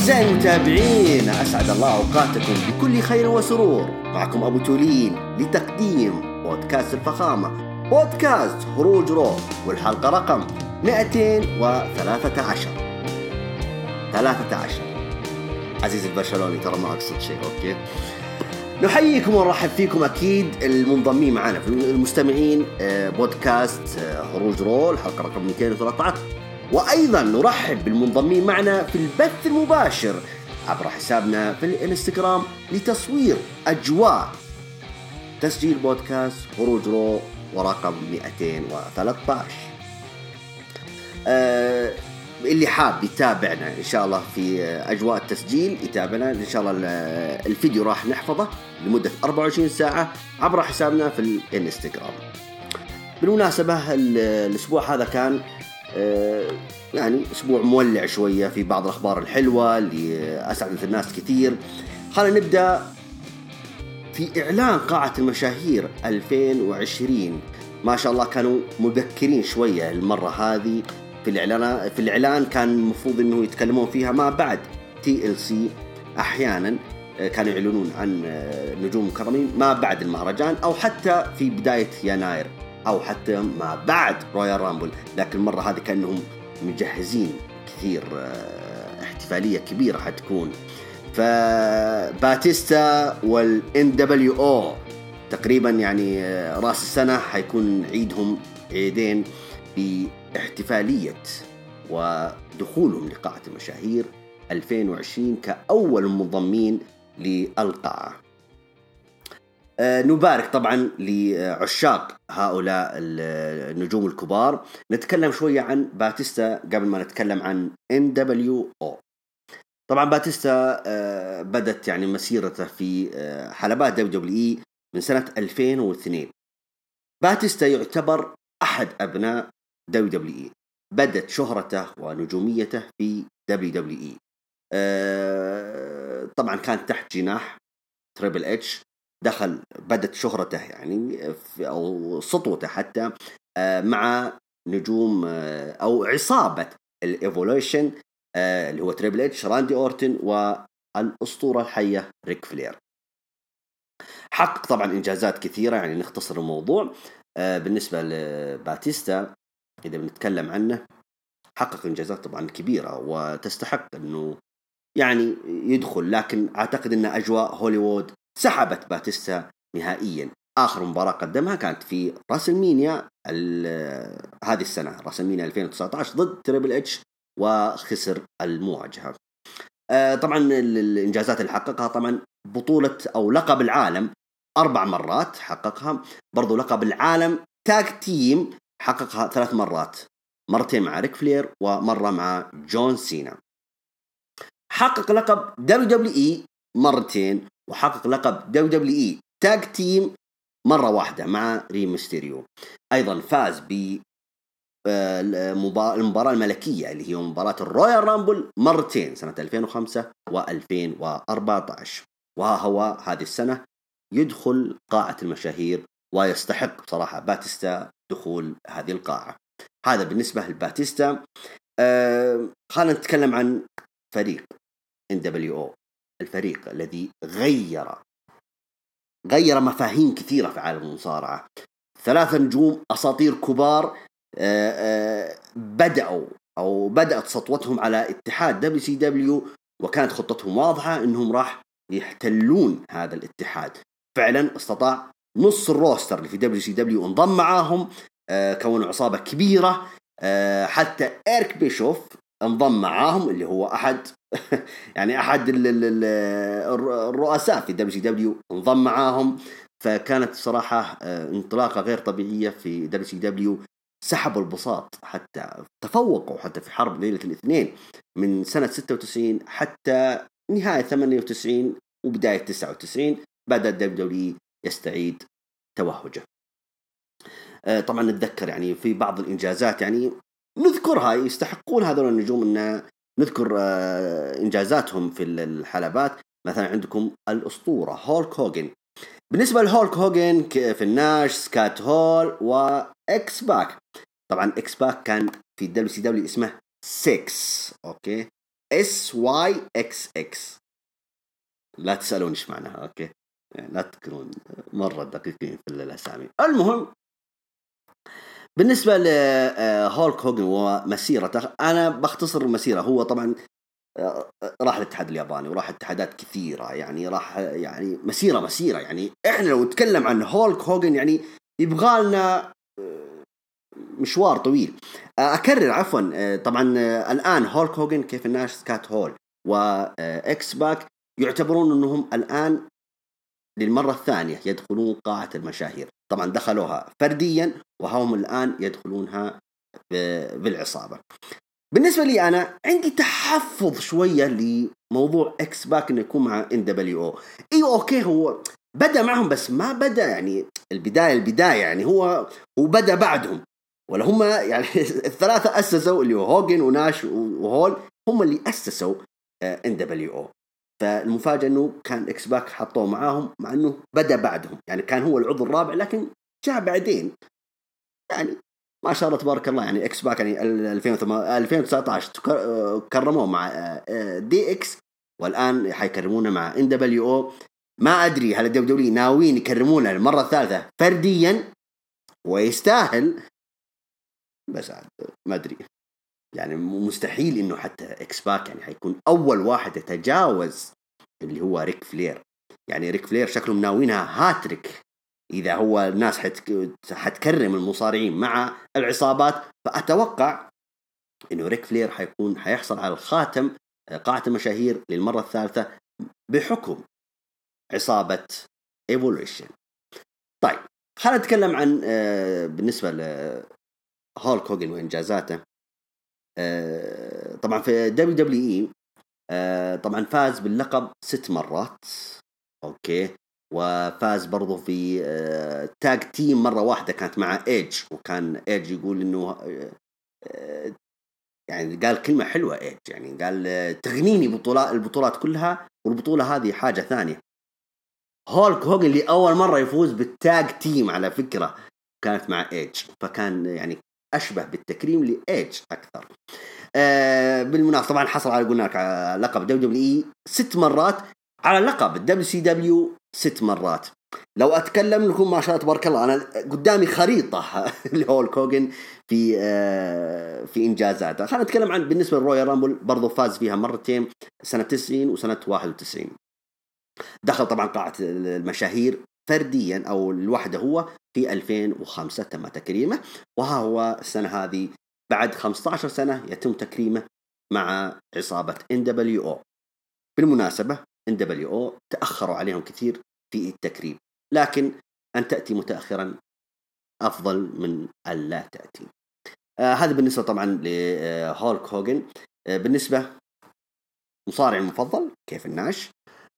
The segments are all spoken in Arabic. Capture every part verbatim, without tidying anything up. أعزائي المتابعين، أسعد الله أوقاتكم بكل خير وسرور. معكم أبو تولين لتقديم بودكاست الفخامة، بودكاست هروج رو، والحلقة رقم مئتين وثلاثة عشر ثلاثة عشر. عزيزي البرشلوني، ترى ما أقصد شيء. أوكي، نحييكم ونرحب فيكم أكيد المنضمين معنا في المستمعين بودكاست هروج رول حلقة رقم مئتين وثلاثة عشر، وأيضا نرحب بالمنضمين معنا في البث المباشر عبر حسابنا في الانستغرام لتصوير أجواء تسجيل بودكاست هروج رول ورقم مئتين وثلاثة عشر. أه اللي حاب يتابعنا إن شاء الله في أجواء التسجيل يتابعنا إن شاء الله. الفيديو راح نحفظه لمدة أربعة وعشرين ساعة عبر حسابنا في الانستغرام. بالمناسبة الأسبوع هذا كان يعني أسبوع مولع شوية في بعض الأخبار الحلوة اللي أسعدت الناس كثير. خلينا نبدأ في إعلان قاعة المشاهير ألفين وعشرين. ما شاء الله كانوا مبكرين شوية المرة هذه في الإعلان. في الإعلان كان المفروض إنه يتكلمون فيها ما بعد تي إل سي، أحياناً كانوا يعلنون عن نجوم مكرمين ما بعد المهرجان أو حتى في بداية يناير أو حتى ما بعد رويال رامبل، لكن المرة هذه كأنهم مجهزين كثير، احتفالية كبيرة حتكون. فباتيستا والNWO تقريباً يعني رأس السنة حيكون عيدهم عيدين في احتفالية ودخولهم لقاعة المشاهير ألفين وعشرين كأول منضمين للقاعة. أه نبارك طبعا لعشاق هؤلاء النجوم الكبار. نتكلم شوية عن باتيستا قبل ما نتكلم عن إن دبليو أو. طبعا باتيستا أه بدت يعني مسيرته في حلبات دبليو دبليو إي من سنة ألفين واثنين. باتيستا يعتبر أحد أبناء دبليو دبليو إي. بدت شهرته ونجوميته في دبليو دبليو إي. أه طبعا كان تحت جناح تريبل اتش. دخل بدت شهرته يعني أو سطوته حتى أه مع نجوم أه أو عصابة الإيفولوشن أه اللي هو تريبل اتش، راندي أورتن، والأسطورة الحية ريك فلير. حقق طبعا إنجازات كثيرة. يعني نختصر الموضوع أه بالنسبة لباتيستا إذا بنتكلم عنه، حقق إنجازات طبعا كبيرة وتستحق أنه يعني يدخل، لكن أعتقد أن أجواء هوليوود سحبت باتيستا نهائيا. آخر مباراة قدمها كانت في راسلمينيا هذه السنة، راسلمينيا ألفين وتسعة عشر ضد تريبل اتش، وخسر المواجهة. آه طبعا الإنجازات اللي حققها طبعا بطولة أو لقب العالم أربع مرات حققها، برضو لقب العالم تاك تيم حققها ثلاث مرات، مرتين مع ريك فلير ومرة مع جون سينا. حقق لقب دبليو دبليو إي مرتين، وحقق لقب دبليو دبليو إي تاج تيم مرة واحدة مع ريمستيريو. أيضا فاز بالمباراة الملكية اللي هي مباراة الرويال رامبل مرتين، سنة ألفين وخمسة وألفين وأربعة عشر. وها هو هذه السنة يدخل قاعة المشاهير، ويستحق بصراحة باتيستا دخول هذه القاعة. هذا بالنسبة لباتيستا. أه خلينا نتكلم عن فريق إن دبليو أو، الفريق الذي غير غير مفاهيم كثيرة في عالم المصارعة. ثلاثة نجوم أساطير كبار أه أه بدأوا أو بدأت سطوتهم على اتحاد دبليو سي دبليو، وكانت خطتهم واضحة أنهم راح يحتلون هذا الاتحاد. فعلا استطاع نص الروستر اللي في دبليو سي دبليو انضم معاهم، آه كونوا عصابة كبيرة. آه حتى إيريك بيشوف انضم معاهم، اللي هو أحد يعني أحد الرؤساء في دبليو سي دبليو انضم معاهم. فكانت صراحة آه انطلاقة غير طبيعية في دبليو سي دبليو. سحبوا البساط، حتى تفوقوا حتى في حرب ليلة الاثنين من سنة ستة وتسعين حتى نهاية ثمانية وتسعين وبداية تسعة وتسعين. بدأت دبليو دبليو إي يستعيد توهجه. آه طبعا نتذكر يعني في بعض الإنجازات يعني نذكرها، يستحقون هذول النجوم أن نذكر آه إنجازاتهم في الحلبات. مثلا عندكم الأسطورة هولك هوجن. بالنسبة لهولك هوجن في الناش، سكات هول، وإكس باك. طبعا إكس باك كان في دبليو سي دبليو اسمه سيكس. أوكي، اس واي اكس اكس. لا تسألون ايش معناها، اوكي يعني لا تكونون مرة دقيقين في الأسامي. المهم بالنسبة لهولك هوغن ومسيرته، أنا بختصر المسيرة. هو طبعا راح الاتحاد الياباني وراح اتحادات كثيرة، يعني راح يعني مسيرة مسيرة يعني إحنا لو نتكلم عن هولك هوغن يعني يبغالنا مشوار طويل. أكرر عفوا طبعا الآن هولك هوغن كيف الناس كات هول وإكس باك يعتبرون أنهم الآن للمرة الثانية يدخلون قاعة المشاهير. طبعا دخلوها فرديا وهم الآن يدخلونها بالعصابة. بالنسبة لي أنا عندي تحفظ شوية لموضوع إكس باك إنه يكون مع إن دبليو أو. إيوه أوكي هو بدأ معهم بس ما بدأ يعني البداية البداية يعني هو وبدأ بعدهم، ولا هم يعني الثلاثة أسسوا اللي هو هوغن وناش وهول، هم اللي أسسوا إن دبليو أو. فالمفاجأة أنه كان إكس باك حطوه معاهم مع أنه بدأ بعدهم، يعني كان هو العضو الرابع لكن جاء بعدين. يعني ما شاء الله تبارك الله، يعني إكس باك يعني ألفين وتسعة عشر كرموه مع دي إكس والآن حيكرمونه مع إن دبليو أو. ما أدري هل الدب دولي ناويين يكرمونه المرة الثالثة فرديا ويستاهل، بس ما أدري يعني مستحيل إنه حتى إكس باك يعني حيكون أول واحد يتجاوز اللي هو ريك فلير. يعني ريك فلير شكلهم ناوينها هاتريك إذا هو الناس حتكرم المصارعين مع العصابات، فأتوقع إنه ريك فلير حيكون حيحصل على الخاتم قاعة المشاهير للمرة الثالثة بحكم عصابة إيفولوشن. طيب خلنا نتكلم عن بالنسبة لهولك هوغن وإنجازاته. طبعا في دبليو دبليو إي طبعا فاز باللقب ست مرات أوكي، وفاز برضو في تاج تيم مرة واحدة كانت مع إيج، وكان إيج يقول إنه يعني قال كلمة حلوة إيج، يعني قال تغنيني بطولات البطولات كلها والبطولة هذه حاجة ثانية. هولك هوغن اللي أول مرة يفوز بالتاج تيم على فكرة كانت مع إيج، فكان يعني أشبه بالتكريم لإيج أكثر. أه بالمناسبة طبعا حصل على قلنا لك على لقب دبليو دبليو إي ست مرات، على لقب الدبليو سي دبليو ست مرات. لو أتكلم لكم ما شاء الله تبارك الله أنا قدامي خريطة لهولك هوغن في أه في إنجازاته. خلينا نتكلم عن بالنسبة للرويال رامبل، برضو فاز فيها مرتين سنة تسعين وسنة واحد وتسعين. دخل طبعا قاعة المشاهير فرديا أو الوحدة هو في ألفين وخمسة تم تكريمه، وها هو السنة هذه بعد خمسة عشر سنة يتم تكريمه مع عصابة إن دبليو أو. بالمناسبة إن دبليو أو تأخروا عليهم كثير في التكريم، لكن أن تأتي متأخرا أفضل من ألا تأتي. آه هذا بالنسبة طبعا لهولك هوغن. آه بالنسبة مصارع المفضل كيف الناش،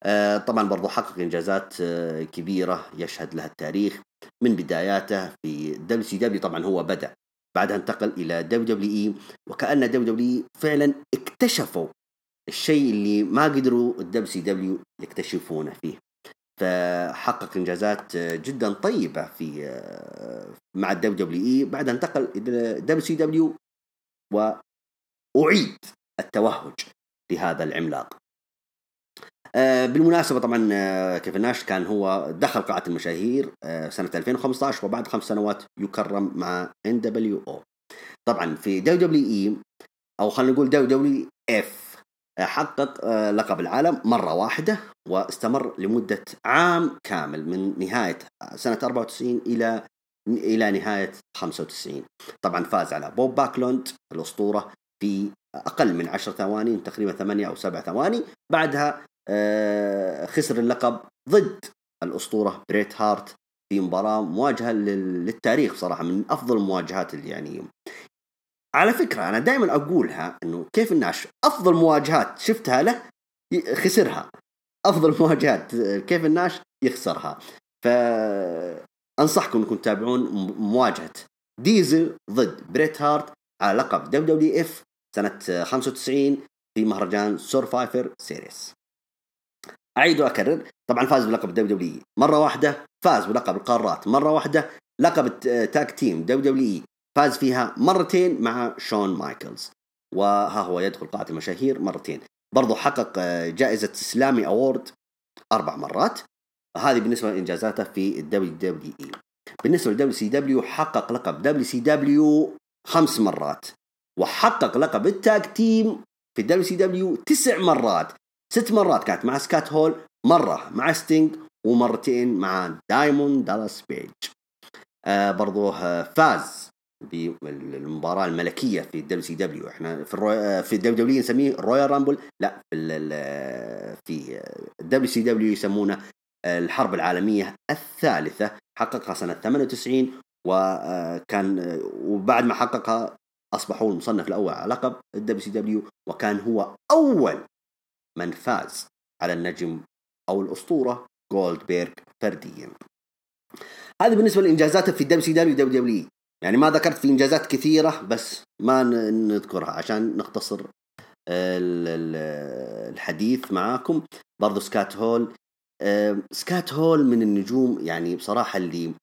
آه طبعا برضو حقق إنجازات آه كبيرة يشهد لها التاريخ من بداياته في دبليو سي دبليو. طبعا هو بدأ بعدها انتقل إلى دبليو دبليو إي، وكأن دبليو دبليو إي فعلا اكتشفوا الشيء اللي ما قدروا الدبليو سي دبليو يكتشفونه فيه، فحقق إنجازات جدا طيبة في آه مع الدبليو دبليو إي. بعدها انتقل إلى دبليو سي دبليو وأعيد التوهج لهذا العملاق. بالمناسبة طبعا كيف ناش كان هو دخل قاعة المشاهير سنة ألفين وخمسة عشر وبعد خمس سنوات يكرم مع إن دبليو أو. طبعا في دبليو دبليو إي أو خلينا نقول دبليو دبليو إف حقق لقب العالم مرة واحدة، واستمر لمدة عام كامل من نهاية سنة أربعة وتسعين إلى إلى نهاية خمسة وتسعين. طبعا فاز على بوب باكلوند الأسطورة في أقل من عشر ثواني، تقريبا ثمانية أو سبع ثواني. بعدها خسر اللقب ضد الأسطورة بريت هارت في مباراة مواجهة للتاريخ، صراحة من أفضل المواجهات اللي يعني على فكرة أنا دائما أقولها إنه كيف الناش أفضل مواجهات شفتها له خسرها، أفضل مواجهات كيف الناش يخسرها. فأنصحكم أنكم تتابعون مواجهة ديزل ضد بريت هارت على لقب دبليو دبليو إف سنة خمسة وتسعين في مهرجان سورفايفر سيريس. أعيد وأكرر طبعا فاز بلقب دبليو دبليو إي مرة واحدة، فاز بلقب القارات مرة واحدة، لقب التاك تيم دبليو دبليو إي فاز فيها مرتين مع شون مايكلز. وها هو يدخل قاعة المشاهير مرتين. برضو حقق جائزة سلامي أوورد أربع مرات. هذه بالنسبة لإنجازاته في ال دبليو دبليو إي. بالنسبة لل دبليو سي دبليو حقق لقب دبليو سي دبليو خمس مرات، وحقق لقب التاج تيم في دبليو سي دبليو تسع مرات. ست مرات كانت مع سكات هول، مرة مع ستينج، ومرتين مع دايموند دالاس بيج. آه برضو فاز بالمباراة الملكية في الدبليو سي دبليو. احنا في الرو... في الدبليو دبليو نسميه رويال رامبل، لا في ال... في الدبليو سي دبليو يسمونه الحرب العالمية الثالثة. حققها سنة ثمانية وتسعين، وكان وبعد ما حققها أصبحوا المصنف الأول على لقب الدبليو سي دبليو، وكان هو أول من فاز على النجم أو الأسطورة جولدبيرغ فرديا. هذا بالنسبة لإنجازاته في دبليو سي دبليو دبليو دبليو. يعني ما ذكرت في إنجازات كثيرة، بس ما نذكرها عشان نختصر الحديث معاكم. برضو سكات هول، سكات هول من النجوم يعني بصراحة اللي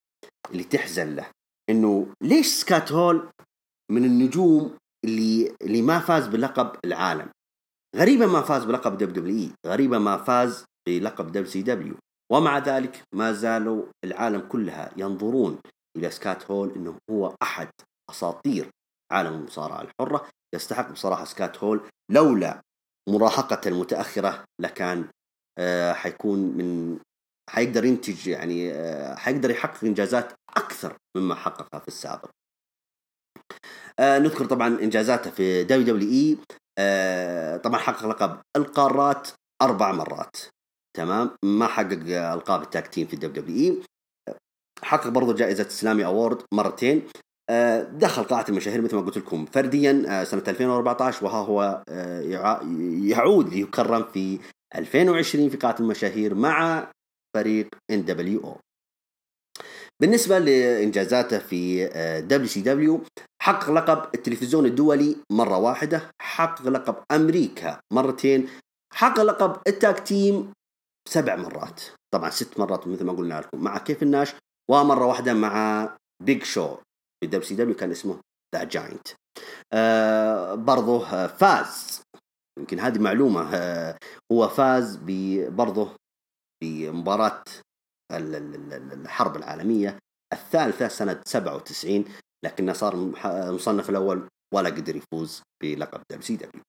اللي تحزن له، إنه ليش سكات هول من النجوم اللي اللي ما فاز بلقب العالم. غريبة ما فاز بلقب دبليو دبليو إي، غريبة ما فاز بلقب دبليو سي دبليو، ومع ذلك ما زالوا العالم كلها ينظرون إلى سكات هول إنه هو أحد أساطير عالم المصارعة الحرة. يستحق بصراحة سكات هول، لولا مراهقة المتأخرة لكان آه حيكون من حيقدر ينتج يعني آه حيقدر يحقق إنجازات أكثر مما حققها في السابق. آه نذكر طبعا إنجازاته في دبليو دبليو إي. آه طبعا حقق لقب القارات أربع مرات، تمام، ما حقق ألقاب التاج تيم في دبليو دبليو إي. حقق برضو جائزة سلامي أوورد مرتين. دخل قاعة المشاهير مثل ما قلت لكم فرديا سنة ألفين وأربعة عشر، وها هو يعود ليكرم في ألفين وعشرين في قاعة المشاهير مع فريق إن دبليو أو. بالنسبة لإنجازاته في دبليو سي دبليو حقق لقب التلفزيون الدولي مرة واحدة، حقق لقب أمريكا مرتين، حقق لقب التاج تيم سبع مرات، طبعا ست مرات مثل ما قلنا لكم مع كيف الناش، ومرة واحدة مع بيج شو في الدبليو سي دبليو كان اسمه ذا جاينت. آه برضو فاز، يمكن هذه معلومة، آه هو فاز برضو بمباراة الحرب العالمية الثالثة سنة سبعة وتسعين، لكنه صار مصنف الأول ولا قدر يفوز بلقب دبليو سي دبليو.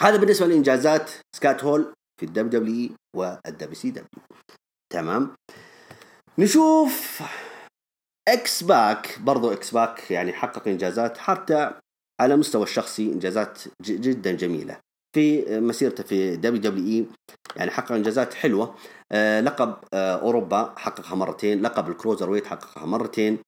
هذا بالنسبة لإنجازات سكات هول في الدبليو دبليو إي والدبليو سي دبليو، تمام. نشوف اكس باك. برضو اكس باك يعني حقق انجازات حتى على مستوى الشخصي، انجازات جدا جميله في مسيرته في دبليو دبليو اي، يعني حقق انجازات حلوه. آه لقب آه اوروبا حققها مرتين، لقب الكروزر ويت حققها مرتين،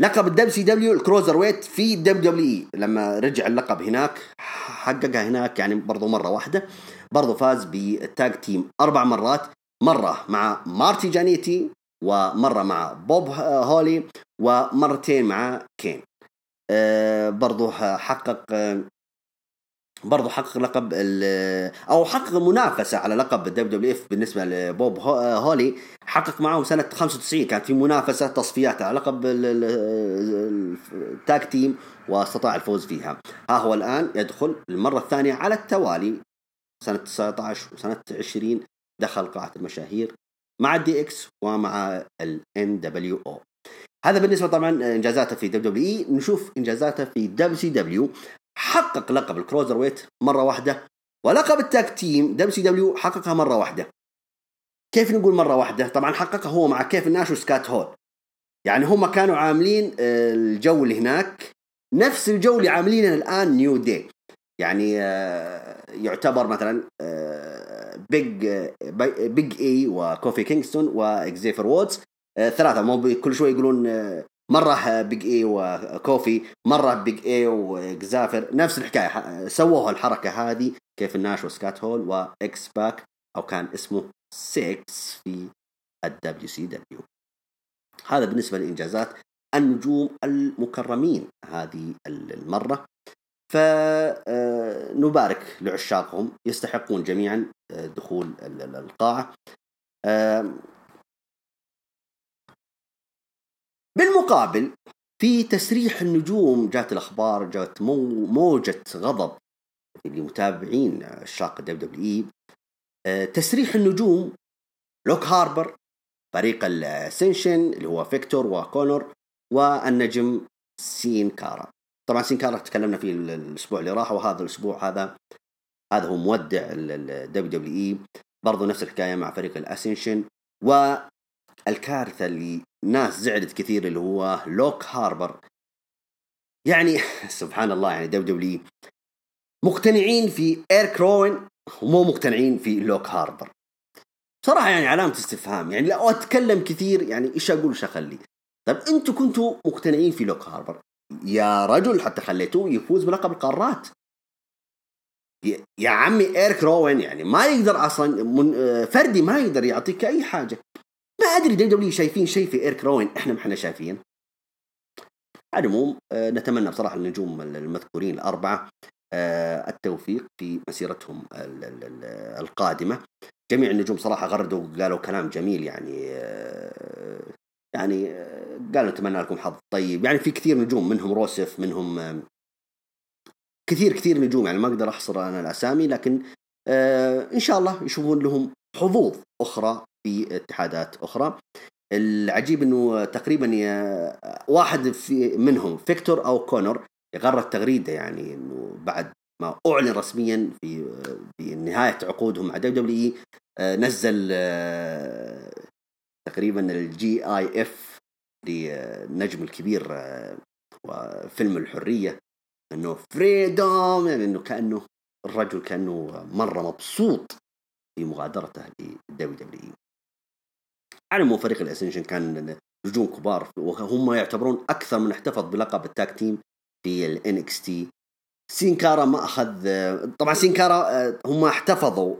لقب الدبليو سي دبليو الكروزر ويت في دبليو دبليو اي لما رجع اللقب هناك حققها هناك يعني برضو مره واحده. برضو فاز بالتاج تيم اربع مرات، مره مع مارتي جانيتي، ومرة مع بوب هولي، ومرتين مع كين. أه برضو حقق برضو حقق لقب أو حقق منافسة على لقب الدبليو دبليو إف بالنسبة لبوب هولي، حقق معه سنة خمسة وتسعين كانت في منافسة تصفيات على لقب التاج تيم واستطاع الفوز فيها. ها هو الآن يدخل المرة الثانية على التوالي، سنة تسعة عشر وسنة عشرين دخل قاعة المشاهير مع الدي اكس ومع ال إن دبليو أو. هذا بالنسبة طبعا انجازاته في دبليو دبليو إي. نشوف انجازاته في دبليو سي دبليو. حقق لقب الكروزر ويت مرة واحدة، ولقب التاك تيم دبليو سي دبليو حققها مرة واحدة. كيف نقول مرة واحدة؟ طبعا حققها هو مع كيف ناش وسكات هول، يعني هم كانوا عاملين الجو اللي هناك نفس الجو اللي عاملينه الآن نيو دي. يعني يعتبر مثلا بيج بيج اي وكوفي كينغستون واكزيفر وودز ثلاثه، مو كل شوي يقولون مره بيج اي وكوفي، مره بيج اي واكزافر، نفس الحكايه. سووها الحركه هذه كيف الناش وسكات هول واكس باك، او كان اسمه سيكس في الدبليو سي دبليو. هذا بالنسبه لانجازات النجوم المكرمين هذه المره، فنبارك لعشاقهم، يستحقون جميعا دخول القاعة. بالمقابل في تسريح النجوم جات الأخبار، جات مو موجة غضب لمتابعين الشاق دبليو دبليو إي. تسريح النجوم لوك هاربر، فريق السنشن اللي هو فيكتور وكونور، والنجم سين كارا. طبعا سين كارا تكلمنا فيه الأسبوع اللي راح، وهذا الأسبوع هذا هذا هو مودع ال دبليو دبليو إي. برضو نفس الحكاية مع فريق الأسنشن. والكارثة اللي ناس زعلت كثير اللي هو لوك هاربر. يعني سبحان الله، يعني دبليو دبليو إي مقتنعين في إيريك روين ومو مقتنعين في لوك هاربر. صراحة يعني علامة استفهام. يعني لو أتكلم كثير يعني إيش أقول إيش أخلي. طب أنتوا كنتوا مقتنعين في لوك هاربر يا رجل، حتى خليتوه يفوز بلقب القارات. يا عمي إيريك روين يعني ما يقدر أصلا، فردي ما يقدر يعطيك أي حاجة. ما أدري دبليو دبليو شايفين شيء في إيريك روين إحنا ما إحنا شايفين. على العموم نتمنى بصراحة النجوم المذكورين الأربعة التوفيق في مسيرتهم القادمة. جميع النجوم صراحة غردوا وقالوا كلام جميل، يعني يعني قالوا نتمنى لكم حظ طيب. يعني في كثير نجوم، منهم روسف، منهم كثير كثير نجوم، يعني ما أقدر أحصر أنا الأسامي، لكن إن شاء الله يشوفون لهم حظوظ أخرى في اتحادات أخرى. العجيب أنه تقريبا واحد في منهم فيكتور أو كونر غرت تغريدة، يعني أنه بعد ما أعلن رسميا في نهاية عقودهم مع دبليو دبليو إي نزل تقريبا الجي آي إف للنجم الكبير وفيلم الحرية أنه فريدوم، يعني أنه كأنه الرجل كأنه مرة مبسوط في مغادرته لدبليو دبليو إي. على مو فريق الأسنشن كان نجوم كبار، وهم يعتبرون أكثر من احتفظ بلقب التاك تيم في ال إن إكس تي. سين كارا ما أخذ، طبعا سين كارا هم احتفظوا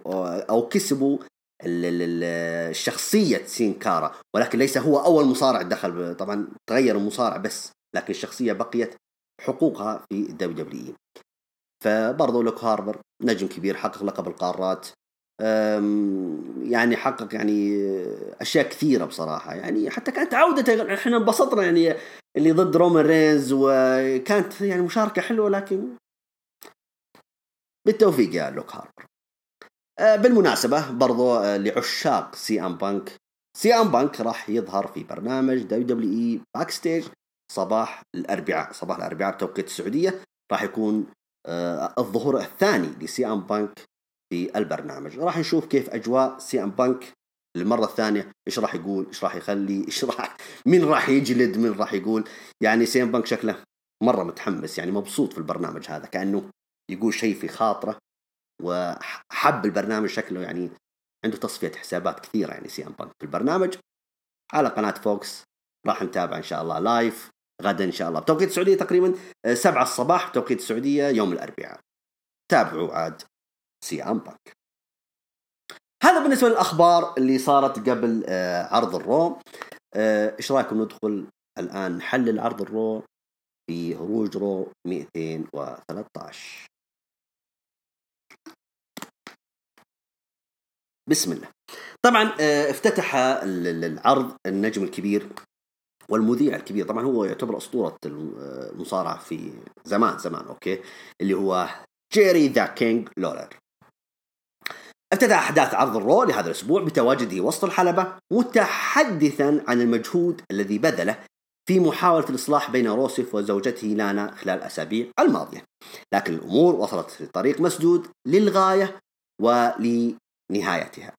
أو كسبوا الشخصية سين كارا، ولكن ليس هو أول مصارع دخل، طبعا تغير المصارع بس، لكن الشخصية بقيت حقوقها في دبليو دبليو إي. فبرضو لوك هاربر نجم كبير حقق لقب القارات، يعني حقق يعني أشياء كثيرة بصراحة. يعني حتى كانت عودة، إحنا انبسطنا يعني اللي ضد رومان رينز، وكانت يعني مشاركة حلوة، لكن بالتوفيق يا لوك هاربر. بالمناسبة برضو لعشاق سي أم بانك، سي أم بانك راح يظهر في برنامج دبليو دبليو إي باكستيج صباح الأربعاء، صباح الأربعاء بتوقيت السعودية. راح يكون الظهور الثاني لسي أم بانك في البرنامج. راح نشوف كيف أجواء سي أم بانك للمرة الثانية، إيش راح يقول، إيش راح يخلي، إيش راح، مين راح يجلد، مين راح يقول. يعني سي أم بانك شكله مرة متحمس، يعني مبسوط في البرنامج هذا، كأنه يقول شيء في خاطره وحب البرنامج. شكله يعني عنده تصفية حسابات كثيرة يعني سي أم بانك في البرنامج. على قناة فوكس راح نتابع إن شاء الله لايف غدا إن شاء الله بتوقيت السعودية، تقريبا سبعة الصباح بتوقيت السعودية يوم الأربعاء. تابعوا عاد سي أم بانك. هذا بالنسبة للأخبار اللي صارت قبل عرض الرو. إيش رأيكم ندخل الآن نحلل عرض الرو في هروج رو مئتين وثلاثة عشر؟ بسم الله. طبعا افتتح العرض النجم الكبير والمذيع الكبير، طبعا هو يعتبر أسطورة المصارعة في زمان زمان، أوكي، اللي هو جيري ذا كينج لولر. ابتدأ أحداث عرض الرو لهذا الأسبوع بتواجده وسط الحلبة متحدثا عن المجهود الذي بذله في محاولة الإصلاح بين روسف وزوجته لانا خلال الأسابيع الماضية، لكن الأمور وصلت في طريق مسدود للغاية ولنهايتها،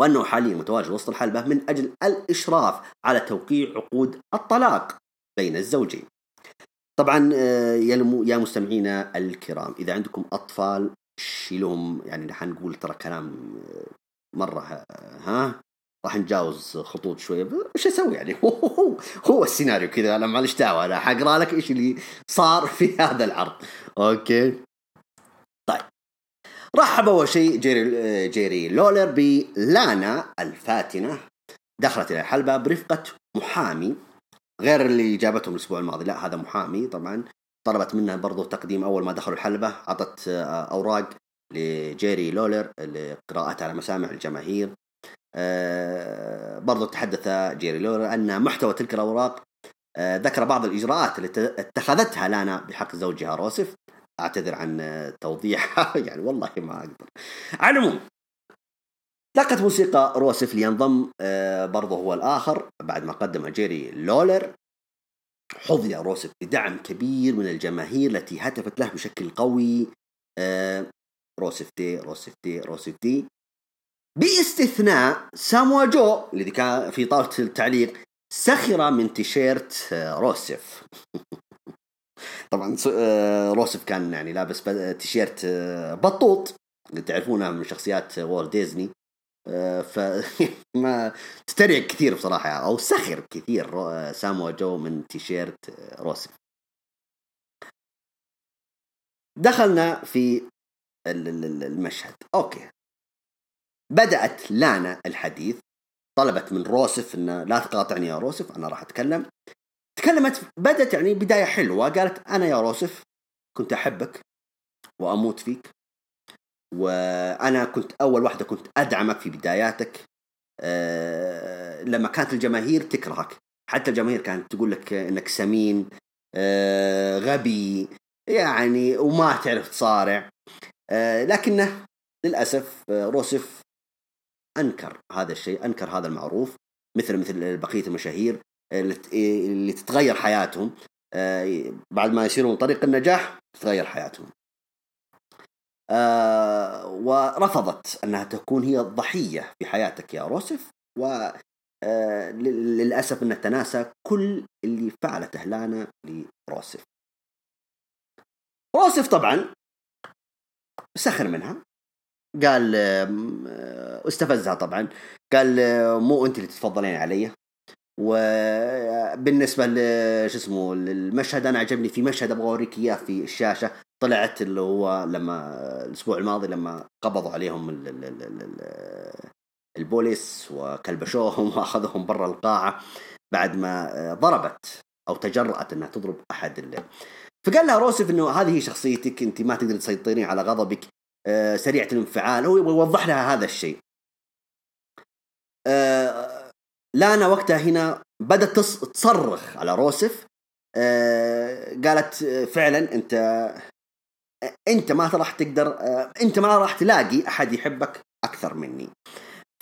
وأنه حاليا متواجد وسط الحلبة من أجل الإشراف على توقيع عقود الطلاق بين الزوجين. طبعا يا مستمعينا الكرام، إذا عندكم أطفال شيلهم، يعني نحن نقول ترى كلام مرة ها راح نجاوز خطوط شوية. إيش أسوي يعني، هو, هو السيناريو كذا، أنا معلش دعوة، أنا حقرأ لك إيش اللي صار في هذا العرض. أوكي طيب، رحب أول شيء جيري, جيري لولر بلانا الفاتنة. دخلت إلى الحلبة برفقة محامي، غير اللي جابتهم الأسبوع الماضي، لا هذا محامي. طبعا طلبت منها برضو تقديم، أول ما دخلوا الحلبة عطت أوراق لجيري لولر لقراءتها على مسامع الجماهير. برضو تحدث جيري لولر أن محتوى تلك الأوراق ذكر بعض الإجراءات التي اتخذتها لانا بحق زوجها روسف. أعتذر عن توضيحها يعني والله ما أقدر. على العموم لقت موسيقى روسف لينضم برضه هو الآخر بعد ما قدم جيري لولر. حظي روسف بدعم كبير من الجماهير التي هتفت له بشكل قوي روسف دي روسف دي روسف دي باستثناء ساموا جو الذي كان في طاولة التعليق سخر من تيشيرت روسف. طبعا روسف كان يعني لابس تيشيرت بطوط تعرفونها من شخصيات وولت ديزني فما تتريق كثير بصراحة أو سخر كثير ساموا جو من تيشيرت روسف. دخلنا في المشهد. أوكي بدأت لانا الحديث طلبت من روسف إن لا تقاطعني يا روسف أنا راح أتكلم. تكلمت بدأت يعني بداية حلوة قالت أنا يا روسف كنت أحبك وأموت فيك وأنا كنت أول واحدة كنت أدعمك في بداياتك أه لما كانت الجماهير تكرهك حتى الجماهير كانت تقول لك إنك سمين أه غبي يعني وما تعرف تصارع أه لكنه للأسف روسف أنكر هذا الشيء أنكر هذا المعروف مثل مثل بقية المشاهير اللي تتغير حياتهم أه بعد ما يسيرون طريق النجاح تتغير حياتهم. آه ورفضت أنها تكون هي الضحية في حياتك يا روسف وللأسف أنها تناسى كل اللي فعلته لانا لروسف. روسف طبعا سخر منها قال استفزها طبعا قال مو أنت اللي تتفضلين علي وبالنسبة لش اسمه المشهد أنا عجبني في مشهد أبغى أوريك إياه في الشاشة طلعت اللي هو لما الأسبوع الماضي لما قبضوا عليهم ال ال ال ال البوليس وكلبشوهم وأخذهم برا القاعة بعد ما ضربت أو تجرأت أنها تضرب أحد اللي. فقال لها روسف أنه هذه شخصيتك أنت ما تقدر تسيطرين على غضبك سريعة الانفعال هو يوضح لها هذا الشيء. لانا وقتها هنا بدأت تصرخ على روسف قالت فعلا أنت أنت ما راح تقدر أنت ما راح تلاقي أحد يحبك أكثر مني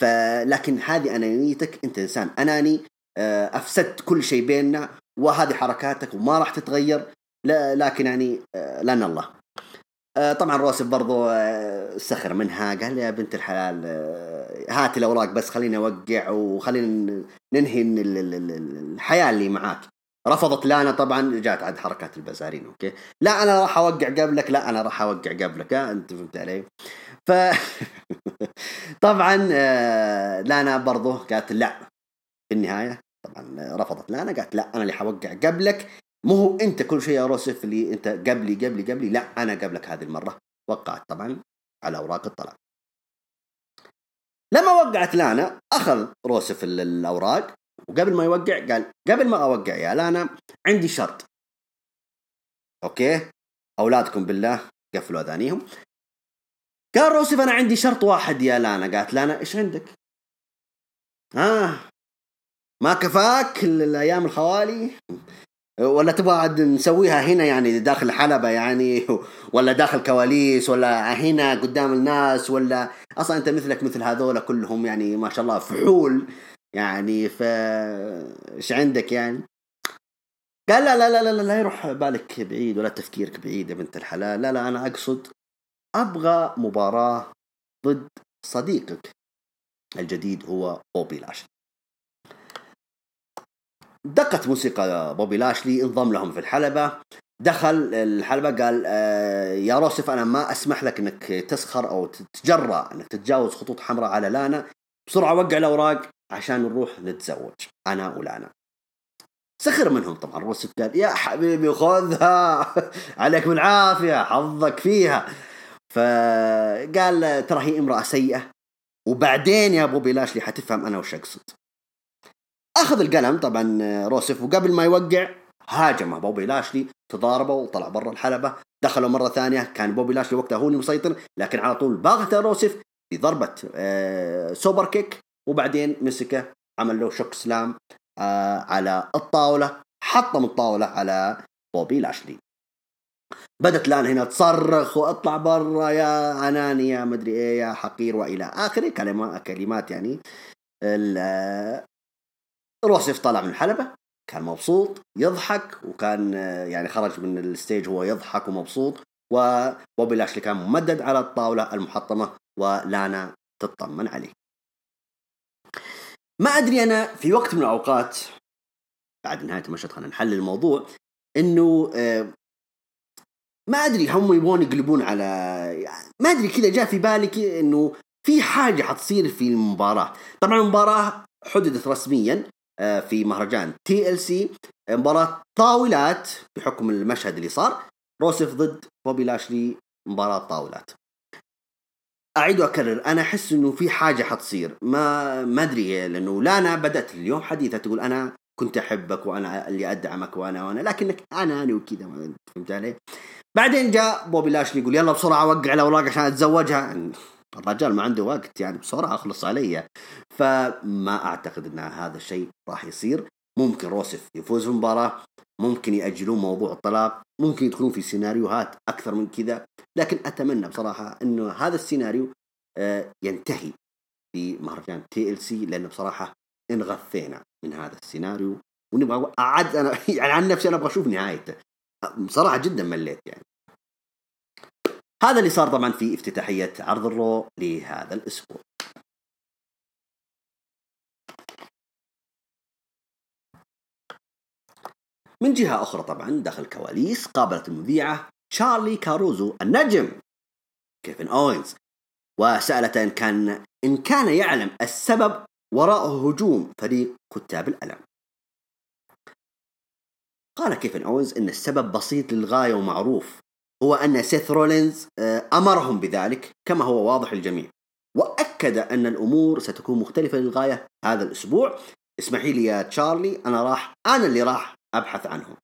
فلكن هذه أنانيتك أنت إنسان أناني أفسدت كل شيء بيننا وهذه حركاتك وما راح تتغير لكن يعني لنا الله. طبعا روسف برضو سخر منها قال يا بنت الحلال هات الأوراق بس خلينا نوقع وخلينا ننهي الحياة اللي معاك. رفضت لانا طبعا جاءت عند حركات البزارين اوكي لا انا راح اوقع قبلك لا انا راح اوقع قبلك ها انت فهمت علي. ف طبعا لانا برضه قالت لا في النهايه طبعا رفضت لانا قالت لا انا اللي حوقع قبلك مو هو انت كل شيء يا روسف اللي انت قبلي قبلي قبلي لا انا قبلك هذه المره. وقعت طبعا على اوراق الطلاق. لما وقعت لانا اخذ روسف الاوراق وقبل ما يوقع قال قبل ما أوقع يا لانا عندي شرط أوكي أولادكم بالله قفلوا أذانيهم. قال روسف أنا عندي شرط واحد يا لانا. قالت لانا إيش عندك آه ما كفاك الأيام الخوالي ولا تبغى عاد نسويها هنا يعني داخل حلبة يعني ولا داخل كواليس ولا هنا قدام الناس ولا أصلا أنت مثلك مثل هذول كلهم يعني ما شاء الله فحول يعني فش عندك يعني. قال لا لا لا لا لا يروح بالك بعيد ولا تفكيرك بعيد يا بنت الحلال لا لا أنا أقصد أبغى مباراة ضد صديقك الجديد هو بوبي لاشلي. دقت موسيقى بوبي لاشلي انضم لهم في الحلبة. دخل الحلبة قال يا روسف أنا ما أسمح لك أنك تسخر أو تتجرأ أنك تتجاوز خطوط حمراء على لانا بسرعة وقع الأوراق عشان نروح نتزوج أنا ولانا. سخر منهم طبعا روسف قال يا حبيبي خذها عليك بالعافية حظك فيها. فقال ترى هي امرأة سيئة وبعدين يا بوبي لاشلي حتفهم أنا وش أقصد. أخذ القلم طبعا روسف وقبل ما يوقع هاجمه بوبي لاشلي تضاربوا وطلع برا الحلبة. دخلوا مرة ثانية كان بوبي لاشلي وقتها هو المسيطر لكن على طول باغته روسف بضربة سوبر كيك وبعدين مسكه عمل له شوك سلام على الطاولة حطم الطاولة على بوبي لاشلي. بدت لان هنا تصرخ واطلع برا يا عناني يا مدري ايه يا حقير والى اخره كلمات. يعني الروسيف طلع من الحلبة كان مبسوط يضحك، وكان يعني خرج من الستيج هو يضحك ومبسوط، وبوبي لاشلي كان ممدد على الطاولة المحطمة ولانا تطمن عليه. ما أدري أنا في وقت من الأوقات بعد نهاية المشهد خلينا نحل الموضوع، إنه ما أدري هم يبون يقلبون على، ما أدري كذا جاء في بالي إنه في حاجة حتصير في المباراة. طبعا المباراة حددت رسميا في مهرجان تي إل سي، مباراة طاولات بحكم المشهد اللي صار، روسيف ضد بوبي لاشلي، مباراة طاولات. أعيد وأكرر، أنا أحس إنه في حاجة حتصير، ما ما أدري، لأنه لانا بدأت اليوم حديثة تقول أنا كنت أحبك وأنا اللي أدعمك وأنا وأنا لكنك أنا أنا وكذا، فهمت علي؟ بعدين جاء بوبي لاشلي يقول يلا بسرعة وقع الأوراق عشان أتزوجها. الرجال ما عنده وقت، يعني بسرعة أخلص عليها. فما أعتقد أن هذا الشيء راح يصير. ممكن روسيف يفوز المباراة، ممكن يأجلون موضوع الطلاق، ممكن يدخلون في سيناريوهات أكثر من كذا، لكن أتمنى بصراحة أنه هذا السيناريو ينتهي في مهرجان تي إل سي، لأنه بصراحة انغثينا من هذا السيناريو ونبغى أعد. أنا يعني عن نفسي أنا أبغى أشوف نهايته بصراحة، جدا مليت يعني. هذا اللي صار طبعا في افتتاحية عرض الرو لهذا الأسبوع. من جهة أخرى طبعا داخل الكواليس قابلت المذيعة شارلي كاروزو النجم كيفن أوينز، وسألته إن كان إن كان يعلم السبب وراء هجوم فريق كتاب الألم. قال كيفن أوينز إن السبب بسيط للغاية ومعروف، هو أن سيث رولينز أمرهم بذلك كما هو واضح للجميع، وأكد أن الأمور ستكون مختلفة للغاية هذا الأسبوع. اسمحي لي يا شارلي، أنا راح أنا اللي راح أبحث عنهم.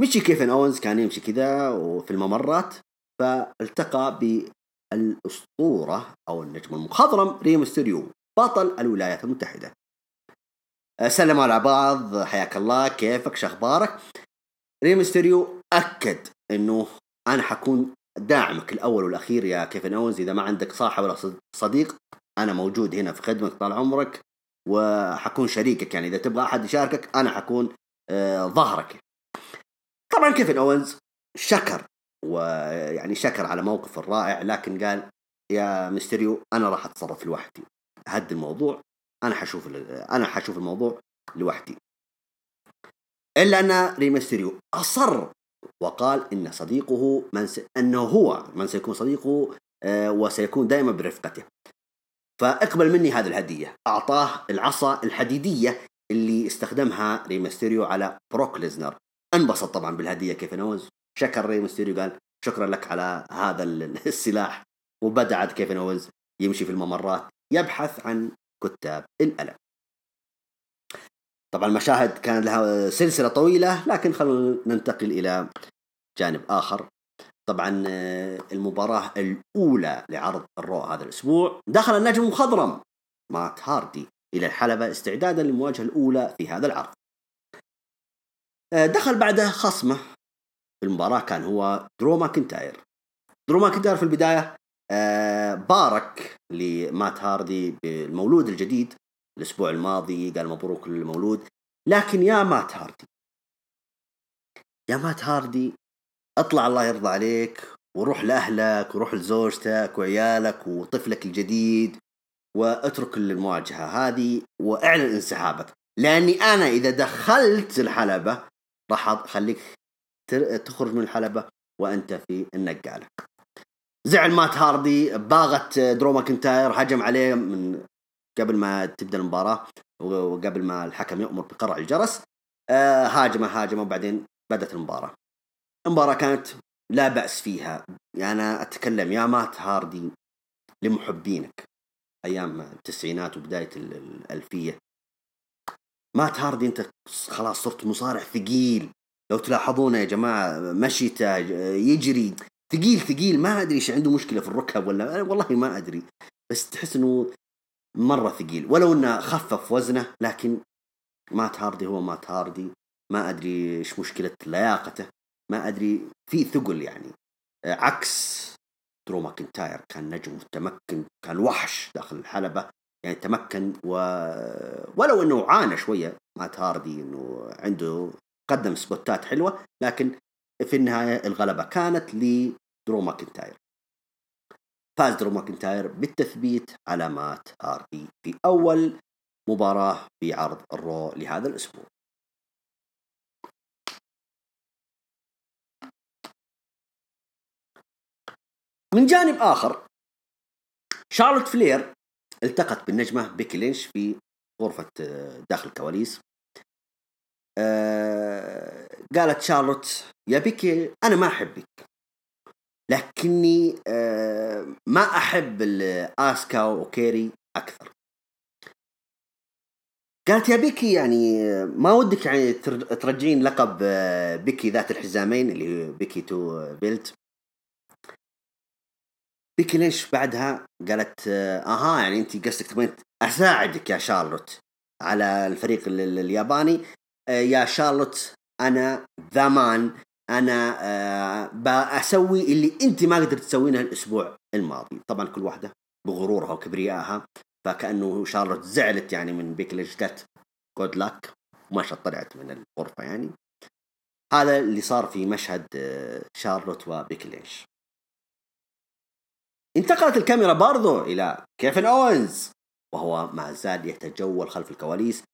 مشي كيفن أوينز كان يمشي كذا وفي الممرات، فالتقى بالأسطورة أو النجم المخضرم ري ميستيريو بطل الولايات المتحدة. سلموا على بعض، حياك الله، كيفك، شخبارك؟ ري ميستيريو أكد أنه أنا حكون داعمك الأول والأخير يا كيفن أوينز، إذا ما عندك صاحب ولا صديق أنا موجود هنا في خدمك طال عمرك، وحكون شريكك، يعني إذا تبغى أحد يشاركك أنا حكون آه ظهرك. طبعا كيفن أوينز شكر، ويعني شكر على موقف الرائع، لكن قال يا ميستيريو أنا راح أتصرف لوحدي، هد الموضوع، أنا حشوف أنا حشوف الموضوع لوحدي. إلا أن ري ميستيريو أصر وقال إن صديقه من س... أنه هو من سيكون صديقه آه وسيكون دائما برفقته، فاقبل مني هذه الهدية. أعطاه العصا الحديدية اللي استخدمها ري ميستيريو على بروك ليزنر. انبسط طبعا بالهدية كيفن أوينز، شكر ري ميستيريو قال شكرا لك على هذا السلاح، وبدأ عاد كيفن أوينز يمشي في الممرات يبحث عن كتاب الألم. طبعا المشاهد كان لها سلسلة طويلة، لكن خلونا ننتقل إلى جانب آخر. طبعا المباراة الأولى لعرض الرو هذا الأسبوع، دخل النجم المخضرم مات هاردي إلى الحلبة استعدادا للمواجهة الأولى في هذا العرض. دخل بعده خصمه في المباراة كان هو درو ماكنتاير. درو ماكنتاير في البداية بارك لمات هاردي بالمولود الجديد الأسبوع الماضي، قال مبروك للمولود، لكن يا مات هاردي يا مات هاردي اطلع الله يرضى عليك وروح لأهلك وروح لزوجتك وعيالك وطفلك الجديد، واترك المواجهة هذه واعلن انسحابك، لأني أنا إذا دخلت الحلبة راح أخليك تخرج من الحلبة وأنت في النقالة. زعل مات هاردي، باغت درو ماكنتاير، هجم عليه من قبل ما تبدأ المباراة وقبل ما الحكم يأمر بقرع الجرس، هاجمه هاجمه وبعدين بدأت المباراة. المباراة كانت لا بأس فيها، يعني أنا أتكلم يا مات هاردي لمحبينك أيام التسعينات وبداية الألفية، مات هاردي أنت خلاص صرت مصارع ثقيل، لو تلاحظون يا جماعة مشيته يجري ثقيل ثقيل، ما أدري إيش عنده مشكلة في الركب ولا والله ما أدري، بس تحس إنه مرة ثقيل، ولو إنه خفف وزنه لكن مات هاردي هو مات هاردي ما أدري إيش مشكلة لياقته، ما أدري، في ثقل يعني. عكس درو ماكنتاير كان نجم متمكن، كان وحش داخل الحلبة يعني، تمكن و... ولو أنه عانى شوية مع هاردي، أنه عنده قدم سبوتات حلوة، لكن في النهاية الغلبة كانت لدرو ماكنتاير. فاز درو ماكنتاير بالتثبيت على مات هاردي في أول مباراة في عرض الرو لهذا الأسبوع. من جانب آخر، شارلوت فلير التقت بالنجمة بيكي لينش في غرفة داخل الكواليس. أه قالت شارلوت: يا بيكي أنا ما أحبك، لكني أه ما أحب آسكا وكيري أكثر. قالت: يا بيكي يعني ما ودك يعني ترجعين لقب بيكي ذات الحزامين اللي بيكي تو بيلت. بيكي لينش بعدها قالت: اها يعني انت قصدك تبين اساعدك يا شارلوت على الفريق الياباني. يا شارلوت انا ذا مان، انا بأسوي اللي انت ما قدرت تسوينه الاسبوع الماضي. طبعا كل واحدة بغرورها وكبريائها، فكأنه شارلوت زعلت يعني من بيكي لينش، قالت جود لك، وماشت طلعت من الغرفة. يعني هذا اللي صار في مشهد شارلوت وبيكي لينش. انتقلت الكاميرا برضو إلى كيفن أوينز، وهو ما زال يتجول خلف الكواليس.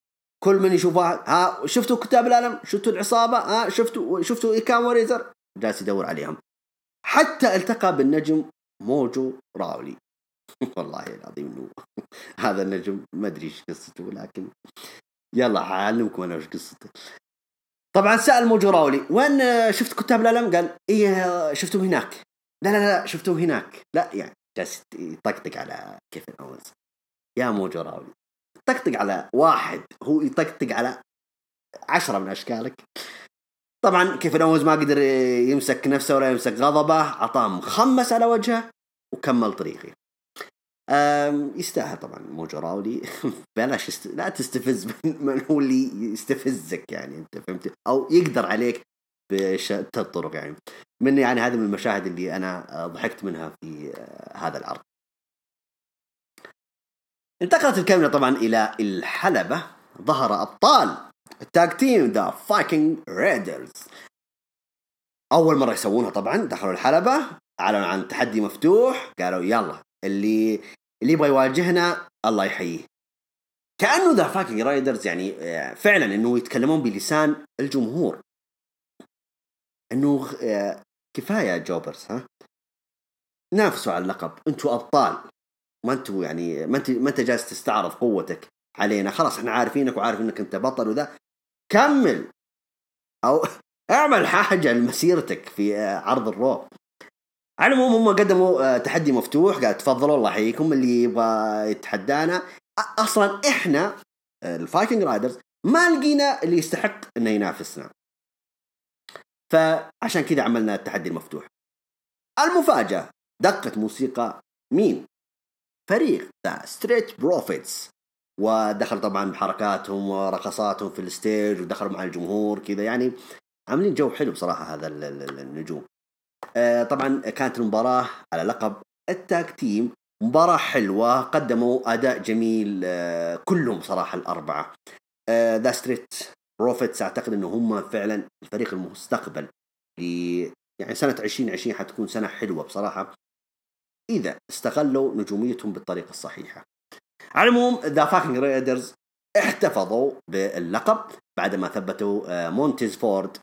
كل من يشوفه: ها شفتوا كتاب العالم، شفتوا العصابة، ها شفتوا شفتوا إيكام وريزر، جالس يدور عليهم. حتى التقى بالنجم موجو راولي. والله العظيم إنه هذا النجم ما أدري إيش قصته، لكن يلا أعلمكم أنا إيش قصته. طبعا سأل موجو راولي: وين شفت كتاب العالم؟ قال: إيه شفتهم هناك. لا لا لا شفتوه هناك. لا يعني جالس يطقطق على كيفن أوينز. يا موجو راولي، طقطق على واحد، هو يطقطق على عشرة من أشكالك. طبعا كيفن أوينز ما قدر يمسك نفسه ولا يمسك غضبه، عطاه مخمس على وجهه وكمل طريقه. يستاهل طبعا موجو راولي. بلاش است... لا تستفز من هو اللي يستفزك يعني، أنت فهمت، أو يقدر عليك بشتى الطرق يعني. من يعني هذا من المشاهد اللي أنا ضحكت منها في هذا العرض. انتقلت الكاميرا طبعا إلى الحلبة. ظهر أبطال التاج تيم The Viking Raiders، أول مرة يسوونها طبعا. دخلوا الحلبة، أعلنوا عن تحدي مفتوح، قالوا يلا اللي اللي يبغى يواجهنا الله يحييه. كأنه The Viking Raiders يعني فعلا إنه يتكلمون بلسان الجمهور، انه كفايه جوبرز، ها نافسوا على اللقب، انتوا ابطال، ما انتوا يعني ما انت ما انت جالس تستعرض قوتك علينا، خلاص احنا عارفينك وعارف انك انت بطل وذا، كمل او اعمل حاجه لمسيرتك في عرض الرو. على العموم هم قدموا تحدي مفتوح، قال تفضلوا الله يحييكم اللي يبغى يتحدانا. اصلا احنا الفايكنج رايدرز ما لقينا اللي يستحق انه ينافسنا، فعشان كده عملنا التحدي المفتوح. المفاجأة، دقت موسيقى مين؟ فريق The Street Profits، ودخل طبعا بحركاتهم ورقصاتهم في الستيج، ودخلوا مع الجمهور كذا يعني، عاملين جو حلو بصراحة هذا النجوم. طبعا كانت المباراة على لقب التاك تيم، مباراة حلوة، قدموا أداء جميل كلهم صراحة الأربعة. The Street بروفيتس أعتقد إنه هم فعلا الفريق المستقبل، يعني سنة عشرين عشرين حتكون سنة حلوة بصراحة إذا استغلوا نجوميتهم بالطريقة الصحيحة. على العموم The Viking Raiders احتفظوا باللقب بعدما ثبتوا مونتيز فورد.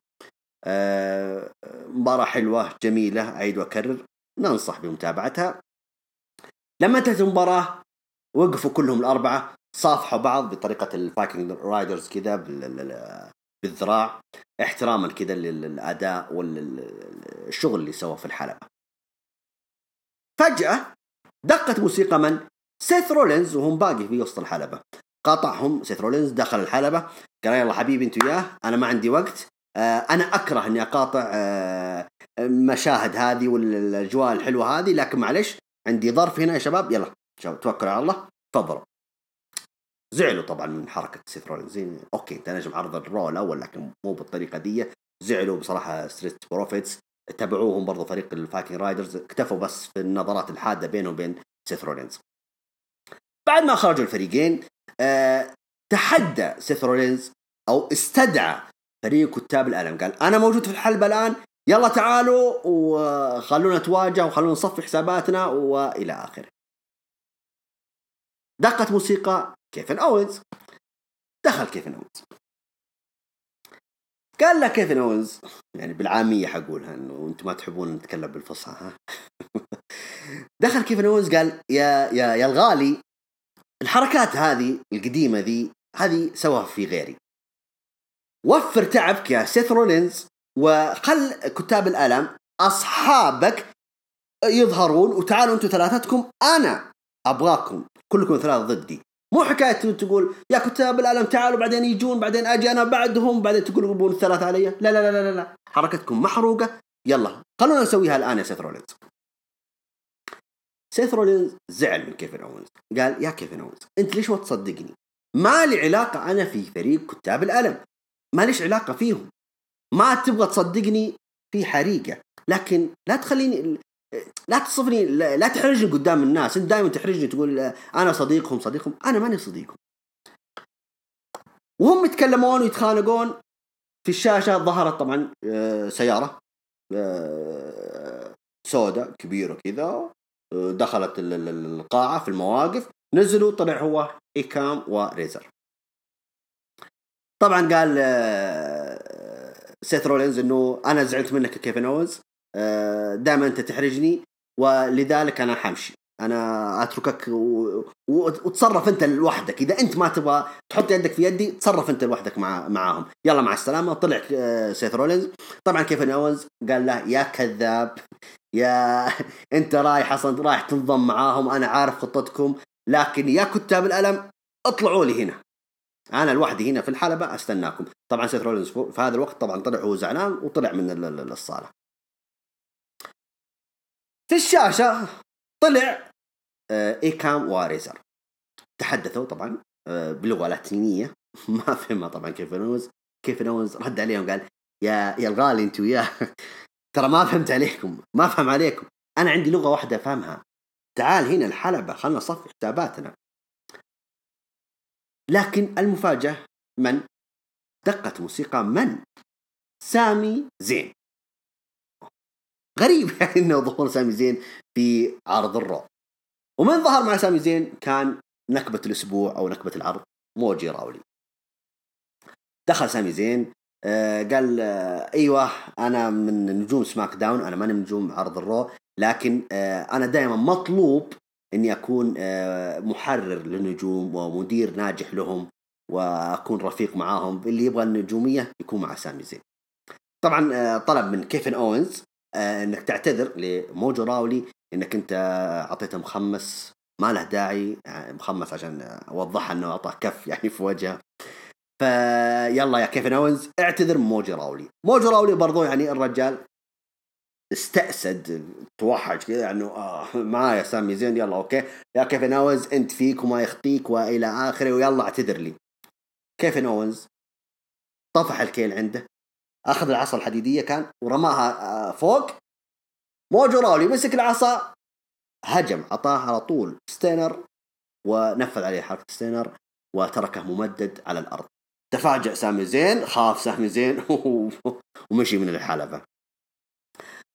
مباراة حلوة جميلة، أعيد وأكرر ننصح بمتابعتها. لما انتهت المباراة وقفوا كلهم الأربعة، صافحوا بعض بطريقة الفايكنج رايدرز كده بالذراع، احتراما كده للأداء والشغل اللي سواه في الحلبة. فجأة دقت موسيقى من؟ سيث رولينز، وهم باقي في وسط الحلبة. قاطعهم سيث رولينز، دخل الحلبة قال يلا حبيبي انتوا ياه، أنا ما عندي وقت، أنا أكره أني أقاطع المشاهد هذه والأجواء الحلوة هذه، لكن معلش عندي ظرف هنا يا شباب، يلا توكلوا على الله تفضلوا. زعلوا طبعا من حركة سيث رولينز. اوكي تناجم عرض الرو الاول لكن مو بالطريقة دي. زعلوا بصراحة ستريت بروفيتس، تابعوهم برضو فريق الفايكنج رايدرز، اكتفوا بس في النظرات الحادة بينهم وبين سيث رولينز. بعد ما خرجوا الفريقين أه تحدى سيث رولينز او استدعى فريق كتاب الألم، قال انا موجود في الحلبة الان، يلا تعالوا وخلونا نتواجه وخلونا نصفي حساباتنا والى اخره. دقت موسيقى كيفن أوينز، دخل كيفن أوينز، قال له كيفن أوينز، يعني بالعامية حقولها وانتم ما تحبون نتكلم بالفصحى ها. دخل كيفن أوينز قال يا يا يا الغالي، الحركات هذه القديمة ذي هذه سواها في غيري، وفر تعبك يا سيث رولينز وخل كتاب الألم أصحابك يظهرون، وتعالوا أنتوا ثلاثتكم، أنا أبغاكم كلكم ثلاثة ضدي، مو حكاية تقول يا كتاب الألم تعالوا بعدين يجون بعدين أجي أنا بعدهم بعدين تقولوا يبون الثلاثة علي. لا لا لا لا لا، حركتكم محروقة، يلا خلونا نسويها الآن يا سيث رولينز. سيث رولينز زعل من كيفن أوينز، قال يا كيفن أوينز أنت ليش ما تصدقني؟ ما لي علاقة أنا في فريق كتاب الألم، ما ليش علاقة فيهم، ما تبغى تصدقني في حريقة، لكن لا تخليني، لا تصفني، لا تحرجني قدام الناس، انت دائما تحرجني تقول انا صديقهم صديقهم، انا ماني صديقهم. وهم يتكلمون ويتخانقون في الشاشة ظهرت طبعا سيارة سوداء كبيرة كذا دخلت القاعة في المواقف، نزلوا طلع هو إيكام وريزر. طبعا قال سيث رولينز انه انا زعلت منك كيفن أوينز، دائما انت تحرجني ولذلك انا حمشي، انا اتركك وتصرف انت لوحدك، اذا انت ما تبغى تحط يدك في يدي تصرف انت لوحدك مع معاهم، يلا مع السلامه. طلع سيث رولينز. طبعا كيفن أوينز قال له يا كذاب، يا انت رايح اصلا رايح تنضم معاهم، انا عارف خطتكم، لكن يا كتاب الألم اطلعوا لي هنا، أنا لوحدي هنا في الحلبة أستناكم. طبعا سيث رولينز في هذا الوقت طبعا طلع هو زعلان وطلع من الصالة. في الشاشة طلع إيكام واريزر تحدثوا طبعا بلغة لاتينية ما فهمها طبعا كيفن أوينز. كيفن أوينز رد عليهم قال يا يا الغالي أنتوا يا ترى ما فهمت عليكم، ما فهم عليكم، أنا عندي لغة واحدة فهمها، تعال هنا الحلبة خلنا نصفي حساباتنا. لكن المفاجأة من دقت موسيقى من سامي زين. غريب يعني إنه ظهور سامي زين في عرض الرو، ومن ظهر مع سامي زين كان نكبة الأسبوع أو نكبة العرض موجي راولي. دخل سامي زين قال أيوة أنا من نجوم سماك داون، أنا ماني من نجوم عرض الرو، لكن أنا دائما مطلوب إني أكون محرر للنجوم ومدير ناجح لهم وأكون رفيق معاهم، اللي يبغى النجومية يكون مع سامي زين. طبعا طلب من كيفن أوينز إنك تعتذر لموجو راولي إنك أنت عطيته مخمس ما له داعي، مخمس عشان أوضح أنه أعطاه كف يعني في وجهه، فيلا يا كيفن أوينز اعتذر موجو راولي. موجو راولي برضو يعني الرجال استأسد توحج كذا يعني آه معايا سامي زين، يلا أوكي يا كيفن أوينز أنت فيك وما يخطيك وإلى آخره، ويلا اعتذر لي. كيفن أوينز طفح الكيل عنده، أخذ العصا الحديدية كان ورماها فوق، موجو راولي مسك العصا هجم عطاه على طول ستينر ونفذ عليه حركة ستينر وتركه ممدد على الأرض. تفاجأ سامي زين، خاف سامي زين ومشي من الحلبة.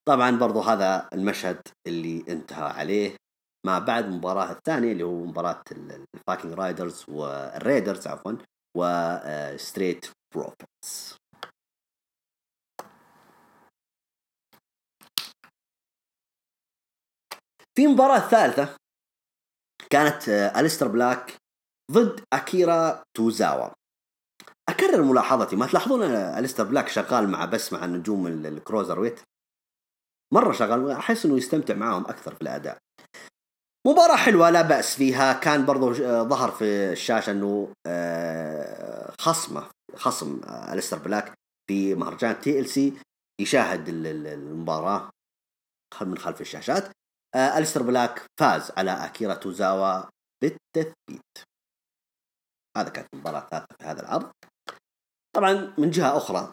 طبعا برضو هذا المشهد اللي انتهى عليه ما بعد مباراة الثانية اللي هو مباراة الفايكنج رايدرز والريدرز عفوا وستريت بروفيتس. في مباراة ثالثة كانت أليستر بلاك ضد أكيرا توزاوا. أكرر ملاحظتي، ما تلاحظون أليستر بلاك شغال مع بس مع النجوم الكروزر ويت، مرة شغال، أحس أنه يستمتع معهم أكثر في الأداء. مباراة حلوة لا بأس فيها، كان برضو ظهر في الشاشة أنه خصمه خصم أليستر بلاك في مهرجان تي إل سي يشاهد المباراة من خلف الشاشات. أليستر بلاك فاز على أكيرا توزاوا بالتثبيت. هذا كانت مباراة ثالثة في هذا العرض. طبعا من جهة أخرى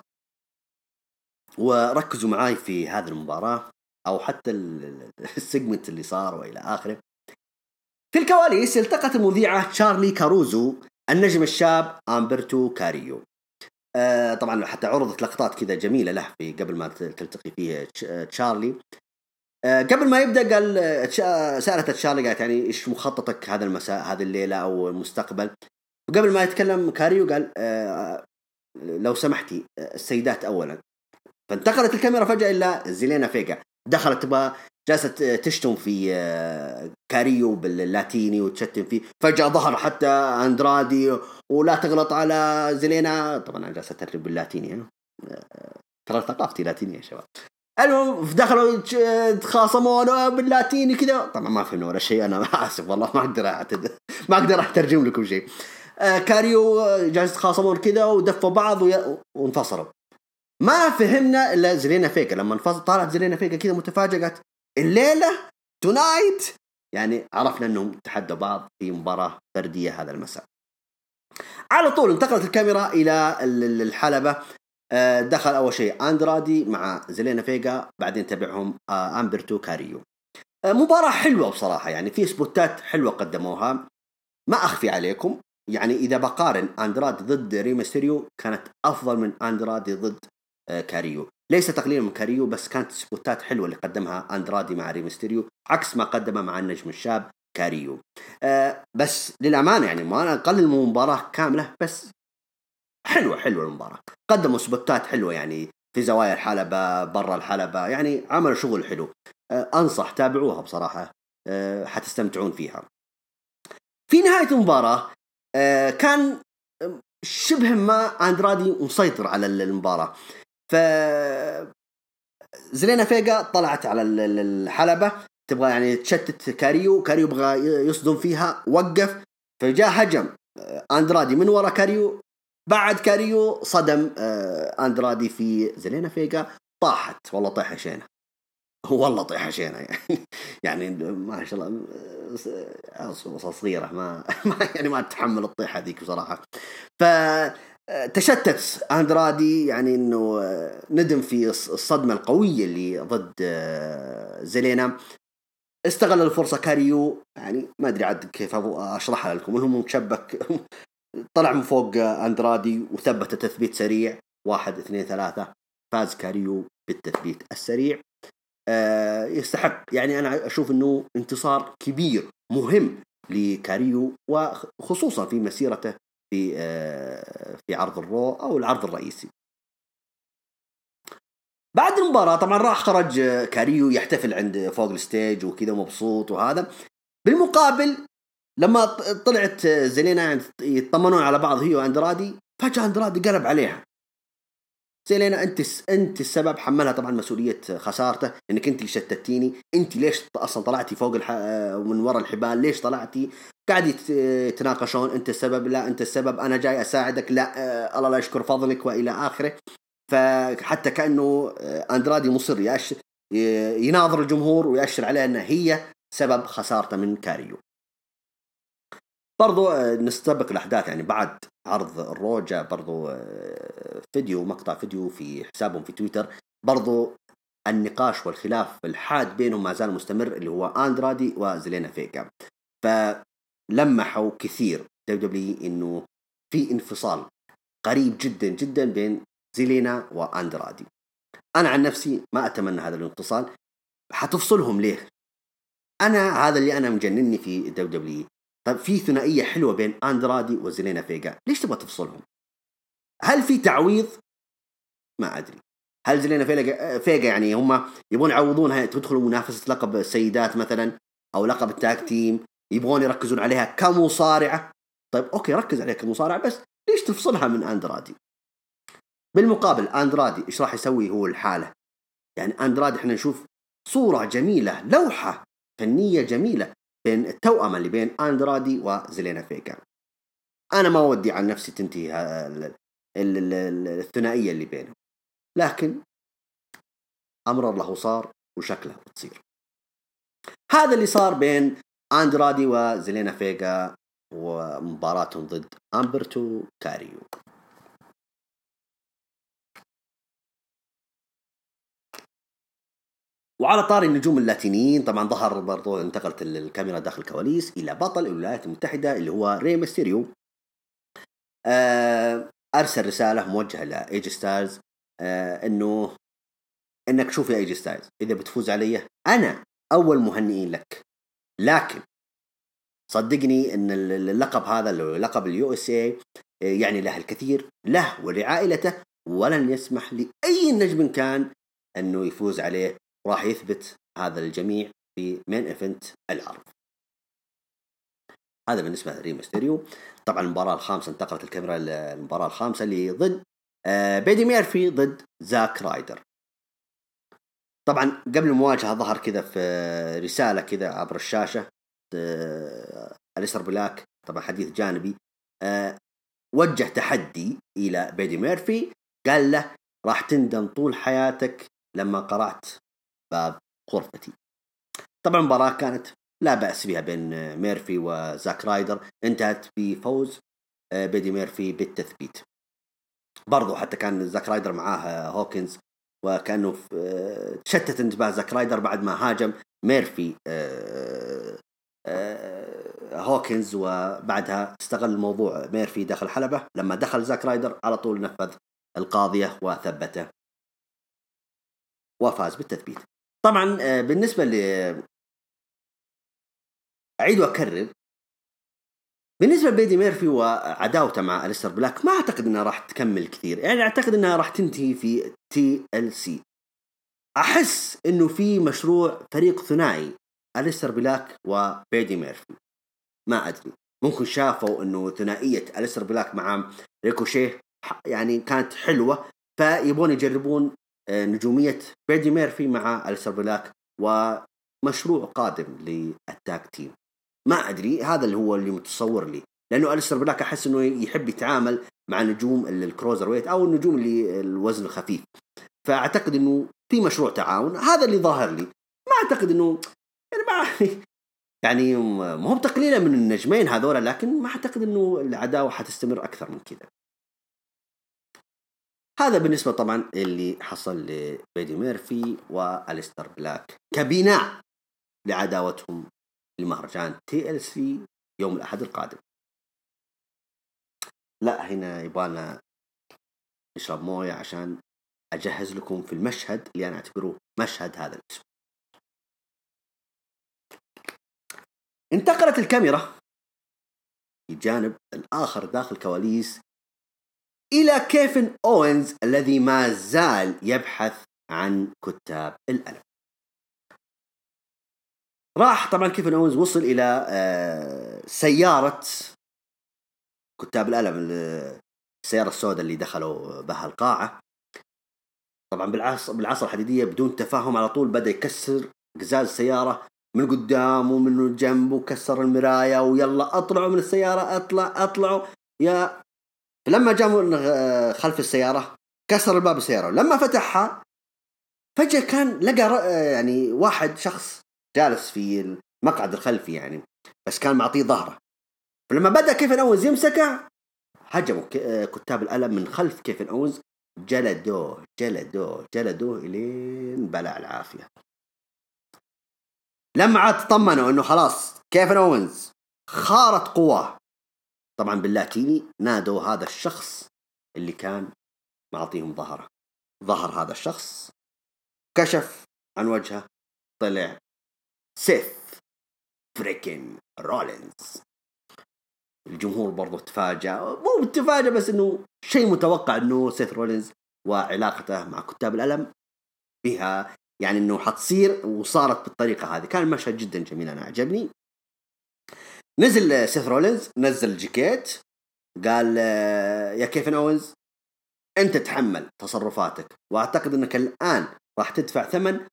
وركزوا معاي في هذه المباراة أو حتى السيجمنت اللي صار وإلى آخره. في الكواليس التقت المذيعة شارلي كاروزو النجم الشاب أمبرتو كاريو. آه طبعا حتى عرضت لقطات كذا جميلة له في قبل ما تلتقي فيه شارلي. آه قبل ما يبدأ قال سألت شارلي قالت يعني إيش مخططك هذا المساء هذه الليلة أو المستقبل. وقبل ما يتكلم كاريو قال آه لو سمحتي السيدات أولا. فانتقلت الكاميرا فجأة إلا زيلينا فيجا دخلت بقى جالسة تشتم في كاريو باللاتيني وتشتم فيه. فجأة ظهر حتى أندرادي ولا تغلط على زيلينا. طبعا أنا جالسة أترب باللاتيني يعني. ترى ثقافتي لاتينية يا شباب. المهم دخلوا تخاصمون باللاتيني كذا. طبعا ما فهمنا ولا شيء أنا آسف والله ما أقدر أعتد ما أقدر أترجم لكم شيء. كاريو جالسة تخاصمون كذا ودفوا بعض وانفصلوا. ما فهمنا إلا زيلينا فيكا لما انفصل طالعت زيلينا فيكا كذا متفاجئة الليلة تونايت يعني عرفنا أنهم تحدوا بعض في مباراة فردية هذا المساء. على طول انتقلت الكاميرا إلى الحلبة. دخل أول شيء أندرادي مع زيلينا فيكا بعدين تبعهم أمبرتو كاريو. مباراة حلوة بصراحة يعني في سبوتات حلوة قدموها ما أخفي عليكم. يعني إذا بقارن أندرادي ضد ريمستيريو كانت أفضل من أندرادي ضد كاريو. ليس تقليل من كاريو بس كانت سبوتات حلوة اللي قدمها أندرادي مع ريمستيريو عكس ما قدمه مع النجم الشاب كاريو. أه بس للأمانة يعني ما أنا أقلل من مباراة كاملة بس حلوة حلوة المباراة. قدموا سبوتات حلوة يعني في زوايا الحلبة برا الحلبة يعني عملوا شغل حلو. أه أنصح تابعوها بصراحة أه حتستمتعون فيها. في نهاية المباراة أه كان شبه ما أندرادي مسيطر على المباراة. ف زيلينا فيجا طلعت على الحلبة تبغى يعني تشتت كاريو. كاريو بغى يصدم فيها وقف فجاء هجم أندرادي من وراء كاريو. بعد كاريو صدم أندرادي في زيلينا فيجا طاحت. والله طيحة شينة والله طيحة شينة يعني يعني ما شاء الله صغيرة ما يعني ما تتحمل الطيحة ذيك بصراحة. ف تشتت أندرادي يعني أنه ندم في الصدمة القوية اللي ضد زيلينا. استغل الفرصة كاريو يعني ما أدري عاد كيف أشرحها لكم. منهم مشبك طلع من فوق أندرادي وثبت تثبيت سريع واحد اثنين ثلاثة. فاز كاريو بالتثبيت السريع. يستحق يعني أنا أشوف أنه انتصار كبير مهم لكاريو وخصوصا في مسيرته في في عرض الرو أو العرض الرئيسي. بعد المباراة طبعا راح خرج كاريو يحتفل عند فوق الستيج وكذا مبسوط وهذا. بالمقابل لما طلعت زيلينا يتطمنون على بعض هي وأندرادي فجأة أندرادي قلب عليها. زيلينا أنت أنت السبب حملها طبعا مسؤولية خسارته إنك أنت اللي شتتيني. أنت ليش أصلا طلعتي فوق الح... من وراء الحبال ليش طلعتي قاعد يتناقشون أنت السبب لا أنت السبب أنا جاي أساعدك لا أه الله لا يشكر فضلك وإلى آخره. فحتى كأنه أندرادي مصر يأش... يناظر الجمهور ويأشر عليها أنها هي سبب خسارته من كاريو. برضو نستبق الأحداث يعني بعد عرض الروجا برضو فيديو مقطع فيديو في حسابهم في تويتر. برضو النقاش والخلاف الحاد بينهم ما زال مستمر اللي هو أندرادي وزيلينا فيكا. فلمحوا كثير دبليو دبليو إي إنه في انفصال قريب جدا جدا بين زيلينا وأندرادي. أنا عن نفسي ما أتمنى هذا الانفصال. حتفصلهم ليه؟ أنا هذا اللي أنا مجنني في دبليو دبليو إي. طب في ثنائية حلوة بين أندرادي وزيلينا فيجا ليش تبغى تفصلهم؟ هل في تعويض؟ ما أدري. هل زيلينا فيجا يعني هم يبغون يعوضونها تدخلوا منافسة لقب السيدات مثلا أو لقب التاك تيم يبغون يركزون عليها كمصارعة؟ طيب أوكي ركز عليها كمصارعة بس ليش تفصلها من أندرادي؟ بالمقابل أندرادي إيش راح يسوي هو الحالة؟ يعني أندرادي إحنا نشوف صورة جميلة لوحة فنية جميلة بين التوأمة اللي بين أندرادي وزيلينا فيكا. أنا ما ودي عن نفسي تنتهي الثنائية اللي بينهم لكن أمر الله صار وشكله بتصير. هذا اللي صار بين أندرادي وزيلينا فيكا ومباراتهم ضد أمبرتو كاريو. وعلى طاري النجوم اللاتينيين طبعا ظهر برضو، انتقلت الكاميرا داخل الكواليس إلى بطل الولايات المتحدة اللي هو ري ميستيريو. أرسل رسالة موجهة لإيجي ستارز أنه أنك شوف يا إيجي ستارز، إذا بتفوز علي أنا أول مهنئين لك، لكن صدقني أن اللقب هذا لقب اليو اس اي يعني له الكثير، له ولعائلته، ولن يسمح لأي نجم كان أنه يفوز عليه، راح يثبت هذا الجميع في مين إيفنت العرض. هذا بالنسبة لري ميستيريو. طبعا المباراة الخامسة، انتقلت الكاميرا للمباراة الخامسة اللي ضد بيدي ميرفي ضد زاك رايدر. طبعا قبل المواجهة ظهر كذا في رسالة كذا عبر الشاشة أليستر بلاك، طبعا حديث جانبي، وجه تحدي إلى بيدي ميرفي، قال له راح تندم طول حياتك لما قرعت باب غرفتي. طبعا المباراة كانت لا بأس بها بين ميرفي وزاك رايدر، انتهت بفوز بيدي ميرفي بالتثبيت. برضو حتى كان زاك رايدر معاه هوكنز، وكأنه شتت انتباه زاك رايدر بعد ما هاجم ميرفي هوكنز، وبعدها استغل الموضوع ميرفي داخل الحلبة، لما دخل زاك رايدر على طول نفذ القاضية وثبته وفاز بالتثبيت. طبعا بالنسبة ل أعيد وأكرر، بالنسبة لبيدي ميرفي وعداوته مع أليستر بلاك ما أعتقد أنها راح تكمل كثير، يعني أعتقد أنها راح تنتهي في تي إل سي. أحس أنه في مشروع فريق ثنائي أليستر بلاك وبيدي ميرفي، ما أدري، ممكن شافوا أنه ثنائية أليستر بلاك مع ريكوشيه يعني كانت حلوة، فيبون يجربون نجومية بيدي ميرفي مع أليستر بلاك ومشروع قادم للتاك تيم. ما أدري، هذا اللي هو اللي متصور لي، لأنه أليستر بلاك أحس أنه يحب يتعامل مع نجوم الكروزر ويت أو النجوم اللي الوزن الخفيف، فأعتقد أنه في مشروع تعاون، هذا اللي ظاهر لي. ما أعتقد أنه يعني ما يعني مو بتقليلا من النجمين هذولا، لكن ما أعتقد أنه العداوة حتستمر أكثر من كذا. هذا بالنسبة طبعا اللي حصل لبيدي ميرفي وأليستر بلاك كبناء لعداوتهم المهرجان تي إل سي يوم الأحد القادم. لا هنا يبغانا نشرب موية عشان أجهز لكم في المشهد اللي أنا أعتبره مشهد هذا الاسم. انتقلت الكاميرا الجانب الآخر داخل الكواليس إلى كيفن أوينز الذي ما زال يبحث عن كتاب الألم. راح طبعا كيفن أوينز وصل إلى سيارة كتاب الألم، السيارة السوداء اللي دخلوا بها القاعة. طبعا بالعصا الحديدية بدون تفاهم على طول بدأ يكسر قزاز السيارة من قدام ومن الجنب، وكسر المراية، ويلا أطلعوا من السيارة، أطلع أطلعوا يا. لما جاءوا خلف السيارة كسر الباب السيارة، لما فتحها فجأة كان لقى يعني واحد شخص جالس في المقعد الخلفي يعني، بس كان معطيه ظهره. فلما بدأ كيفن أوينز يمسكه هجموا كتاب الألم من خلف كيفن أوينز، جلدوه جلدوه جلدوه إلين بلع العافية. لما عاد تطمنوا أنه خلاص كيفن أوينز خارت قواه، طبعا باللاتيني نادوا هذا الشخص اللي كان معطيهم ظهره. ظهر هذا الشخص كشف عن وجهه، طلع سيث فريكين رولينز. الجمهور برضو تفاجأ، مو بالتفاجأ بس انه شيء متوقع انه سيث رولينز وعلاقته مع كتاب الألم بها يعني انه حتصير، وصارت بالطريقة هذه. كان مشهد جدا جميل، انا عجبني. نزل سيث رولينز، نزل الجيكيت، قال يا كيفن أوينز أنت تحمل تصرفاتك، وأعتقد أنك الآن راح تدفع ثمن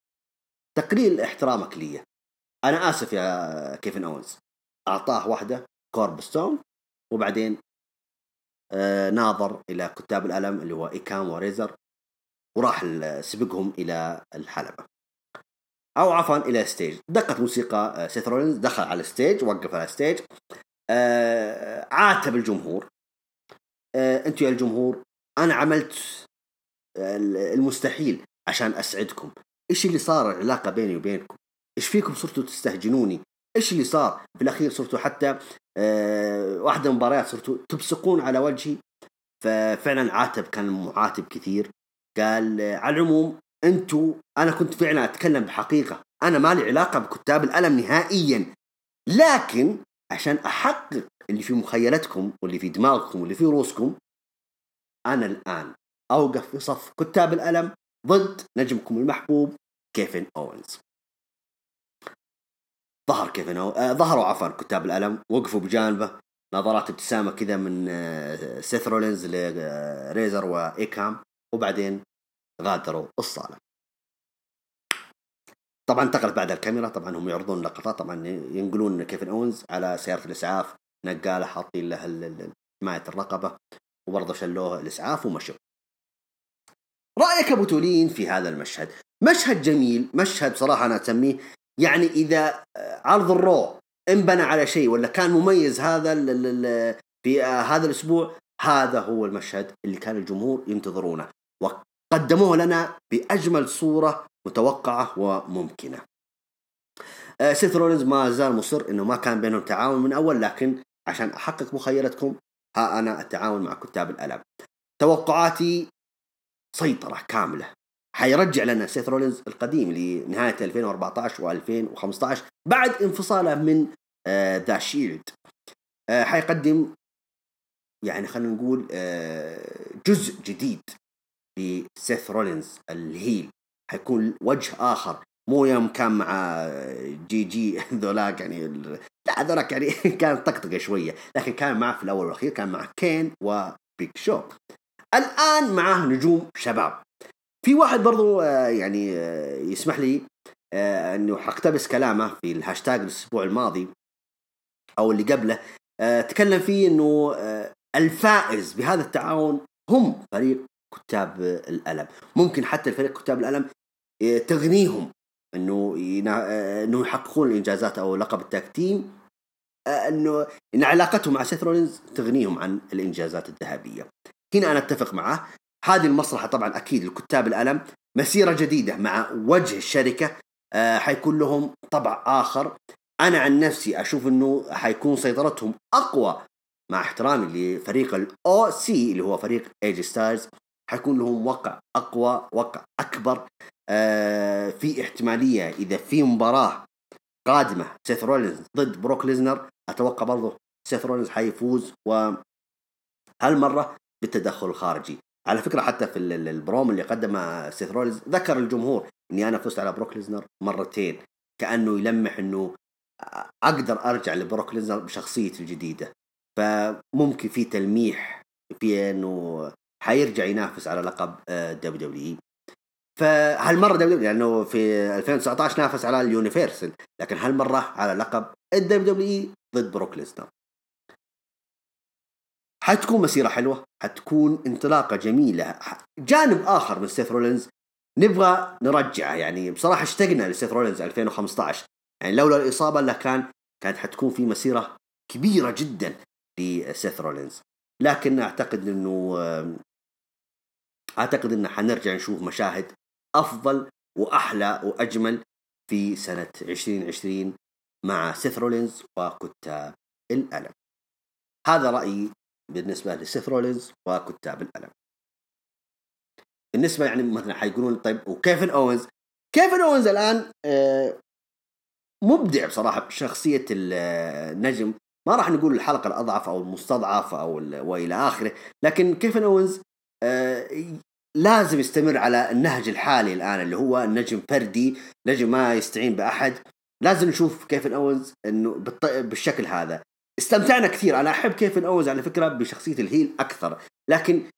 تقليل احترامك لي، أنا آسف يا كيفن أوينز. أعطاه واحدة كوربستون، وبعدين ناظر إلى كتاب الألم اللي هو إيكام وريزر، وراح سبقهم إلى الحلبة أو عفوا إلى ستيج. دقت موسيقى سيث رولينز، دخل على الستيج، وقف على الستيج، عاتب الجمهور، أنتوا يا الجمهور أنا عملت المستحيل عشان أسعدكم، إيش اللي صار العلاقة بيني وبينكم؟ إيش فيكم صرتوا تستهجنوني؟ إيش اللي صار؟ في الأخير صرتوا حتى واحدة مباريات صرتوا تبصقون على وجهي. ففعلا عاتب، كان معاتب كثير. قال على العموم أنتوا، أنا كنت فعلا أتكلم بحقيقة، أنا ما لي علاقة بكتاب الألم نهائيا، لكن عشان أحقق اللي في مخيلتكم واللي في دماغكم واللي في روسكم، أنا الآن أوقف في صف كتاب الألم ضد نجمكم المحبوب كيفن أوينز. ظهر كيفن أو... آه ظهروا عفوا كتاب الألم، وقفوا بجانبه، نظرات ابتسامة كذا من آه سيث رولينز لريزر وإيكام، وبعدين غادروا الصالة. طبعا انتقلت بعد الكاميرا، طبعا هم يعرضون لقطات، طبعا ينقلون كيفن أوينز على سيارة الإسعاف، نقاله حاطين له حماية الرقبة وبرضه شلوه الإسعاف ومشوا. رأيك أبو تولين في هذا المشهد؟ مشهد جميل، مشهد صراحة أنا أسميه يعني إذا عرض الرو انبنى على شيء ولا كان مميز هذا في هذا الأسبوع، هذا هو المشهد اللي كان الجمهور ينتظرونه، وقدموه لنا بأجمل صورة متوقعة وممكنة. سيث رولينز ما زال مصر إنه ما كان بينهم تعاون من أول، لكن عشان أحقق مخيلتكم ها أنا أتعاون مع كتاب الألم. توقعاتي سيطرة كاملة، حيرجع لنا سيث رولينز القديم لنهاية ألفين وأربعتاشر وألفين وخمستاشر بعد انفصاله من ذا شيلد. حيقدم يعني خلينا نقول جزء جديد لسيث رولينز الهيل، حيكون وجه آخر، مو يوم كان مع جي جي ذولاك يعني ال... لا ذولاك يعني كان طقطقة شوية، لكن كان معه في الأول والأخير كان مع كين وبيك شو. الآن معه نجوم شباب. في واحد برضو يعني يسمح لي أنه حقتبس كلامه في الهاشتاج الأسبوع الماضي أو اللي قبله، تكلم فيه أنه الفائز بهذا التعاون هم فريق كتاب الألم، ممكن حتى الفريق كتاب الألم تغنيهم أنه أنه يحققون الإنجازات أو لقب التكتيم، أنه إن علاقتهم مع سيث رولينز تغنيهم عن الإنجازات الذهبية. هنا أنا أتفق معه. هذه المصلحة طبعا أكيد لكتاب الألم، مسيرة جديدة مع وجه الشركة، أه حيكون لهم طبع آخر. أنا عن نفسي أشوف أنه حيكون سيطرتهم أقوى، مع احترامي لفريق الأو سي اللي هو فريق إيجي ستارز، حيكون لهم وقع أقوى، وقع أكبر. أه في احتمالية إذا في مباراة قادمة سيث رولينز ضد بروك ليزنر، أتوقع برضه سيث رولينز حيفوز، وهالمرة بالتدخل الخارجي. على فكرة حتى في البروم اللي قدمه سيث رولينز ذكر الجمهور أني أنا فزت على بروك ليزنر مرتين، كأنه يلمح أنه أقدر أرجع لبروك ليزنر بشخصيتي الجديدة، فممكن في تلميح في أنه حيرجع ينافس على لقب دبليو دبليو إي. فهالمرة دبليو دبليو إي، لأنه في ألفين وتسعتاشر نافس على اليونيفرسال، لكن هالمرة على لقب الدبليو دبليو إي ضد بروك ليزنر. حتكون مسيرة حلوة، حتكون انطلاقة جميلة، جانب آخر من سيث رولينز نبغى نرجعه. يعني بصراحة اشتقنا لسيث رولينز ألفين وخمستاشر، يعني لولا الإصابة اللي كان كانت حتكون في مسيرة كبيرة جدا لسيث رولينز، لكن أعتقد إنه أعتقد إنه حنرجع نشوف مشاهد أفضل وأحلى وأجمل في سنة عشرين عشرين مع سيث رولينز وكتاب الألم. هذا رأيي بالنسبة لسيث رولينز وكتاب الألم. بالنسبة يعني مثلا حيقولون طيب وكيفن أوينز، كيفن أوينز الآن مبدع بصراحة بشخصية النجم، ما راح نقول الحلقة الأضعف أو المستضعف أو وإلى آخره، لكن كيفن أوينز لازم يستمر على النهج الحالي الآن اللي هو النجم فردي، نجم ما يستعين بأحد. لازم نشوف كيفن أوينز إنه بالشكل هذا. استمتعنا كثير، أنا أحب كيفن أوينز على فكرة بشخصية الهيل أكثر، لكن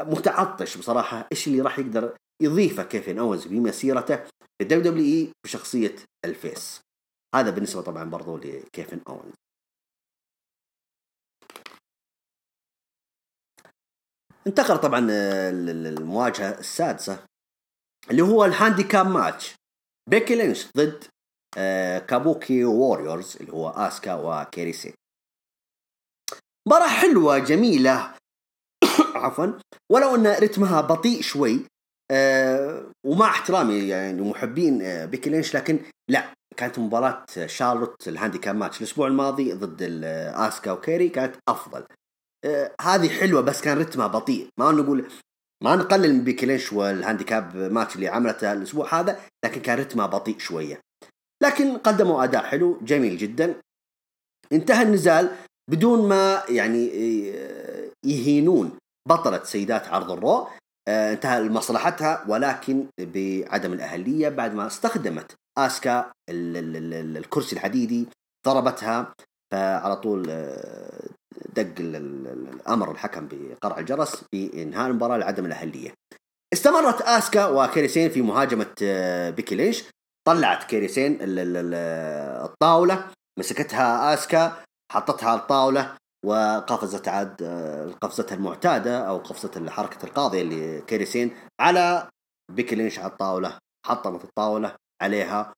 متعطش بصراحة إيش اللي راح يقدر يضيفه كيفن أوينز بمسيرته في دبليو دبليو إي بشخصية الفيس. هذا بالنسبة طبعا برضو لكيفن أوينز. انتقل طبعا المواجهة السادسة اللي هو الهانديكاب ماتش، بيكي لينش ضد كابوكي ووريورز اللي هو آسكا وكيريسي. مباراة حلوة جميلة عفوا ولو أن رتمها بطيء شوي، أه ومع احترامي يعني محبين أه بيكي لينش، لكن لا، كانت مباراة شارلوت الهانديكاب ماتش الأسبوع الماضي ضد آسكا وكيري كانت أفضل. أه هذه حلوة بس كان رتمها بطيء، ما نقول ما نقلل من بيكي لينش والهانديكاب ماتش اللي عملته الأسبوع هذا، لكن كان رتمها بطيء شوية، لكن قدموا أداء حلو جميل جدا. انتهى النزال بدون ما يعني يهينون بطلة سيدات عرض الرو، انتهى لمصلحتها ولكن بعدم الأهلية، بعد ما استخدمت آسكا الكرسي الحديدي ضربتها، فعلى طول دق الأمر الحكم بقرع الجرس بإنهاء المباراة لعدم الأهلية. استمرت آسكا وكيريسين في مهاجمة بيكي لينش، طلعت كيريسين الطاولة، مسكتها آسكا حطتها على الطاولة وقفزت عاد القفزة المعتادة أو قفزة حركة القاضية اللي كيريسين على بيكي لينش على الطاولة، حطمت الطاولة عليها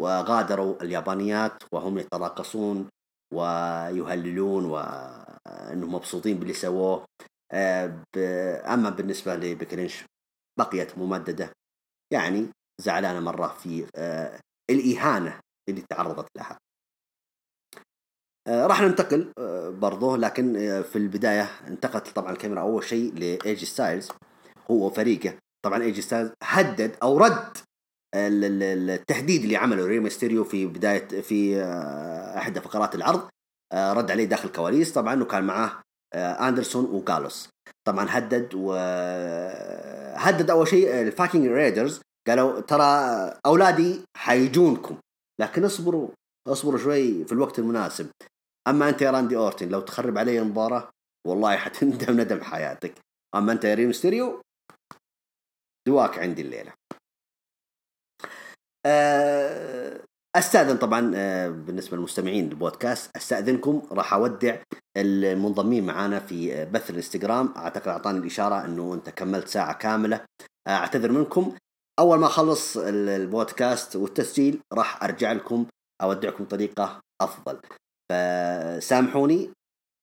وغادروا اليابانيات وهم يتراقصون ويهللون وأنهم مبسوطين باللي سووه. أما بالنسبة لبيكي لينش بقيت ممددة، يعني زعلانة مرة في الإهانة اللي تعرضت لها. راح ننتقل برضه، لكن في البداية انتقلت طبعا الكاميرا أول شيء لإيجي ستايلز هو فريقه. طبعا إيجي ستايلز هدد أو رد التهديد اللي عمله ري ميستيريو في بداية في أحد فقرات العرض، رد عليه داخل الكواليس طبعا، وكان معاه أندرسون وغالوس. طبعا هدد وهدد أول شيء الفاكينج ريدرز، قالوا ترى أولادي حيجونكم لكن اصبروا اصبروا شوي في الوقت المناسب، أما أنت يا راندي أورتن لو تخرب علي مباراة والله حتندم ندم حياتك، أما أنت يا ري ميستيريو دواك عندي الليلة. أستأذن طبعا بالنسبة للمستمعين البودكاست، أستأذنكم راح أودع المنضمين معانا في بث الانستغرام، أعتقد أعطاني الإشارة أنه أنت كملت ساعة كاملة، أعتذر منكم. أول ما خلص البودكاست والتسجيل راح أرجع لكم أودعكم طريقة أفضل، فسامحوني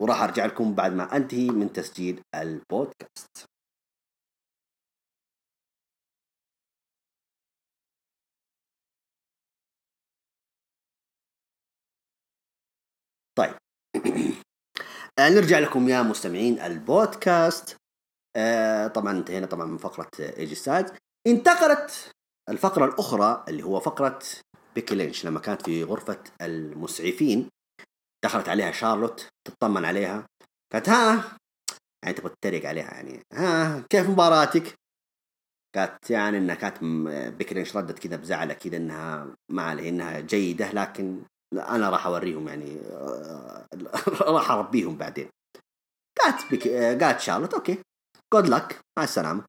وراح أرجع لكم بعد ما أنتهي من تسجيل البودكاست. طيب نرجع لكم يا مستمعين البودكاست. آه طبعا انتهينا طبعا من فقرة إيجي ستايلز، انتقلت الفقرة الأخرى اللي هو فقرة بيكي لينش لما كانت في غرفة المسعفين، دخلت عليها شارلوت تطمن عليها، قالت ها يعني تبغى تتريق عليها يعني ها كيف مباراتك، قالت يعني انها كانت بيكي لينش ردت كذا بزعل اكيد انها ما عليه انها جيدة، لكن انا راح اوريهم يعني راح اربيهم بعدين. قالت بيك... قالت شارلوت اوكي جود لك مع السلامة.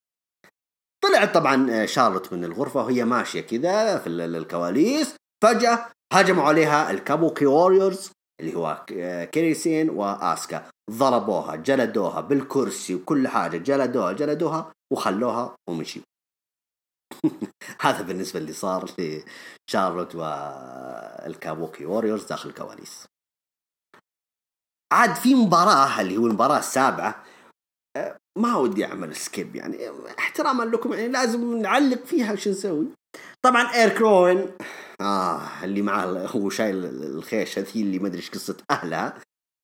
طلعت طبعا شارلوت من الغرفة وهي ماشية كذا في الكواليس، فجأة هجموا عليها الكابوكي ووريورز اللي هو كيريسين وآسكا، ضربوها جلدوها بالكرسي وكل حاجة، جلدوها جلدوها وخلوها ومشي. هذا بالنسبة اللي صار لشارلوت والكابوكي ووريورز داخل الكواليس. عاد في مباراة اللي هو المباراة السابعة، ما ودي أعمل سكيب يعني احتراما لكم يعني لازم نعلق فيها وش نسوي. طبعا إيريك روين آه اللي معه هو شايل الخيش هذي اللي ما أدري إيش قصة أهلها،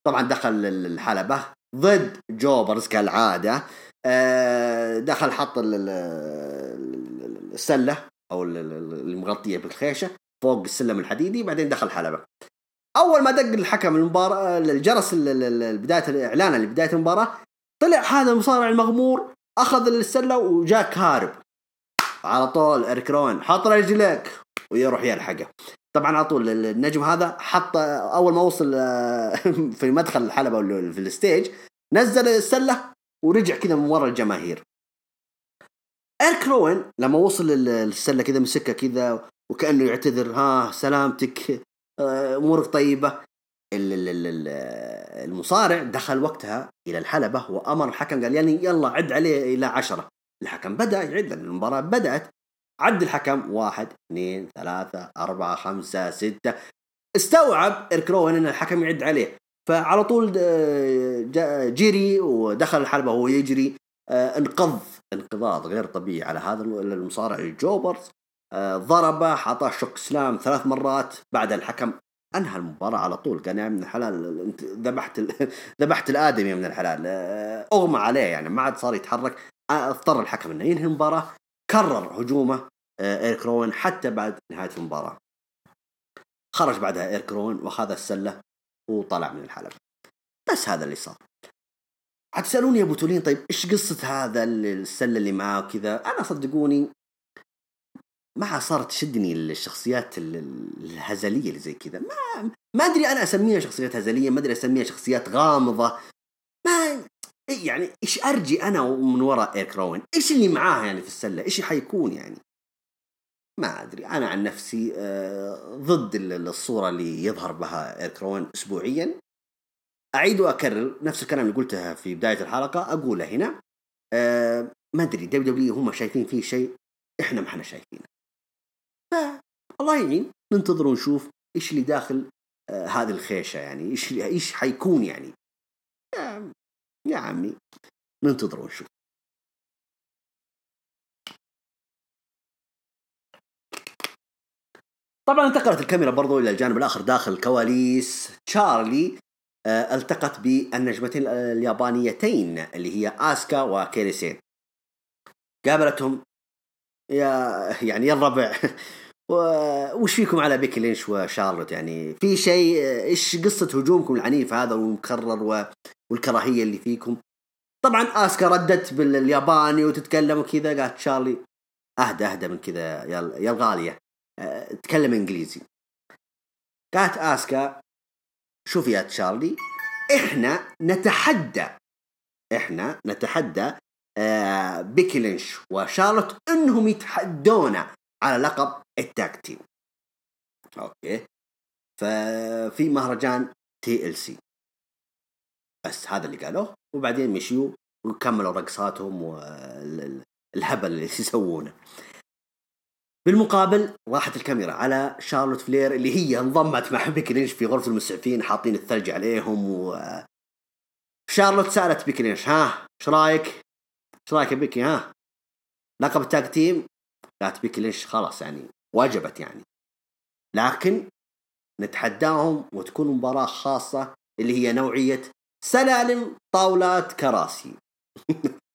طبعا دخل الحلبة ضد جوبرز كالعادة، آه دخل حط السلة أو المغطية بالخيشة فوق السلم الحديدي، بعدين دخل الحلبة. أول ما دق الحكم المباراة الجرس بداية الإعلان اللي بداية المباراة، طلع هذا المصارع المغمور أخذ السلة وجاك هارب على طول، إيريك روين حط رجلك ويروح يلحقه. طبعا على طول النجم هذا حط أول ما وصل في مدخل الحلبة في الستيج نزل السلة ورجع كذا من وراء الجماهير. إيريك روين لما وصل السلة كذا مسكها كذا وكأنه يعتذر ها سلامتك أمورك طيبة. المصارع دخل وقتها إلى الحلبة وأمر الحكم قال يعني يلا عد عليه إلى عشرة. الحكم بدأ يعد لأن المباراة بدأت، عد الحكم واحد اثنين ثلاثة أربعة خمسة ستة، استوعب إيريك روين أن الحكم يعد عليه فعلى طول جري ودخل الحلبة وهو يجري، انقض انقضاض غير طبيعي على هذا المصارع جوبرز، ضربه، حطه شوك سلام ثلاث مرات. بعد الحكم انهى المباراة على طول، كان يعني من الحلال، ذبحت ذبحت الآدمي من الحلال، اغمى عليه يعني ما عاد صار يتحرك. اضطر الحكم انه ينهي المباراة. كرر هجومه إيريك روين حتى بعد نهاية المباراة. خرج بعدها إيريك روين وأخذ السلة وطلع من الحلبة. بس هذا اللي صار. هتسألوني يا بوتولين طيب إيش قصة هذا السلة اللي معاه وكذا؟ أنا صدقوني ما صارت تشدني الشخصيات الهزلية اللي زي كذا. ما ما أدري أنا أسميها شخصيات هزلية، ما أدري أسميها شخصيات غامضة. ما يعني إيش أرجي أنا ومن وراء إيريك روين؟ إيش اللي معاه يعني في السلة؟ إيش حيكون يعني؟ ما أدري. أنا عن نفسي ضد الصورة اللي يظهر بها إيريك روين أسبوعيا. أعيد وأكرر نفس الكلام اللي قلتها في بداية الحلقة أقوله هنا. أه ما أدري دبليو دبليو هم شايفين فيه شيء إحنا ما إحنا شايفينه. فالله يعين، ننتظر ونشوف إيش اللي داخل أه هذه الخيشة، يعني إيش إيش حيكون يعني. أه يا عمي ننتظر ونشوف. طبعا انتقلت الكاميرا برضو إلى الجانب الآخر داخل الكواليس. تشارلي التقت بالنجمتين اليابانيتين اللي هي آسكا وكيريسين، قابلتهم يعني يا الربع وش فيكم على بيكي لينش وشارلوت؟ يعني في شيء، إيش قصة هجومكم العنيف هذا والمكرر والكراهية اللي فيكم؟ طبعا آسكا ردت بالياباني وتتكلم وكذا. قالت تشارلي أهدى أهدى من كذا يا الغالية، تكلم انجليزي. قالت آسكا شوف يا تشارلي، احنا نتحدى احنا نتحدى آه بيكي لينش وشارلوت انهم يتحدونا على لقب التاك تيم. اوكي، ففي مهرجان تي ال سي. بس هذا اللي قالوه، وبعدين مشيوا وكملوا رقصاتهم والهبل اللي يسوونه. بالمقابل راحت الكاميرا على شارلوت فلير اللي هي انضمت مع بيكي لينش في غرفة المسعفين، حاطين الثلج عليهم. وشارلوت سألت بيكي لينش ها ايش رايك ايش رايك يا بيكي، ها لقب التاك تيم؟ قالت بيكي لينش خلاص يعني واجبت يعني، لكن نتحداهم وتكون مباراة خاصة اللي هي نوعية سلالم طاولات كراسي.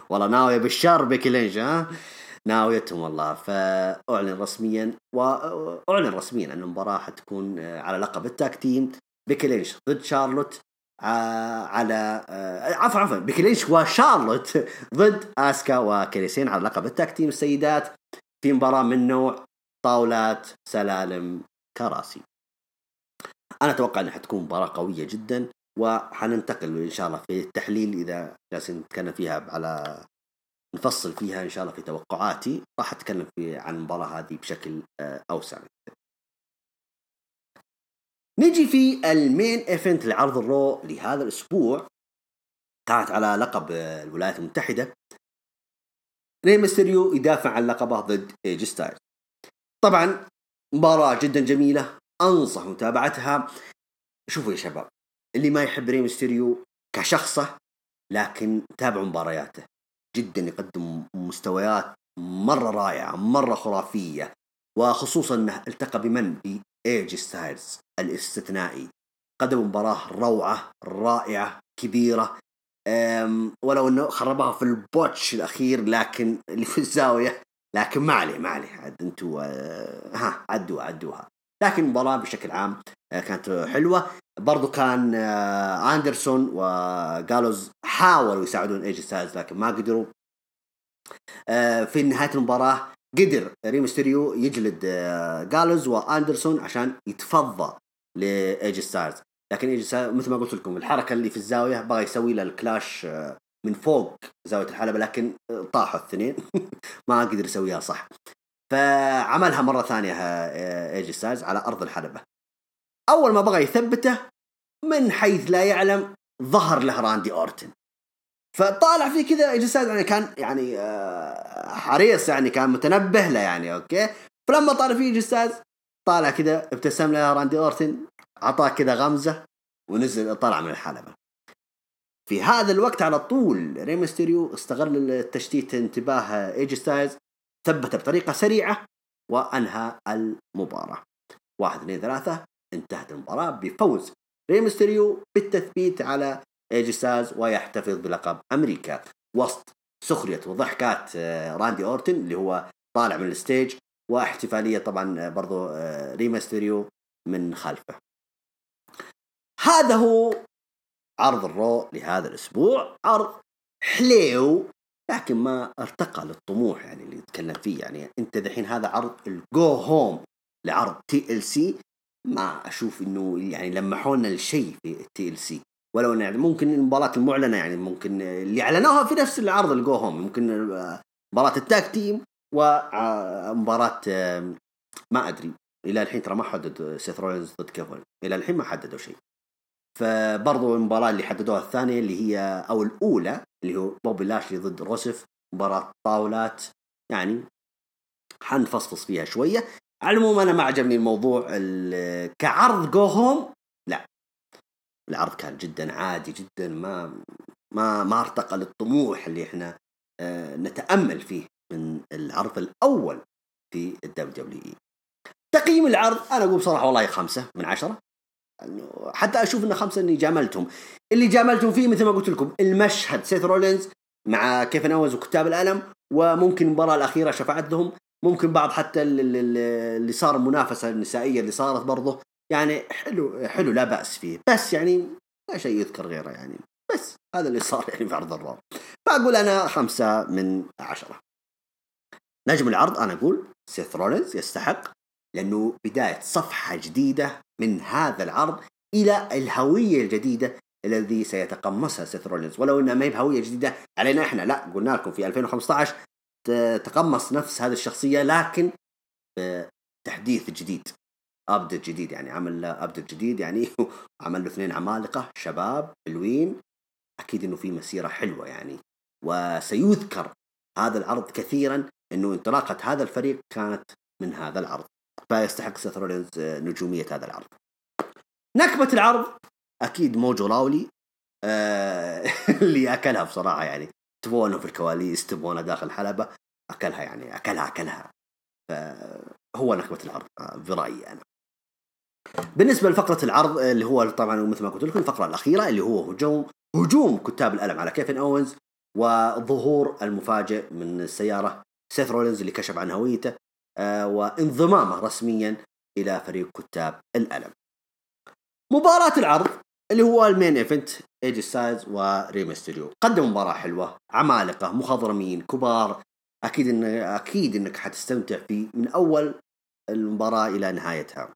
والله ناوية بالشر بيكي لينش، ها ناويتهم والله. فأعلن رسميا وأعلن رسميا أن المباراة حتكون على لقب التاك تيم، بيكي لينش ضد شارلوت على عفوا عفوا بيكي لينش وشارلوت ضد آسكا وكريسين على لقب التاك تيم السيدات، في مباراة من نوع طاولات سلالم كراسي. أنا أتوقع أنها حتكون مباراة قوية جدا، وحننتقل إن شاء الله في التحليل إذا جالسين نتكلم فيها على نفصل فيها إن شاء الله في توقعاتي. راح أتكلم في عن المباراة هذه بشكل أوسع. نجي في المين إيفنت لعرض الرو لهذا الأسبوع، كانت على لقب الولايات المتحدة. ري ميستيريو يدافع عن لقبه ضد إيجي ستايل. طبعا مباراة جدا جميلة، أنصح متابعتها. شوفوا يا شباب اللي ما يحب ري ميستيريو كشخصه، لكن تابعوا مبارياته، جدا يقدم مستويات مرة رائعة، مرة خرافية، وخصوصا أنه التقى بمن بإيجي ستايلز الاستثنائي. قدم مباراة روعة رائعة كبيرة، ولو أنه خربها في البوتش الأخير لكن اللي في الزاوية، لكن ما عليه ما عليه عد أنتوا ها عدوا عدوها. لكن مباراة بشكل عام كانت حلوة. برضو كان أندرسون وغالوز حاولوا يساعدون إيجي ستايلز لكن ما قدروا. في نهاية المباراة قدر ري ميستيريو يجلد غالوز وأندرسون عشان يتفضى لإيجي ستايلز، لكن إيجي ستايلز مثل ما قلت لكم الحركة اللي في الزاوية بغى يسوي له الكلاش من فوق زاوية الحلبة، لكن طاحوا الاثنين. ما قدر يسويها صح، فعملها مرة ثانية إيجي ستايلز على أرض الحلبة. أول ما بغى يثبته من حيث لا يعلم ظهر له راندي أورتن، فطالع فيه كذا إيجي ستايلز يعني كان يعني حريص يعني كان متنبه له يعني أوكي. فلما طالع فيه إيجي ستايلز طالع كذا ابتسم له راندي أورتن، عطاه كذا غمزة ونزل طلع من الحلبة. في هذا الوقت على طول ري ميستيريو استغل التشتيت انتباه ايج ستايلز، ثبت بطريقة سريعة وأنهى المباراة. واحد اثنين ثلاثة انتهت المباراة بفوز ري ميستيريو بالتثبيت على ايج ستايلز ويحتفظ بلقب أمريكا وسط سخرية وضحكات راندي أورتن اللي هو طالع من الستيج، واحتفالية طبعا برضو ري ميستيريو من خلفه. هذا هو عرض الرو لهذا الأسبوع، عرض حليو لكن ما ارتقى للطموح يعني اللي نتكلم فيه. يعني أنت دحين هذا عرض الجو هوم لعرض تي ال سي، ما أشوف إنه يعني لمحونا الشيء في تي ال سي، ولو يعني ممكن المباراة المعلنة يعني ممكن اللي أعلنوها في نفس العرض الجو هوم، ممكن مباراة التاك تيم ومباراة ما أدري. إلى الحين ترى ما حدد سيث رولينز ضد كيفن، إلى الحين ما حددوا شيء. فبرضو المباراة اللي حددوها الثانية اللي هي أو الأولى اللي هو بوبي لاشلي ضد روسف، مباراة طاولات يعني حنفصفص فيها شوية. على العموم أنا ما عجبني الموضوع كعرض جو هوم، لا العرض كان جدا عادي جدا، ما ما ما ارتقى للطموح اللي احنا نتأمل فيه من العرض الأول في الدبليو دبليو إي. تقييم العرض أنا أقول بصراحة والله خمسة من عشرة، حتى أشوف إن خمسة إني جاملتهم. اللي جاملتهم فيه مثل ما قلت لكم المشهد سيث رولينز مع كيفن أوينز وكتاب الألم، وممكن المباراة الأخيرة شفعت لهم، ممكن بعض حتى اللي صار المنافسة النسائية اللي صارت برضه يعني حلو حلو لا بأس فيه، بس يعني لا شيء يذكر غيره يعني، بس هذا اللي صار يعني في عرض الرو. فأقول أنا خمسة من عشرة. نجم العرض أنا أقول سيث رولينز يستحق، لأنه بداية صفحة جديدة من هذا العرض إلى الهوية الجديدة الذي سيتقمصها سيث رولينز، ولو إنها ما هي بهوية جديدة علينا إحنا، لا قلنا لكم في ألفين وخمسة عشر تقمص نفس هذه الشخصية، لكن تحديث جديد، أبديت جديد يعني، عمل أبديت جديد يعني عمل له اثنين عمالقة شباب حلوين، أكيد إنه في مسيرة حلوة يعني، وسيذكر هذا العرض كثيرا إنه انطلاقة هذا الفريق كانت من هذا العرض، فيستحق سيث رولينز نجومية هذا العرض. نكبة العرض أكيد موجو راولي آه اللي أكلها بصراحة يعني، تبونه في الكواليس تبونه داخل الحلبة، أكلها يعني أكلها أكلها هو نكبة العرض برأيي أنا. بالنسبة لفقرة العرض اللي هو طبعا مثل ما قلت لكم الفقرة الأخيرة اللي هو هجوم هجوم كتاب الألم على كيفن أوينز، وظهور المفاجئ من السيارة سيث رولينز اللي كشف عن هويته وانضمامه رسميا إلى فريق كتاب الألم. مباراة العرض اللي هو المين إيفنت إيج ستايلز وري ميستيريو، قدم مباراة حلوة، عمالقة مخضرمين كبار، أكيد إن أكيد إنك حتستمتع فيه من أول المباراة إلى نهايتها.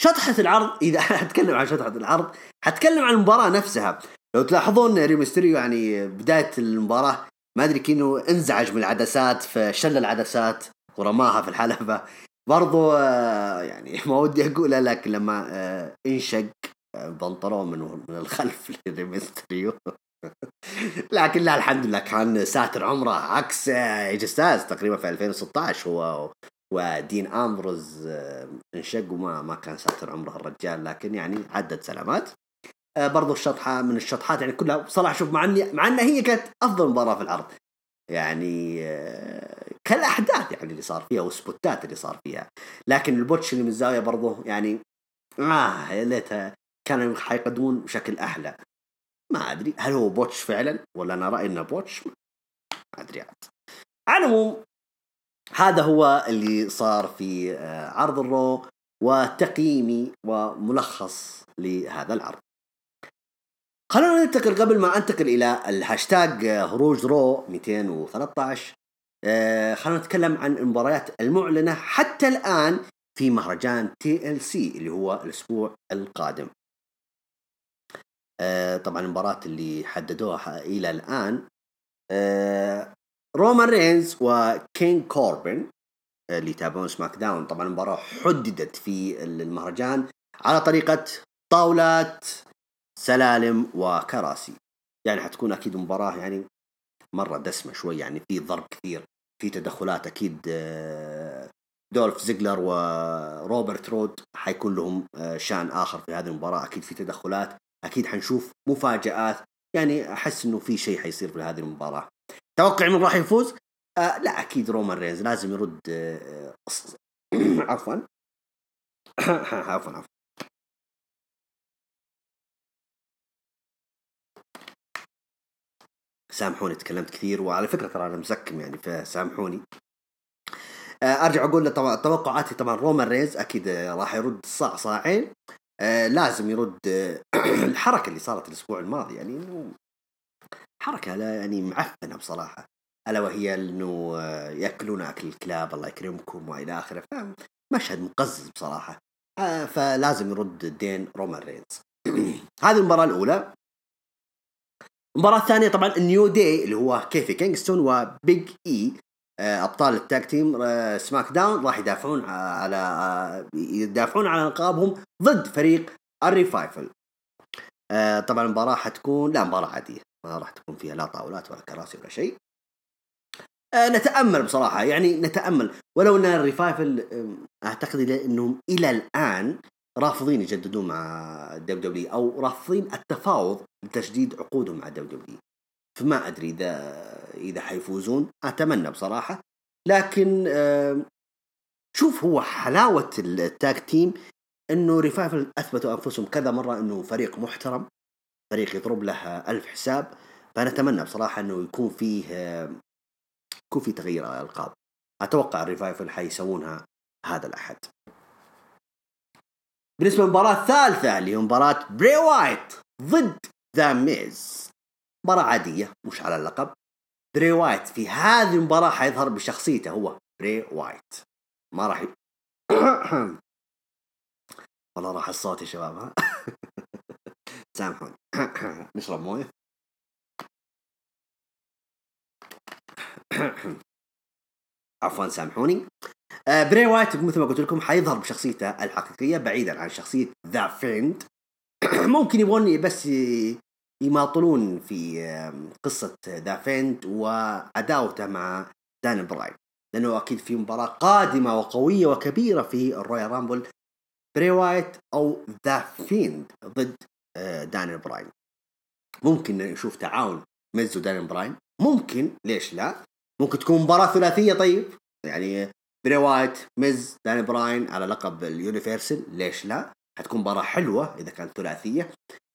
شطحة العرض، إذا هتكلم عن شطحة العرض هتكلم عن المباراة نفسها. لو تلاحظون ري ميستيريو يعني بداية المباراة ما أدري كأنه انزعج من العدسات، فشل العدسات ورماها في الحلبة برضو يعني، ما ودي أقولها لكن لما انشق بنطلون من من الخلف لريمستريو لكن لا الحمد لله كان ساتر عمره، عكس إيج ستايلز تقريبا في ألفين وستة عشر هو ودين أمبروز انشق وما ما كان ساتر عمره الرجال، لكن يعني عدت سلامات. برضو الشطحة من الشطحات يعني كلها بصراحة، شوف مع أن مع أن هي كانت أفضل مباراة في العرض يعني كالأحداث يعني اللي صار فيها والسبوتات اللي صار فيها، لكن البوتش اللي من الزاوية برضو يعني آه يا ليتها كانوا حيقدمون بشكل أحلى. ما أدري هل هو بوتش فعلا ولا أنا رأيي إنه بوتش، ما أدري يعني. على العموم هذا هو اللي صار في عرض الرو وتقييمي وملخص لهذا العرض. خلونا ننتقل قبل ما أنتقل إلى الهاشتاج هروج رو مئتين وثلاثة عشر، خلونا نتكلم عن المباريات المعلنة حتى الآن في مهرجان تي إل سي اللي هو الأسبوع القادم. طبعا المباريات اللي حددوها إلى الآن رومان رينز وكين كوربن اللي تابعون سماك داون، طبعا المباراة حددت في المهرجان على طريقة طاولات سلالم وكراسي، يعني حتكون أكيد مباراة يعني مرة دسمة شوي يعني، في ضرب كثير، في تدخلات أكيد دولف زيجلر وروبرت رود حيكون لهم شأن آخر في هذه المباراة. أكيد في تدخلات، أكيد حنشوف مفاجآت، يعني أحس إنه في شيء حيصير في هذه المباراة. توقع من راح يفوز؟ آه لا أكيد رومان رينز لازم يرد آه عفوا عفوا عفوا سامحوني تكلمت كثير، وعلى فكرة ترى أنا مزكم يعني فسامحوني. أرجع أقول لطبع توقعاتي طبعا رومان رينز أكيد راح يرد الصاع صاعين، أه لازم يرد الحركة اللي صارت الأسبوع الماضي، يعني إنه حركة لا يعني معفنة بصراحة، ألا وهي إنه يأكلون أكل الكلاب الله يكرمكم وإلى آخره، مشهد مقزز بصراحة، أه فلازم يرد الدين رومان رينز. هذه المباراة الأولى. المباراة الثانية طبعا النيو داي اللي هو كيفي كينغستون وبيج إي أبطال التاك تيم سماك داون راح يدافعون على يدافعون على ألقابهم ضد فريق الريفايفل. طبعا المباراة حتكون لا مباراة عادية، ما راح تكون فيها لا طاولات ولا كراسي ولا شيء. نتأمل بصراحة، يعني نتأمل، ولو أن الريفايفل أعتقد أنهم إلى الآن رافضين يجددون مع دبليو دبليو إي أو رافضين التفاوض لتجديد عقودهم مع دبليو دبليو إي، فما أدري إذا إذا حيفوزون، أتمنى بصراحة. لكن شوف هو حلاوة التاك تيم إنه ريفايفل أثبتوا أنفسهم كذا مرة إنه فريق محترم، فريق يضرب له ألف حساب، فنتمنى بصراحة إنه يكون فيه يكون فيه تغيير ألقاب. أتوقع الريفايفل حيسوونها هذا الأحد. بالنسبة للمباراة الثالثة اللي هي مباراة بري وايت ضد ذا ميز، مباراة عادية مش على اللقب. بري وايت في هذه المباراة حيظهر بشخصيته هو بري وايت، ما راح ي... والله راح الصوت يا شباب ها سامحوني نشرب مويه. عفوا سامحوني. بري وايت مثل ما قلت لكم حيظهر بشخصيته الحقيقية بعيدا عن شخصية ذا فيند. ممكن يبغون بس يماطلون في قصة ذا فيند وعداوته مع دان براين، لأنه أكيد في مباراة قادمة وقوية وكبيرة في الرويال رامبل، بري وايت أو ذا فيند ضد دان براين. ممكن نشوف تعاون ميز ودان براين، ممكن ليش لا، ممكن تكون مباراة ثلاثية. طيب يعني بري وايت ميز دان براين على لقب اليونيفرسال، ليش لا، هتكون مباراة حلوة إذا كانت ثلاثية.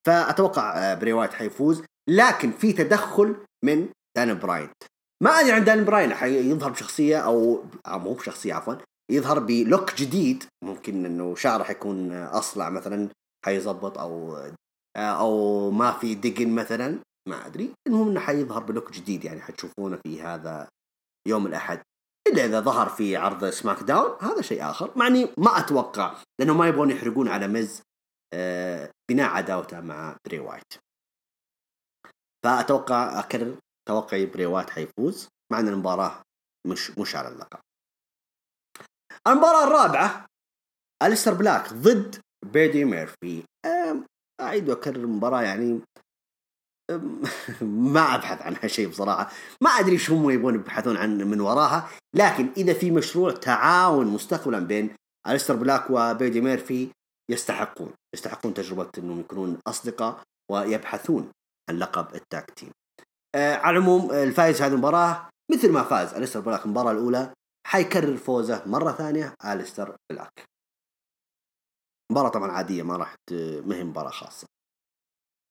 فأتوقع بري وايت حيفوز، لكن في تدخل من دان براين. ما أدري عن دان براين، حيظهر بشخصية أو مو بشخصية عفوا يظهر بلوك جديد، ممكن إنه شعره حيكون أصلع مثلا حيزبط أو أو ما في دقن مثلا، ما أدري. المهم إنه حيظهر بلوك جديد، يعني حتشوفونه في هذا يوم الأحد، إلا إذا ظهر في عرض سماك داون هذا شيء آخر، معني ما أتوقع، لأنه ما يبغون يحرقون على ميز بناء عداوته مع بري وايت. فأتوقع أكرر توقعي بري وايت حيفوز، مع أن المباراة مش مش على اللقب. المباراة الرابعة أليستر بلاك ضد بيدي ميرفي. أعيد وأكرر المباراة، يعني ما أبحث عنها شيء بصراحة، ما أدري شو هم يبون يبحثون عن من وراها. لكن إذا في مشروع تعاون مستقبلا بين أليستر بلاك وبيدي ميرفي يستحقون يستحقون تجربة أنهم يكونون أصدقاء ويبحثون عن لقب التاك تيم. أه على العموم الفائز هذه المباراة مثل ما فاز أليستر بلاك المباراة الأولى حيكرر فوزه مرة ثانية أليستر بلاك. مباراة طبعا عادية، ما راح مهم مباراة خاصة.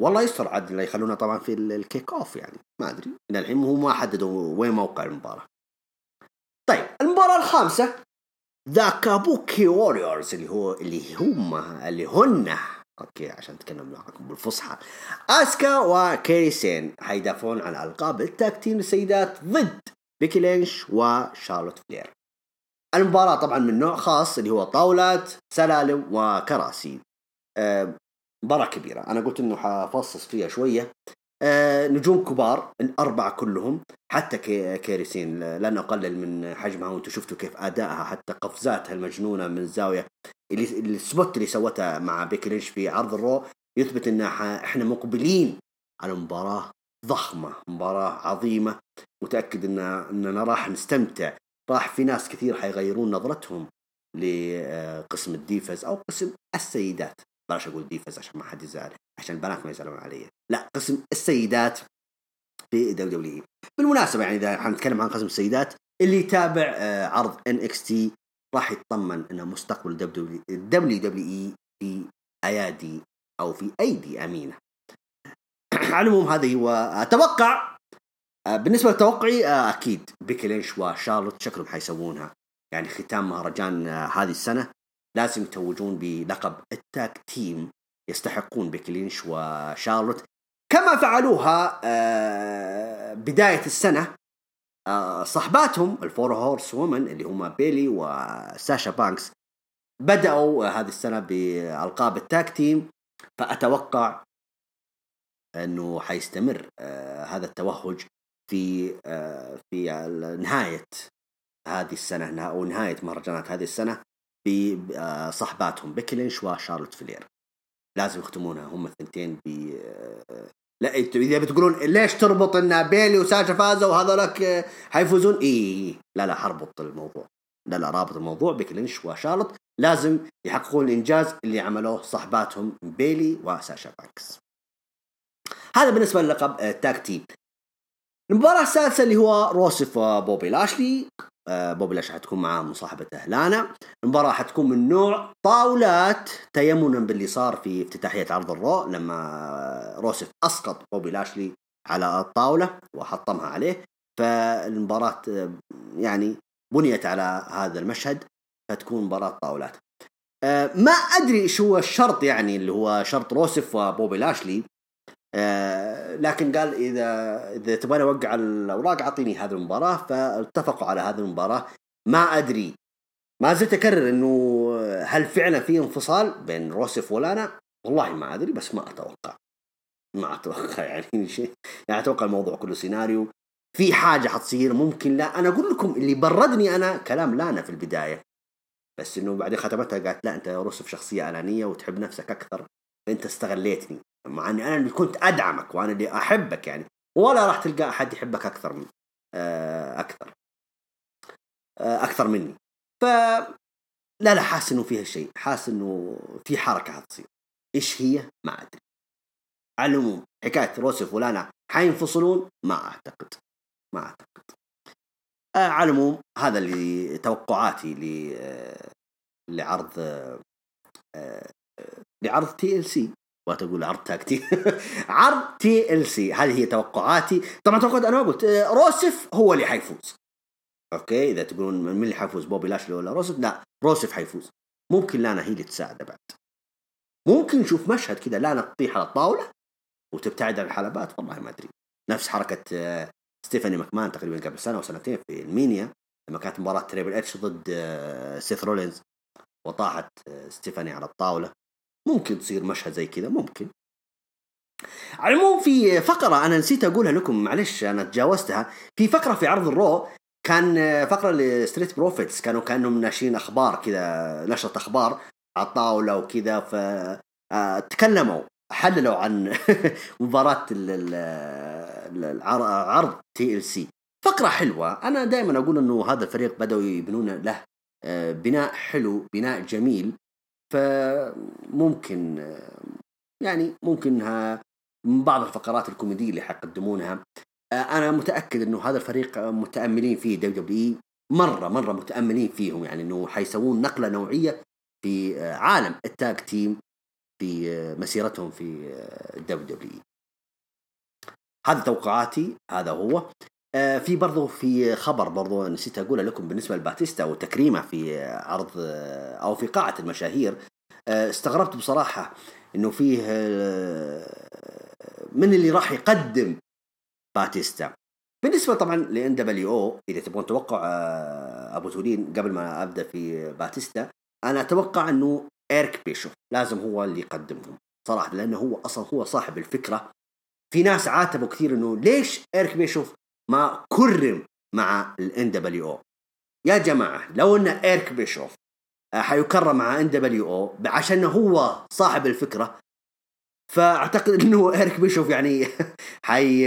والله يستر عاد اللي يخلونا طبعا في الكيك أوف، يعني ما أدري إلى الحين هم ما حددوا وين موقع المباراة. طيب المباراة الخامسة ذا كابوكي ووريورز اللي هو اللي هم اللي هن اوكي عشان نتكلم معكم بالفصحى، اسكا وكيريسين حيدافعون عن القاب التاك تيم السيدات ضد بيكي لينش وشارلوت فلير. المباراة طبعا من نوع خاص اللي هو طاولات سلالم وكراسي، مباراة كبيرة، انا قلت انه حفصص فيها شوية. نجوم كبار الأربعة كلهم حتى كيريسين، لأن أقلل من حجمها وانتوا شفتوا كيف أدائها، حتى قفزاتها المجنونة من الزاوية، اللي السبوت اللي سوتها مع بيكي لينش في عرض الرو يثبت أن احنا مقبلين على مباراة ضخمة، مباراة عظيمة، متأكد أننا راح نستمتع، راح في ناس كثير حيغيرون نظرتهم لقسم الديفاز او قسم السيدات. مباش اقول ديفاز عشان ما حد يزعل، عشان البنات ما يزعلون علي، لا قسم السيدات في دبليو دبليو إي. بالمناسبه يعني اذا حنتكلم عن قسم السيدات، اللي يتابع عرض إن إكس تي راح يتطمن ان مستقبل دبليو دبليو إي في ايادي او في ايدي امينه. على العموم هذا هو اتوقع. بالنسبه لتوقعي اكيد بيكي لينش وشارلوت شكلهم حيسوونها، يعني ختام مهرجان هذه السنه لازم يتوجون بلقب التاك تيم، يستحقون بيكي لينش وشارلوت كما فعلوها بدايه السنه صحباتهم الفور هورس وومن اللي هما بيلي وساشا بانكس. بدأوا هذه السنة بألقاب التاك تيم، فأتوقع أنه حيستمر هذا التوهج في في نهاية هذه السنة أو نهاية مهرجانات هذه السنة بصحباتهم بيكي لينش وشارلوت فلير. لازم يختمونها هم الثنتين ب لا إذا بتقولون ليش تربط إن بيلي وساشا فازوا وهذولك حيفوزون، إيه لا لا حربط الموضوع، لا لا رابط الموضوع بيكي لينش وشارلوت لازم يحققون الإنجاز اللي عملوه صحباتهم بيلي وساشا بانكس. هذا بالنسبة للقب التاك تيم. المباراة السادسة اللي هو روسيف وبوبي لاشلي. بوبي لاشلي حتكون مع مصاحبته لانا. المباراة حتكون من نوع طاولات، تيمنا باللي صار في افتتاحية عرض الرو لما روسيف أسقط بوبي لاشلي على الطاولة وحطمها عليه، فالمباراة يعني بنيت على هذا المشهد، فتكون مباراة طاولات. أه ما أدري إيش هو الشرط، يعني اللي هو شرط روسيف وبوبي لاشلي، أه لكن قال إذا إذا تبغى أوقع الأوراق أعطيني هذه المباراة، فاتفقوا على هذه المباراة. ما أدري، ما زلت أكرر إنه هل فعلا في انفصال بين روسيف ولانا؟ والله ما أدري، بس ما أتوقع ما أتوقع يعني شيء، يعني أتوقع الموضوع كله سيناريو، في حاجة حتصير ممكن. لا أنا أقول لكم اللي بردني أنا كلام لانا في البداية، بس إنه بعد ختمتها قالت لا أنت روسيف شخصية أنانية وتحب نفسك أكثر، أنت استغليتني مع أني أنا اللي كنت أدعمك وأنا اللي أحبك، يعني ولا راح تلقى أحد يحبك أكثر من أكثر أكثر مني. فلا لا حاس إنه فيها شيء، حاس إنه في حركة هتصير، إيش هي ما أدري. على العموم حكاية روسيف ولانا حينفصلون ما أعتقد ما أعتقد. على العموم هذا اللي توقعاتي ل لعرض لعرض تي إل سي، وتقول عرض تاكتي عرض تي إل سي. هذه هي توقعاتي. طبعا توقعت أنا قلت روسيف هو اللي حيفوز. أوكي إذا تقولون من اللي حيفوز بوبي لاشلي ولا روسيف، لا روسيف حيفوز. ممكن لانا هي اللي تساعده بعد، ممكن نشوف مشهد كده لانا تطيح على الطاولة وتبتعد عن الحلبات، والله ما أدري. نفس حركة ستيفاني ماكمان تقريبا قبل سنة وسنتين في المينيا لما كانت مباراة تريبل اتش ضد سيث رولينز وطاحت ستيفاني على الطاولة. ممكن تصير مشهد زي كذا، ممكن. على العموم في فقرة أنا نسيت أقولها لكم، معلش أنا تجاوزتها. في فقرة في عرض الرو كان فقرة لستريت بروفيتس، كانوا كأنهم ناشرين أخبار كذا، نشرة أخبار على الطاولة وكذا، فتكلموا حللوا عن مباراة العرض تي إل سي. فقرة حلوة، أنا دائما أقول أنه هذا الفريق بدأوا يبنون له بناء حلو، بناء جميل، فممكن يعني ممكنها من بعض الفقرات الكوميدية اللي حيقدمونها. أنا متأكد أنه هذا الفريق متأملين فيه، دبليو دبليو إي مرة مرة متأملين فيهم، يعني أنه حيسوون نقلة نوعية في عالم التاج تيم في مسيرتهم في دبليو دبليو إي. هذا توقعاتي، هذا هو. في برضو في خبر برضو نسيت أقوله لكم بالنسبة لباتيستا وتكريمه في عرض أو في قاعة المشاهير. استغربت بصراحة إنه فيه من اللي راح يقدم باتيستا. بالنسبة طبعا لإن دبليو إذا تبون توقع أبو تولين قبل ما أبدأ في باتيستا، أنا أتوقع إنه إيرك بيشوف لازم هو اللي يقدمهم صراحة، لأنه هو أصلا هو صاحب الفكرة. في ناس عاتبوا كثير إنه ليش إيرك بيشوف ما كرم مع ال إن دبليو إي. يا جماعة لو أن إيرك بيشوف حيكرم مع إن دبليو إي عشان هو صاحب الفكرة، فأعتقد أنه إيرك بيشوف يعني حي...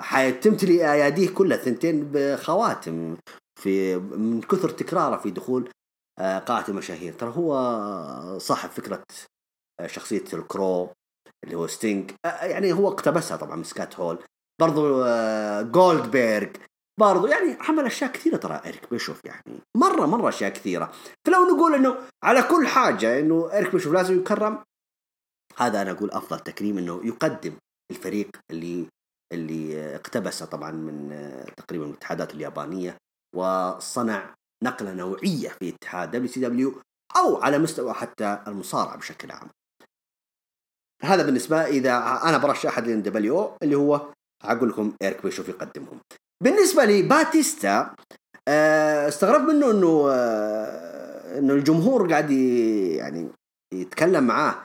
حيتمتلي أياديه كلها ثنتين بخواتم في من كثر تكراره في دخول قاعة المشاهير. ترى هو صاحب فكرة شخصية الكرو اللي هو ستينج، يعني هو اقتبسها طبعا من سكات هول، برضو جولدبيرغ، برضو يعني عمل أشياء كثيرة ترى إيريك بيشوف، يعني مرة مرة أشياء كثيرة. فلو نقول إنه على كل حاجة إنه إيريك بيشوف لازم يكرم، هذا أنا أقول أفضل تكريم إنه يقدم الفريق اللي اللي اقتبسه طبعا من تقريبا الاتحادات اليابانية، وصنع نقلة نوعية في اتحاد دبليو سي دبليو أو على مستوى حتى المصارعة بشكل عام. هذا بالنسبة إذا أنا برشح أحد لين دبليو اللي هو أقول لكم إيريك بيشوف يقدمهم. بالنسبة لي باتيستا استغرب منه إنه إنه الجمهور قاعد يعني يتكلم معاه،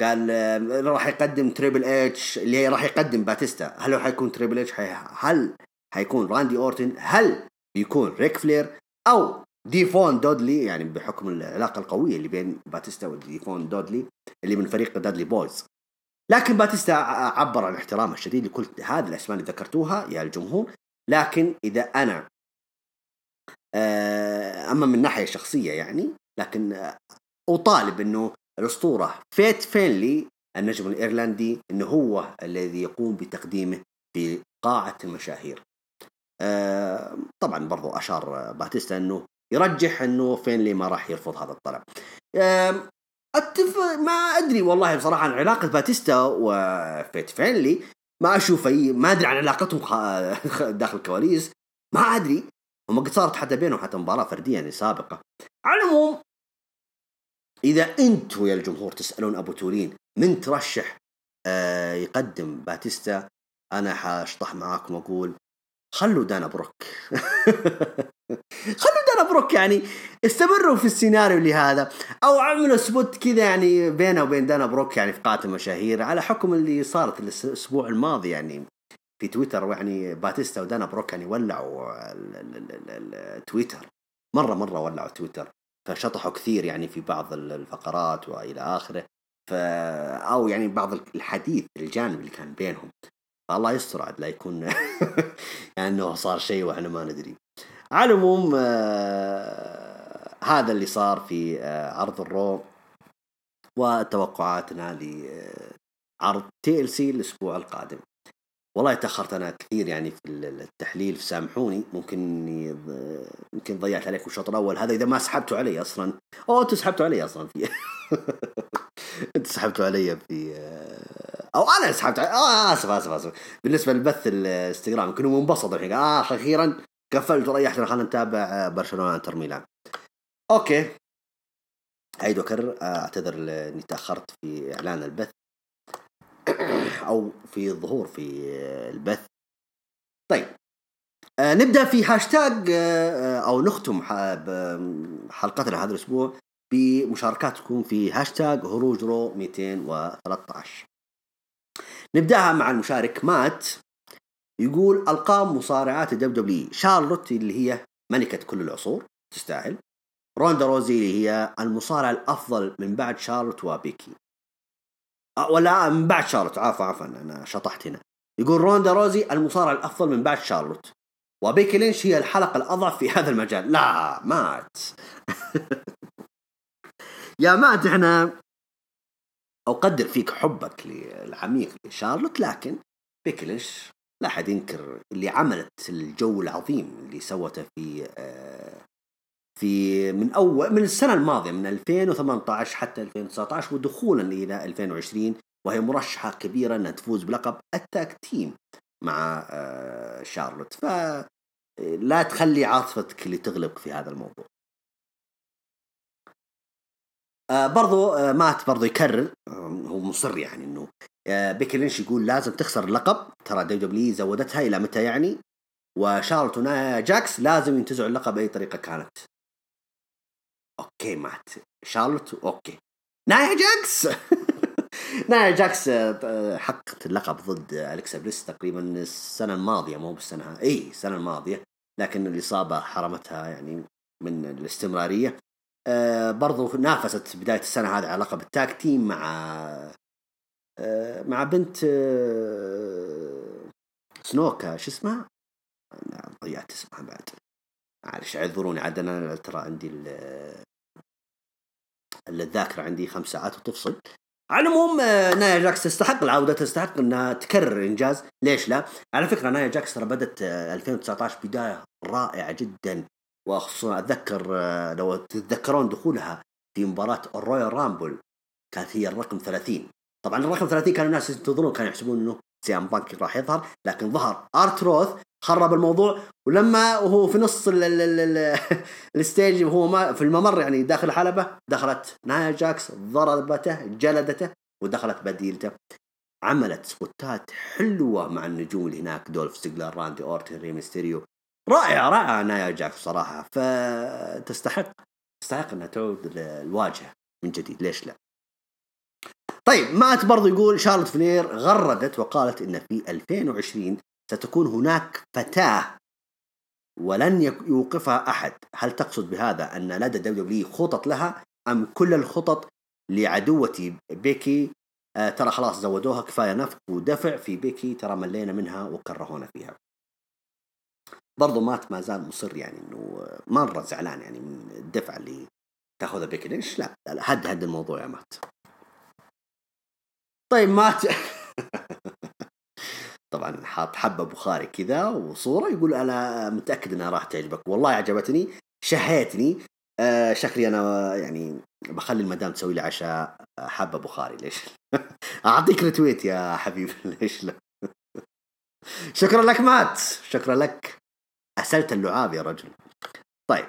قال راح يقدم تريبل إتش اللي راح يقدم باتيستا، هل هيكون تريبل إتش، هل هيكون راندي أورتن، هل بيكون ريك فلير أو ديفون دودلي، يعني بحكم العلاقة القوية اللي بين باتيستا وديفون دودلي اللي من فريق دادلي بويز. لكن باتيستا عبر عن احترامه الشديد لكل هذه الأسماء اللي ذكرتوها يا الجمهور. لكن إذا أنا أما من ناحية شخصية يعني، لكن أطالب إنه الأسطورة فيت فينلي النجم الإيرلندي إنه هو الذي يقوم بتقديمه في قاعة المشاهير. طبعا برضو أشار باتيستا إنه يرجح إنه فينلي ما راح يرفض هذا الطلب. أتفق، ما أدري والله بصراحة عن علاقة باتيستا وفيت فينلي، ما أشوف أي، ما أدري عن علاقتهم داخل الكواليس، ما أدري، وما قد صارت حتى بينهم حتى مباراة فردية يعني سابقة. على العموم إذا أنتوا يا الجمهور تسألون أبو تورين من ترشح يقدم باتيستا، أنا حاشطح معاكم وأقول خلوا دانا بروك خلوا دانا بروك، يعني استمروا في السيناريو اللي هذا، أو عملوا سبوت كذا يعني بينه وبين دانا بروك يعني في قاعة المشاهير، على حكم اللي صارت الأسبوع الماضي يعني في تويتر، يعني باتيستا ودانا بروك يعني ولعوا تويتر مرة مرة ولعوا تويتر، فشطحوا كثير يعني في بعض الفقرات وإلى آخره، أو يعني بعض الحديث الجانب اللي كان بينهم. الله يستر عاد لا يكون يعني صار شيء وإحنا ما ندري. على العموم آه هذا اللي صار في آه عرض الرو، وتوقعاتنا لعرض تي ال سي الأسبوع القادم. والله تأخرت أنا كثير يعني في التحليل، سامحوني، ممكن يمكن ضيعت عليكم الشوط الأول هذا إذا ما سحبتوا علي أصلا، أو أنتوا سحبتوا علي أصلا فيه أنتوا سحبتوا علي في أو أنا سحبت علي آه آسف آسف آسف بالنسبة للبث الانستغرام كانوا منبسطوا الحين، آه أخيرا قفلت وريحت، خلنا نتابع برشلونة إنتر ميلان. أوكي، أعيد وأكرر، أعتذر إني تأخرت في إعلان البث أو في ظهور في البث. طيب آه نبدأ في هاشتاج آه أو نختم حلقتنا هذا الأسبوع بمشاركاتكم في هاشتاج هروج رو مئتين وثلاثة عشر. نبدأها مع المشارك مات، يقول ألقام مصارعات الدبليو دبليو إي، شارلوت اللي هي ملكة كل العصور تستاهل، روندا روزي اللي هي المصارعة الأفضل من بعد شارلوت وبيكي، ولا من بعد شارلوت، عفوا عفوا أنا شطحت هنا، يقول روندا روزي المصارعة الأفضل من بعد شارلوت، وبيكي لينش هي الحلقة الأضعف في هذا المجال. لا مات يا مات، إحنا أقدر فيك حبك للعميق لشارلوت، لكن بيكي لينش لا حد ينكر اللي عملت، الجو العظيم اللي سوته في في من أول من السنة الماضية من ألفين وثمانية عشر حتى ألفين وتسعة عشر ودخولا إلى ألفين وعشرين، وهي مرشحة كبيرة أنها تفوز بلقب التاك تيم مع شارلوت، فلا تخلي عاطفتك اللي تغلبك في هذا الموضوع. برضو مات برضو يكرر، هو مصر يعني أنه بيكي لينش يقول لازم تخسر اللقب، ترى دبليو دبليو إي زودتها إلى متى يعني، وشارلوت ونايا جاكس لازم ينتزعوا اللقب بأي طريقة كانت. اوكي مات شارلوت، اوكي نايا جاكس نايا جاكس حققت اللقب ضد أليكسا بليس تقريبا السنة الماضية، مو بالسنة اي السنة الماضية، لكن الإصابة حرمتها يعني من الاستمرارية. أه برضو نافست بداية السنة هذه على لقب التاك تيم مع أه مع بنت أه سنوكا، شو اسمها؟ ضيعت اسمها بعد، معلش اعذروني عاد، انا ترى عندي الذاكرة عندي خمس ساعات وتفصل. على العموم نايا جاكس تستحق العودة، تستحق أنها تكرر إنجاز، ليش لا؟ على فكرة نايا جاكس ترى بدت ألفين وتسعة عشر بداية رائعة جدا، وخصوصا أتذكر لو تتذكرون دخولها في مباراة الرويال رامبل كانت هي الرقم ثلاثين. طبعا الرقم ثلاثين كانوا الناس ينتظرون، كانوا يحسبون أنه سيام بانك راح يظهر، لكن ظهر آرتروث خرب الموضوع، ولما وهو في نص الستيج وهو ما في الممر يعني داخل الحلبة دخلت نايا جاكس ضربته جلدته ودخلت بديلته، عملت سبوتات حلوة مع النجوم اللي هناك، دولف سيجلر، راندي أورتن، ريمستيريو. رائعة رائعة نايا جاكس صراحة، فتستحق تستحق أنها تعود للواجهة من جديد، ليش لا؟ طيب مات برضو يقول شارلوت فلير غردت وقالت إن في ألفين وعشرين ستكون هناك فتاة ولن يوقفها أحد، هل تقصد بهذا أن لدى دبليو دبليو إي خطط لها أم كل الخطط لعدوتي بيكي؟ آه ترى خلاص زودوها، كفاية نفق ودفع في بيكي، ترى ملينا منها وكرهونا فيها. برضو مات ما زال مصر يعني أنه مرة زعلان يعني من الدفع اللي تأخذها بيكي، ليش لا؟ هد هد الموضوع يا مات. طيب مات طبعا حاط حبة بخاري كذا وصورة يقول أنا متأكد أنها راح تعجبك، والله عجبتني شهيتني، أه شكلي أنا يعني بخلي المدام تسوي لي عشاء حبة بخاري، ليش أعطيك رتويت يا حبيبي، ليش لا؟ شكرا لك مات، شكرا لك، أسلت اللعاب يا رجل. طيب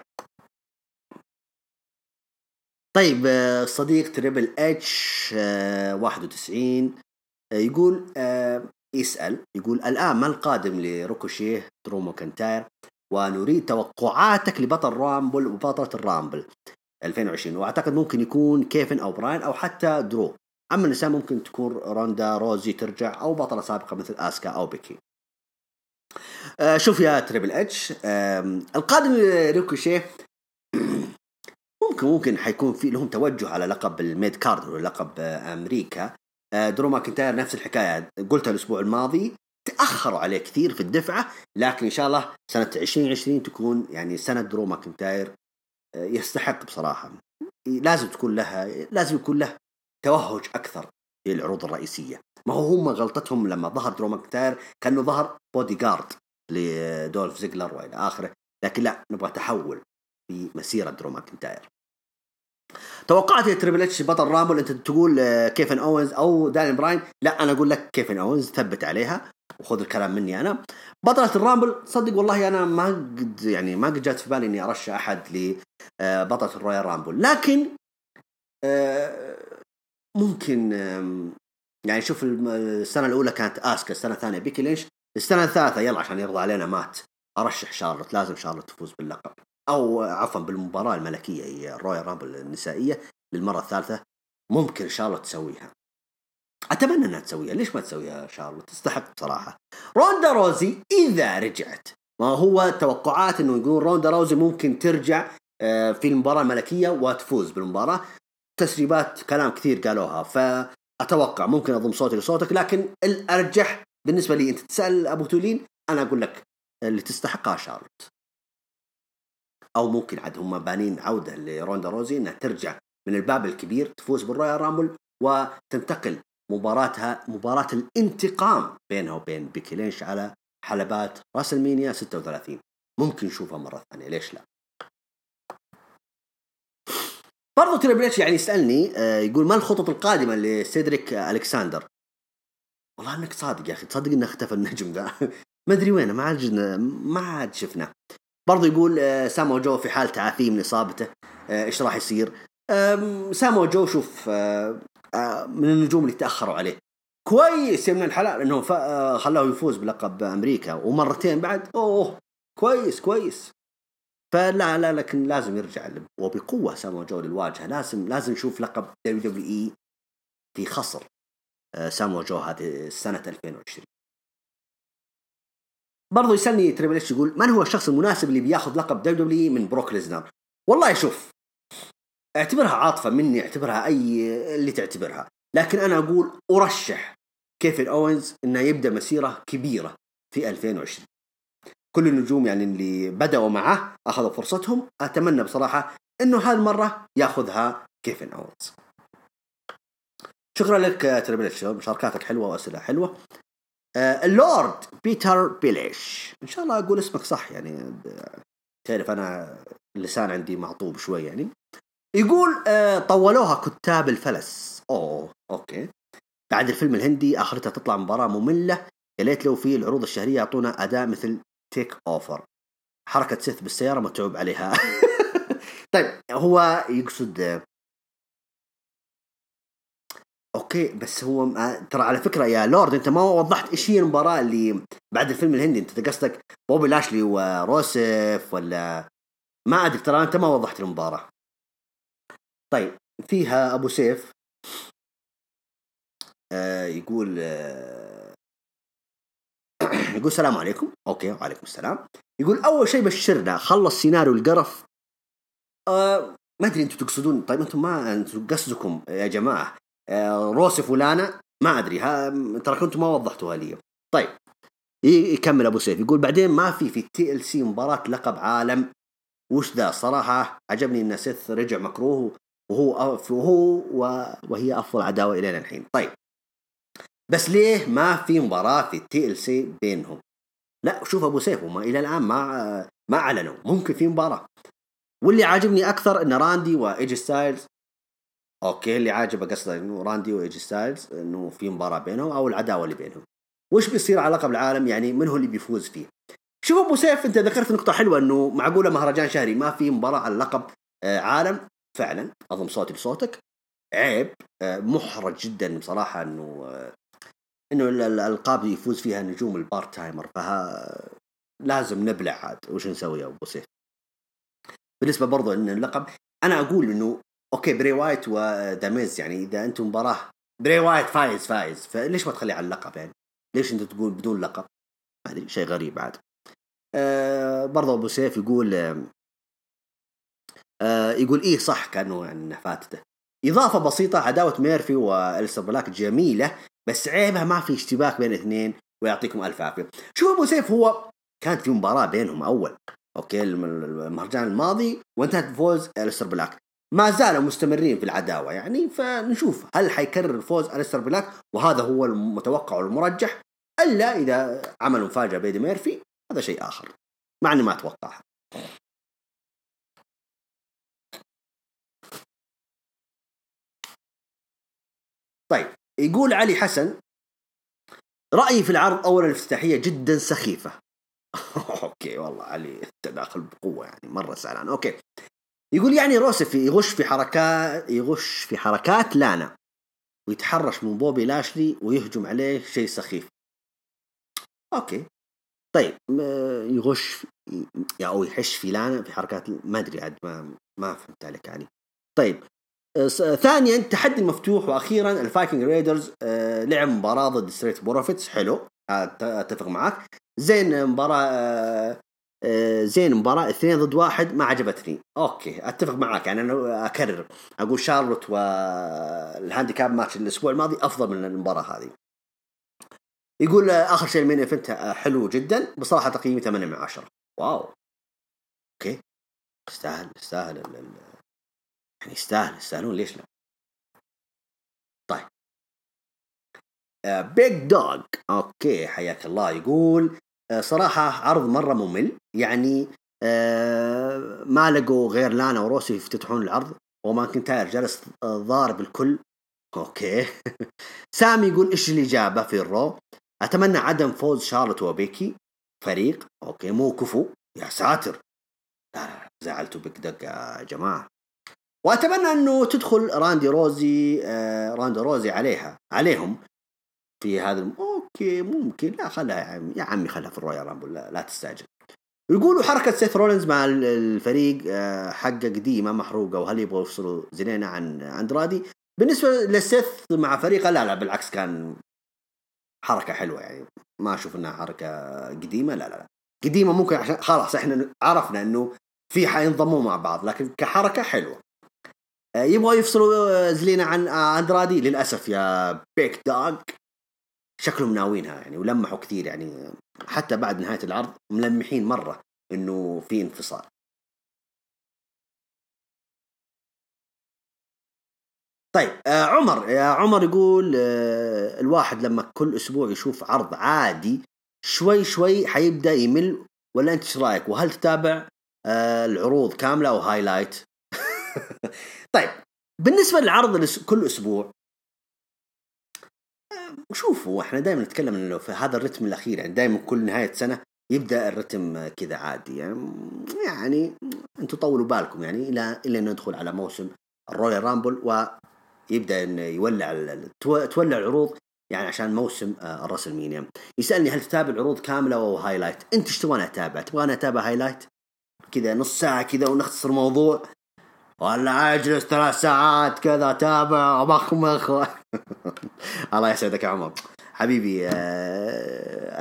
طيب صديق تريبل اتش واحد وتسعين يقول يسأل يقول الآن ما القادم لروكوشيه درو ماكنتاير، ونريد توقعاتك لبطل رامبل وبطلة الرامبل ألفين وعشرين، وأعتقد ممكن يكون كيفن أو براين أو حتى درو، أما النساء ممكن تكون روندا روزي ترجع أو بطلة سابقة مثل آسكا أو بيكي. شوف يا تريبل اتش، القادم لروكوشيه ممكن ممكن حيكون في لهم توجه على لقب الميد كارد ولقب أمريكا. درو ماكنتاير نفس الحكاية، قلتها الأسبوع الماضي تأخروا عليه كثير في الدفعة، لكن إن شاء الله سنة عشرين عشرين تكون يعني سنة درو ماكنتاير، يستحق بصراحة، لازم تكون لها لازم يكون له توهج أكثر في العروض الرئيسية. ما هو هم غلطتهم لما ظهر درو ماكنتاير كأنه ظهر بودي جارد لدولف زيجلر وإلى آخره، لكن لا، نبغى تحول في مسيرة درو ماكنتاير. توقعت يا تريبل اتش بطل رامبل، انت تقول كيفن اوينز او داني براين، لا انا اقول لك كيفن اوينز، ثبت عليها وخذ الكلام مني انا. بطلة الرامبل صدق والله انا ما قد يعني ما قد جات في بالي اني ارشح احد لبطلة الرويال رامبل، لكن ممكن يعني شوف السنة الاولى كانت اسكا، السنة الثانية بيكي لينش، السنة الثالثة يلا عشان يرضى علينا مات ارشح شارلوت، لازم شارلوت تفوز باللقب أو عفوا بالمباراة الملكية هي الرويال رامبل النسائية للمرة الثالثة، ممكن شارلوت تسويها، أتمنى أنها تسويها، ليش ما تسويها شارلوت، تستحق بصراحة. روندا روزي إذا رجعت، ما هو توقعات أنه يقولون روندا روزي ممكن ترجع في المباراة الملكية وتفوز بالمباراة، تسريبات كلام كثير قالوها، فأتوقع ممكن أضم صوتي لصوتك، لكن الأرجح بالنسبة لي أنت تسأل أبو تولين، أنا أقول لك اللي تستحقها شارلوت، أو ممكن عاد هم بانين عودة لروندا روزي أنها ترجع من الباب الكبير تفوز بالرويال رامبل وتنتقل مباراتها مباراة الانتقام بينها وبين بيكي لينش على حلبات راسلمينيا ستة وثلاثين، ممكن نشوفها مرة ثانية، ليش لا؟ برضو تريبل اتش يعني يسألني يقول ما الخطط القادمة لسيدريك ألكساندر؟ والله أنك صادق يا أخي، تصدق أنه اختفى النجم ده ما أدري وينه، ما عاد شفناه. برضو يقول سامو جو في حال تعافيه من إصابته إيش راح يصير؟ سامو جو شوف من النجوم اللي تأخروا عليه، كويس يمنع الحلال أنه خلاه يفوز بلقب أمريكا ومرتين بعد، أوه كويس كويس، فلا لا لكن لازم يرجع وبقوة سامو جو للواجهة، لازم لازم نشوف لقب دبليو دبليو إي في خصر سامو جو هذه السنة ألفين وعشرين. برضو يسألني تريبل اتش يقول من هو الشخص المناسب اللي بياخذ لقب دبليو دبليو إي من بروك ليزنر؟ والله شوف اعتبرها عاطفة مني، اعتبرها أي اللي تعتبرها، لكن أنا أقول أرشح كيفن أوينز إنه يبدأ مسيرة كبيرة في ألفين وعشرين، كل النجوم يعني اللي بدأوا معه أخذوا فرصتهم، أتمنى بصراحة إنه هالمرة يأخذها كيف نعوض. شكرا لك يا تربيل الشباب، مشاركاتك حلوة وأسئلة حلوة. آه اللورد بيتر بيليش، إن شاء الله أقول اسمك صح يعني، تعرف أنا اللسان عندي معطوب شوي يعني. يقول آه طولوها كتاب الفلس. أوه أوكي، بعد الفيلم الهندي آخرتها تطلع مباراة مملة، يليت لو في العروض الشهرية يعطونا أداء مثل تيك أوفر، حركة سيث بالسيارة متعوب عليها. طيب هو يقصد اوكي، بس هو ترى على فكره يا لورد انت ما وضحت ايش هي المباراه اللي بعد الفيلم الهندي، انت قصدك بوبي لاشلي وروسف ولا ما ادري، ترى انت ما وضحت المباراه. طيب فيها ابو سيف آه يقول آه يقول السلام عليكم. اوكي وعليكم السلام. يقول اول شيء بشرنا خلص سيناريو القرف. آه ما ادري انتم تقصدون، طيب انتم ما انتم قصدكم يا جماعه روس فلانا ما أدري، ها ترى كنت ما وضحتها لي. طيب يكمل أبو سيف يقول بعدين ما في في التي ال سي مباراة لقب عالم، وش ذا صراحة عجبني إن سيث رجع مكروه وهو وهو وهي أفضل عداوة إلينا الحين. طيب بس ليه ما في مباراة في التي ال سي بينهم؟ لا شوف أبو سيف وما إلى الآن ما ما أعلنوا، ممكن في مباراة. واللي عاجبني أكثر إن راندي وإيجي ستايلز، اوكي اللي عاجبه قصده انه راندي وايجي ستايلز انه في مباراه بينهم او العداوه اللي بينهم، وش بيصير على لقب العالم يعني من هو اللي بيفوز فيه. شوف ابو سيف انت ذكرت نقطه حلوه انه معقوله مهرجان شهري ما في مباراه على لقب عالم، فعلا اضم صوتي بصوتك، عيب محرج جدا بصراحه انه انه الالقاب يفوز فيها نجوم البارت تايمر، فها لازم نبلع عاد وش نسوي يا ابو سيف. بالنسبه برضه ان اللقب انا اقول انه اوكي بري وايت وداميز، يعني اذا انتم مباراه بري وايت فايز فايز فليش ما تخليه على اللقب يعني، ليش انت تقول بدون لقب؟ هذا شيء غريب عاد. آه برضه ابو سيف يقول آه يقول ايه صح كانه يعني فاتته اضافه بسيطه، عداوه ميرفي والسا بلاك جميله بس عيبها ما في اشتباك بين الاثنين ويعطيكم الف عافيه. شوف ابو سيف هو كانت في مباراه بينهم اول اوكي المهرجان الماضي وانتهت بفوز السا بلاك، ما زالوا مستمرين في العداوة يعني، فنشوف هل حيكرر فوز أليستر بلاك وهذا هو المتوقع والمرجح، ألا إذا عملوا مفاجأة بيدي ميرفي هذا شيء آخر مع أني ما أتوقعها. طيب يقول علي حسن رأيي في العرض أول الافتتاحية جدا سخيفة. أوكي والله علي التداخل بقوة يعني مرة سهلان. أوكي يقول يعني روسف يغش في حركات يغش في حركات لانا ويتحرش من بوبي لاشلي ويهجم عليه، شيء سخيف. اوكي طيب يغش او يحش في لانا في حركات ما ادري عاد ما ما فهمت عليك يعني. طيب ثانيا تحدي المفتوح، واخيرا الفايكنج ريدرز لعب مباراه ضد ستريت بروفيتس حلو اتفق معك، زين مباراه زين مباراة اثنين ضد واحد ما عجبتني. أوكي أتفق معاك يعني، أنا أكرر أقول شارلوت والهانديكاب ماتش الأسبوع الماضي أفضل من المباراة هذه. يقول آخر شيء المين إيفنت حلو جدا بصراحة، تقييمي ثمانية من عشرة. واو أوكي استاهل استاهل يعني استاهل استاهلون ليش لا. طيب بيج دوغ أوكي حياك الله يقول صراحة عرض مرة ممل يعني، ما لقوا غير لانا وروسي يفتتحون العرض وما كنت عارف جالس ضارب الكل. أوكي سامي يقول إيش اللي جابه في الرو، أتمنى عدم فوز شارلوت وبيكي فريق أوكي مو كفو يا ساتر، لا لا زعلتوا بك دقة يا جماعة، وأتمنى أنه تدخل راندي روزي راندي روزي عليها عليهم في هذا الم... أوكي ممكن لا خلها يا عمي يا عمي خلها في الرويال رامبل لا, لا تستعجل. يقولوا حركة سيث رولينز مع الفريق حقه قديمة محروقة وهل يبغوا يفصلوا زينينا عن أندرادي. بالنسبة لسيث مع فريقه لا لا بالعكس كان حركة حلوة يعني، ما أشوف إنها حركة قديمة لا لا لا قديمة ممكن عشان خلاص إحنا عرفنا إنه في حينضموا مع بعض، لكن كحركة حلوة. يبغوا يفصلوا زينينا عن أندرادي للأسف يا بيك دوغ، شكلهم ناوينها يعني ولمحوا كثير يعني، حتى بعد نهاية العرض ملمحين مرة إنه في انفصال. طيب آه عمر يا عمر يقول آه الواحد لما كل أسبوع يشوف عرض عادي شوي شوي حيبدأ يمل، ولا أنت إيش رأيك؟ وهل تتابع آه العروض كاملة أو هايلايت؟ طيب بالنسبة للعرض كل أسبوع آه شوفوا إحنا دائما نتكلم إنه في هذا الرتم الأخير يعني دائما كل نهاية سنة يبدأ الرتم كذا عادي يعني, يعني أنتوا طولوا بالكم يعني إلى إلى ندخل على موسم الرويال رامبل ويبدأ إنه يولع تولع العروض يعني عشان موسم الرسلمينيا. يسألني هل تتابع العروض كاملة أو هايلايت؟ أنت إيش تبغى أتابع؟ تبغى أنا أتابع هايلايت كذا نص ساعة كذا ونختصر موضوع، ولا أجلس ثلاث ساعات كذا أتابع مخمخ؟ الله يسعدك يا عمر حبيبي،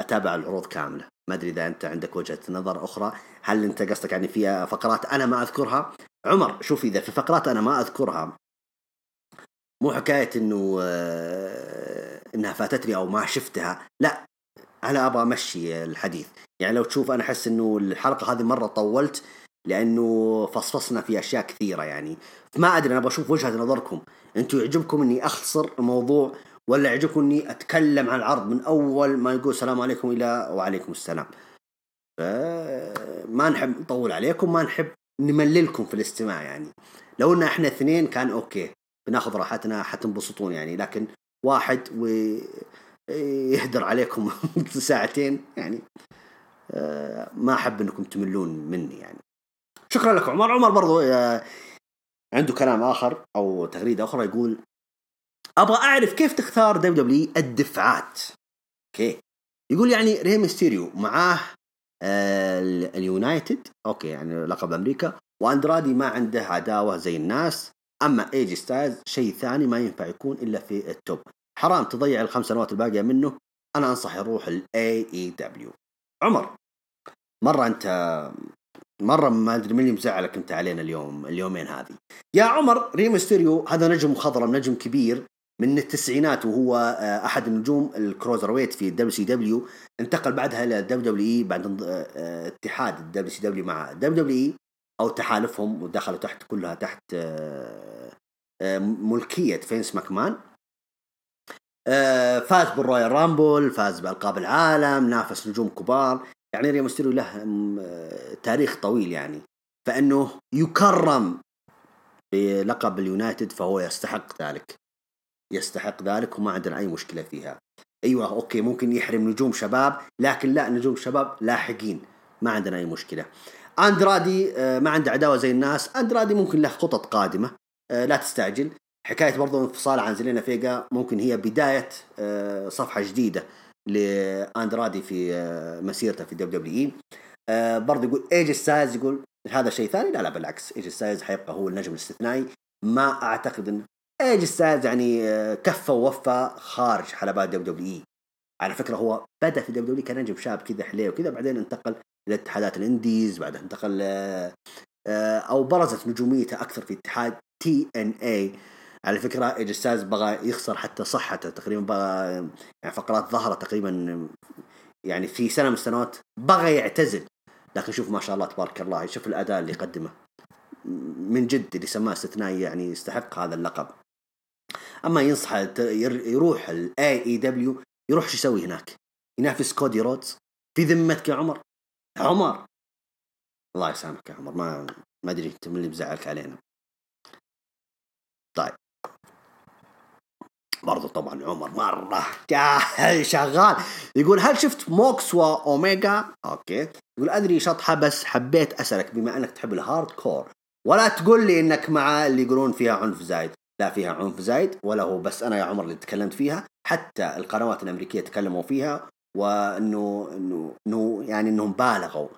أتابع العروض كاملة. ما أدري إذا أنت عندك وجهة نظر أخرى، هل أنت قصدك يعني فيها فقرات أنا ما أذكرها؟ عمر شوف إذا في فقرات أنا ما أذكرها مو حكاية إنه إنها فاتتني أو ما شفتها، لا أنا أبغى أمشي الحديث يعني. لو تشوف أنا أحس إنه الحلقة هذه مرة طولت لأنه فصفصنا في أشياء كثيرة يعني، فما أدري أنا أبغى أشوف وجهة نظركم أنتوا، يعجبكم إني أختصر الموضوع ولا يعجبكم إني أتكلم عن العرض من أول ما يقول السلام عليكم إلى وعليكم السلام؟ ما نحب نطول عليكم، ما نحب نمللكم في الاستماع يعني. لو إن إحنا اثنين كان أوكي بناخذ راحتنا حتنبسطون يعني، لكن واحد ويهدر عليكم ساعتين يعني ما أحب أنكم تملون مني يعني. شكرا لك عمر. عمر برضو عنده كلام آخر أو تغريدة أخرى، يقول أبغى أعرف كيف تختار دبليو دبليو إي الدفعات. أوكي يقول يعني ريم ميستيريو معاه اليونايتد أوكي يعني لقب أمريكا، وأندرادي ما عنده عداوة زي الناس، أما إيجي ستايلز شيء ثاني ما ينفع يكون إلا في التوب، حرام تضيع الخمس سنوات الباقية منه، أنا أنصح يروح ال إيه إي دبليو. عمر مرة أنت مرة ما أدري من اللي مزعلك أنت علينا اليوم اليومين هذه يا عمر. ريم ميستيريو هذا نجم خضرم، نجم كبير من التسعينات، وهو أحد النجوم الكروزرويت في دبليو سي دبليو، انتقل بعدها إلى دبليو دبليو إي بعد اتحاد دبليو سي دبليو مع دبليو دبليو إي أو تحالفهم، ودخلوا تحت كلها تحت ملكية فينس ماكمان. فاز بالرويال رامبل، فاز بألقاب العالم، نافس نجوم كبار يعني. ريم ميستيريو له تاريخ طويل يعني، فإنه يكرم بلقب اليونايتد فهو يستحق ذلك، يستحق ذلك وما عندنا أي مشكلة فيها. أيوة أوكي ممكن يحرم نجوم شباب، لكن لا نجوم شباب لاحقين ما عندنا أي مشكلة. أندرادي ما عنده عداوة زي الناس، أندرادي ممكن له خطط قادمة لا تستعجل. حكاية برضو انفصال عن زيلينا فيغا ممكن هي بداية صفحة جديدة لأندرادي في مسيرته في دبليو دبليو إي. برضو يقول إيجي ستايلز يقول هذا شيء ثاني، لا لا بالعكس إيجي ستايلز حيبقى هو النجم الاستثنائي. ما أعتقد أن إيجي ستايلز يعني كفى ووفى خارج حلبات دبليو دبليو إي. على فكرة هو بدأ في دبليو دبليو إي كان نجم شاب كذا حليه وكذا، بعدين انتقل إلى اتحادات الإنديز، بعدها انتقل أو برزت نجوميته أكثر في اتحاد تي إن إيه. على فكرة إيجي ستايلز بغى يخسر حتى صحته تقريبا، بغى يعني فقرات ظهره تقريبا يعني في سنة من السنوات بغى يعتزل، لكن شوف ما شاء الله تبارك الله، شوف الأداء اللي قدمه من جد اللي سماه استثنائي يعني، يستحق هذا اللقب. أما ينصح يروح ال إيه إي دبليو يروح شو يسوي هناك؟ ينافس كودي رودز في ذمتك يا عمر. عمر الله يسامحك يا عمر، ما ما أدري أنت من اللي مزعلك علينا. طيب برضو طبعا عمر مرة شغال، يقول هل شفت موكس وأوميجا؟ أوكي يقول أدري شطحة بس حبيت أسألك بما أنك تحب الهارد كور، ولا تقول لي أنك مع اللي يقولون فيها عنف زايد. لا فيها عنف زايد ولا هو بس أنا يا عمر اللي تكلمت فيها، حتى القنوات الأمريكية تكلموا فيها، وأنه إنه إنه يعني أنهم بالغوا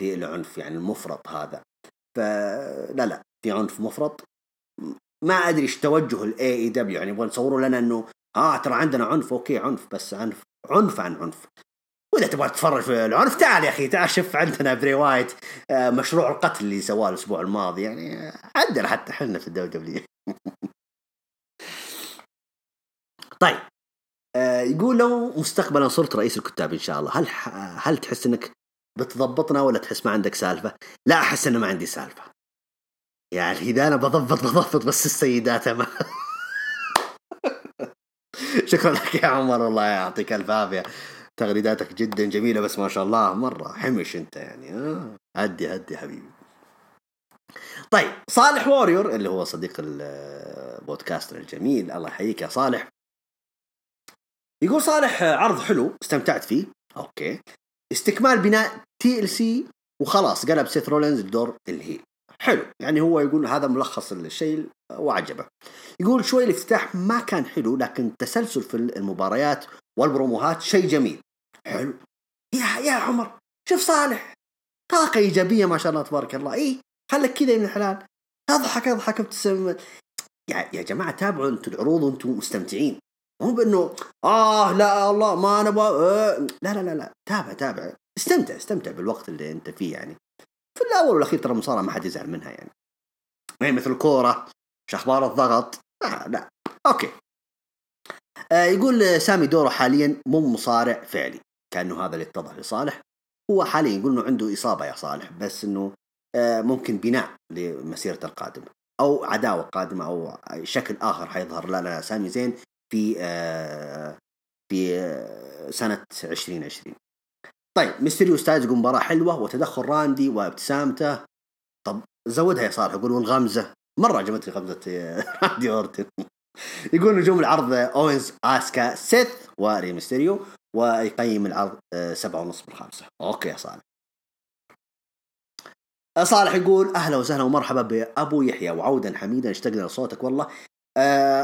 في العنف يعني المفرط هذا، فلا لا في عنف مفرط. ما أدري إيش توجه ال إيه إي دبليو يعني، يبغون يصوروا لنا إنه آه ترى عندنا عنف، أوكي عنف بس عنف عنف عن عنف. وإذا تبغى تتفرج في العنف تعال يا أخي، تعال شوف عندنا بري وايت مشروع القتل اللي سواه الأسبوع الماضي يعني، عندنا حتى حنا في الدوري دبليو. طيب آه يقول لو مستقبلا صرت رئيس الكتاب إن شاء الله، هل هل تحس إنك بتضبطنا ولا تحس ما عندك سالفة؟ لا أحس إنه ما عندي سالفة يعني، إذا أنا بضبط بضبط بس السيدات ما شكلك يا عمر الله يعطيك العافية، تغريداتك جدا جميلة، بس ما شاء الله مرة حمش انت يعني. آه. هدي هدي حبيبي. طيب صالح ووريور اللي هو صديق البودكاستر الجميل، الله يحييك يا صالح، يقول صالح عرض حلو استمتعت فيه، اوكي استكمال بناء تي ال سي وخلاص قلب سيث رولينز الدور الهيل، حلو يعني، هو يقول هذا ملخص الشيء وعجبه. يقول شوي الافتتاح ما كان حلو، لكن التسلسل في المباريات والبروموهات شيء جميل. حلو يا يا عمر، شوف صالح طاقة إيجابية ما شاء الله تبارك الله، إيه خلك كذا يا ابن الحلال، اضحك اضحك ابتسم. يا يا جماعة تابعوا انتوا العروض وانتم مستمتعين، مو بأنه آه لا الله ما أنا با... آه لا لا لا لا تابع تابع استمتع استمتع بالوقت اللي أنت فيه يعني. في الأول والأخير ترى مصارعة ما حد يزعل منها يعني، ما هي مثل الكورة شخبار الضغط. آه لا أوكي. آه يقول سامي دوره حاليا مو مصارع فعلي، كأنه هذا اللي اتضح لصالح، هو حاليا يقول إنه عنده إصابة يا صالح، بس إنه آه ممكن بناء لمسيرة القادمة أو عداوة قادمة أو شكل آخر حيظهر لنا سامي زين في آه في آه سنة عشرين عشرين. طيب ميستيريو ستايلز يقول مباراة حلوة وتدخل راندي وابتسامته، طب زودها يا صالح، يقول والغمزة مرة عجبتني غمزة راندي أورتن. يقول نجوم العرض أوينز آسكا سيث وري ميستيريو، ويقيم العرض سبعة ونص من خمسة. أوكي يا صالح. صالح يقول أهلا وسهلا ومرحبا بأبو يحيى وعودا حميدا، اشتقنا لصوتك والله.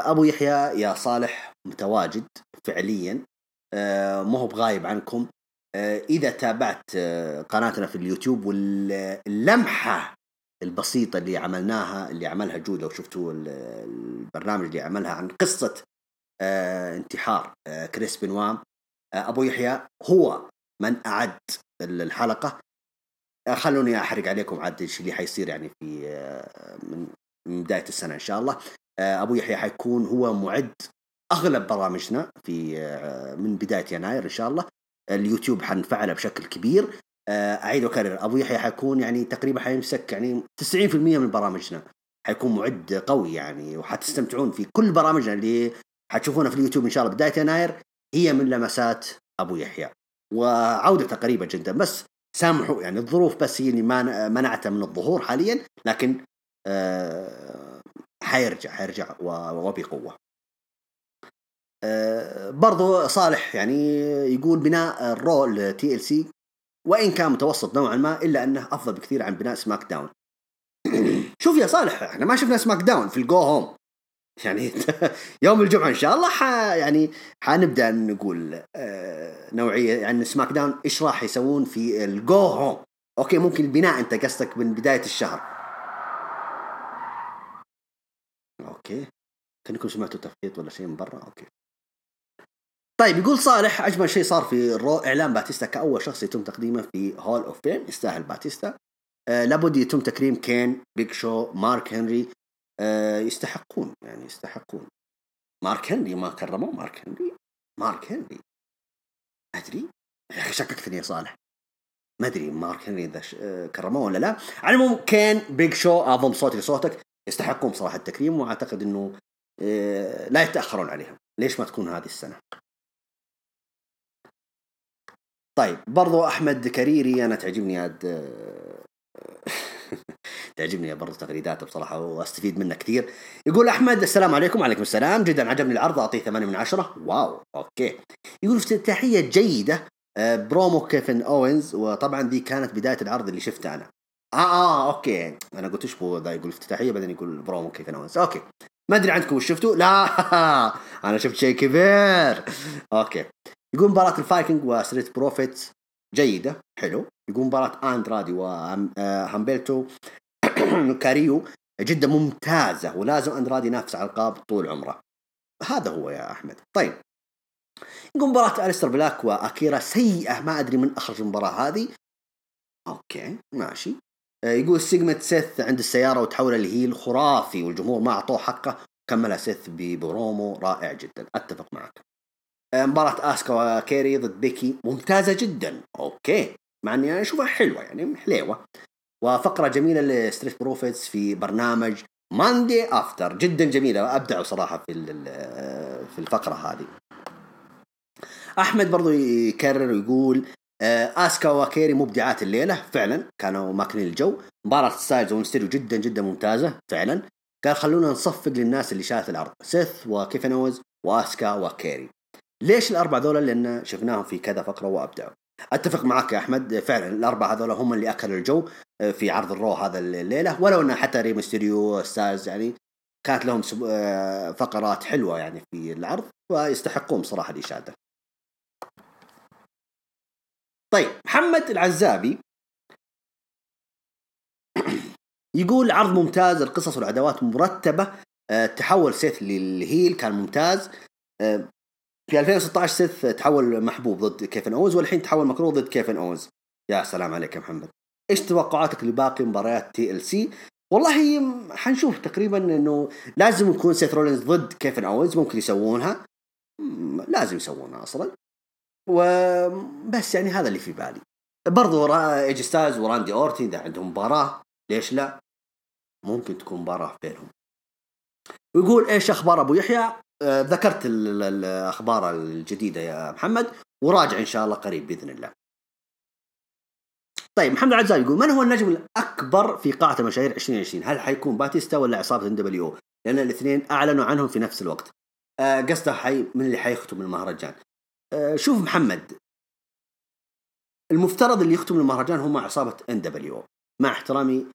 أبو يحيى يا صالح متواجد فعليا، ما هو بغايب عنكم، إذا تابعت قناتنا في اليوتيوب واللمحة البسيطة اللي عملناها اللي عملها جودة، وشفتوا البرنامج اللي عملها عن قصة انتحار كريس بنوام، أبو يحيى هو من أعد الحلقة. خلوني أحرق عليكم عاد الشيء اللي حيصير يعني في من بداية السنة إن شاء الله. أبو يحيى حيكون هو معد أغلب برامجنا في من بداية يناير إن شاء الله. اليوتيوب حنفعله بشكل كبير. أعيد وأكرر، أبو يحيى حيكون يعني تقريبا حيمسك يعني تسعين بالمئة من برامجنا، حيكون معد قوي يعني، وحتستمتعون في كل برامجنا اللي حتشوفونها في اليوتيوب إن شاء الله بداية يناير هي من لمسات أبو يحيى، وعودته قريبة جدا، بس سامحوا يعني الظروف بس هي اللي منعته من الظهور حاليا، لكن أه حيرجع حيرجع وبقوة. أه برضو صالح يعني يقول بناء الرول تي ال سي وإن كان متوسط نوعا ما، إلا أنه أفضل بكثير عن بناء سماك داون. شوف يا صالح احنا ما شفنا سماك داون في الجو هوم يعني. يوم الجمعة إن شاء الله ح... يعني حنبدأ نقول أه نوعية يعني سماك داون إيش راح يسوون في الجو هوم. أوكي ممكن البناء أنت قصدك من بداية الشهر. اوكي كنكم سمعتوا تفقيط ولا شيء من برا. اوكي طيب يقول صالح اجمل شيء صار في الرو اعلان باتيستا كاول شخص يتم تقديمه في هول اوف فيم، يستاهل باتيستا. آه لابد يتم تكريم كين، بيج شو، مارك هنري، آه يستحقون يعني يستحقون. مارك هنري ما كرموه، مارك هنري مارك هنري ادري يا اخي شككتني يا صالح، ما ادري مارك هنري اذا آه كرموه ولا لا. على العموم كين بيج شو اظن صوتي صوتك يستحقون صراحة التكريم، وأعتقد أنه لا يتأخرون عليهم، ليش ما تكون هذه السنة. طيب برضو أحمد كريري أنا تعجبني هاد تعجبني برضو تغريداته بصراحة وأستفيد منه كثير. يقول أحمد السلام عليكم. وعليكم السلام، جدا عجبني العرض، أعطيه ثمانية من عشرة. واو أوكي. يقول افتتاحية جيدة، برومو كيفن أوينز، وطبعا دي كانت بداية العرض اللي شفته أنا. آه أوكي أنا قلت إيش بو ذا، يقول افتتاحية بعدين يقول برومو كيف نوانس. أوكي ما أدري عندكم شفتوا؟ لا أنا شفت شيء كبير. أوكي يقول مباراة الفايكنج وسريت بروفيت جيدة حلو. يقول مباراة أندرادي وهامبلتو كاريو جدا ممتازة، ولازم أندرادي ينافس على القاب طول عمره، هذا هو يا أحمد. طيب يقول مباراة أليستر بلاك وأكيرا سيئة، ما أدري من أخرج المباراة هذه. أوكي ماشي. يقول سيجمنت سيث عند السيارة وتحول الهيل خرافي، والجمهور ما أعطوه حقه، كملها سيث ببرومو رائع جدا. أتفق معك. مباراة آسكا وكيري ضد بيكي ممتازة جدا، أوكي مع أني أشوفها حلوة يعني حلوة، وفقرة جميلة لستريت بروفيتس في برنامج ماندي أفتر جدا جميلة، أبدعوا صراحة في في الفقرة هذه. أحمد برضو يكرر ويقول آسكا وواكيري مبدعات الليلة فعلا، كانوا ماكنين الجو. مباراة ستايلز ومستيريو جدا جدا ممتازة فعلا. قال خلونا نصفق للناس اللي شاهدت العرض، سيث وكيفنوز وآسكا وواكيري. ليش الأربع ذولا؟ لأن شفناهم في كذا فقرة وأبدعوا. أتفق معك يا أحمد، فعلا الأربع ذولا هم اللي أكلوا الجو في عرض الرو هذا الليلة، ولو أن حتى ري مستيريو ستايلز يعني كانت لهم فقرات حلوة يعني في العرض، ويستحقون صراحة الإشادة. طيب محمد العزابي يقول عرض ممتاز، القصص والعداوات مرتبة. تحول سيث للهيل كان ممتاز. في ألفين وستة عشر سيث تحول محبوب ضد كيفن أوز، والحين تحول مكروه ضد كيفن أوز. يا سلام عليك يا محمد. إيش توقعاتك لباقي مباريات تي إل سي؟ والله حنشوف تقريبا إنه لازم يكون سيث رولينز ضد كيفن أوز، ممكن يسوونها، لازم يسوونها أصلا، وبس يعني هذا اللي في بالي. برضو إيج ستايلز وراندي أورتين ده عندهم مباراة، ليش لا؟ ممكن تكون مباراة بينهم. ويقول إيش أخبار أبو يحيى؟ ذكرت الأخبار الجديدة يا محمد، وراجع إن شاء الله قريب بإذن الله. طيب محمد عزام يقول من هو النجم الأكبر في قاعة المشاهير عشرين عشرين؟ هل حيكون باتيستا ولا عصابة إن دبليو أو؟ لأن الاثنين أعلنوا عنهم في نفس الوقت. قصده حي من اللي حيختم المهرجان. شوف محمد، المفترض اللي يختم المهرجان هم عصابة إن دبليو أو، مع احترامي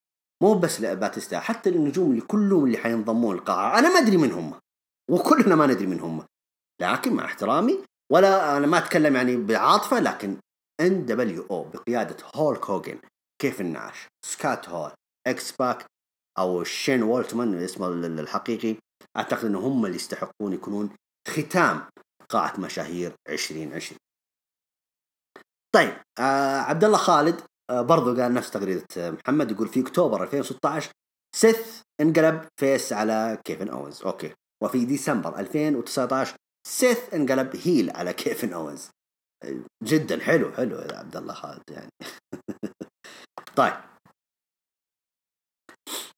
مو بس لباتيستا، حتى النجوم اللي كلهم اللي حينضمون القاعة أنا ما أدري منهم، وكلنا ما ندري منهم، لكن مع احترامي ولا أنا ما أتكلم يعني بعاطفة، لكن إن دبليو أو بقيادة هولك هوجن، كيف النعش، سكات هول، إكس باك أو شين والتمان اسمه الحقيقي، أعتقد أن هم اللي يستحقون يكونون ختام قاعة مشاهير عشرين عشرين. طيب آه عبد الله خالد آه برضو قال نفس تغريدة محمد، يقول في أكتوبر ألفين وستة عشر سيث انقلب فيس على كيفن أوينز، أوكي، وفي ديسمبر ألفين وتسعة عشر سيث انقلب هيل على كيفن أوينز. جدا حلو حلو يا عبد الله خالد يعني. طيب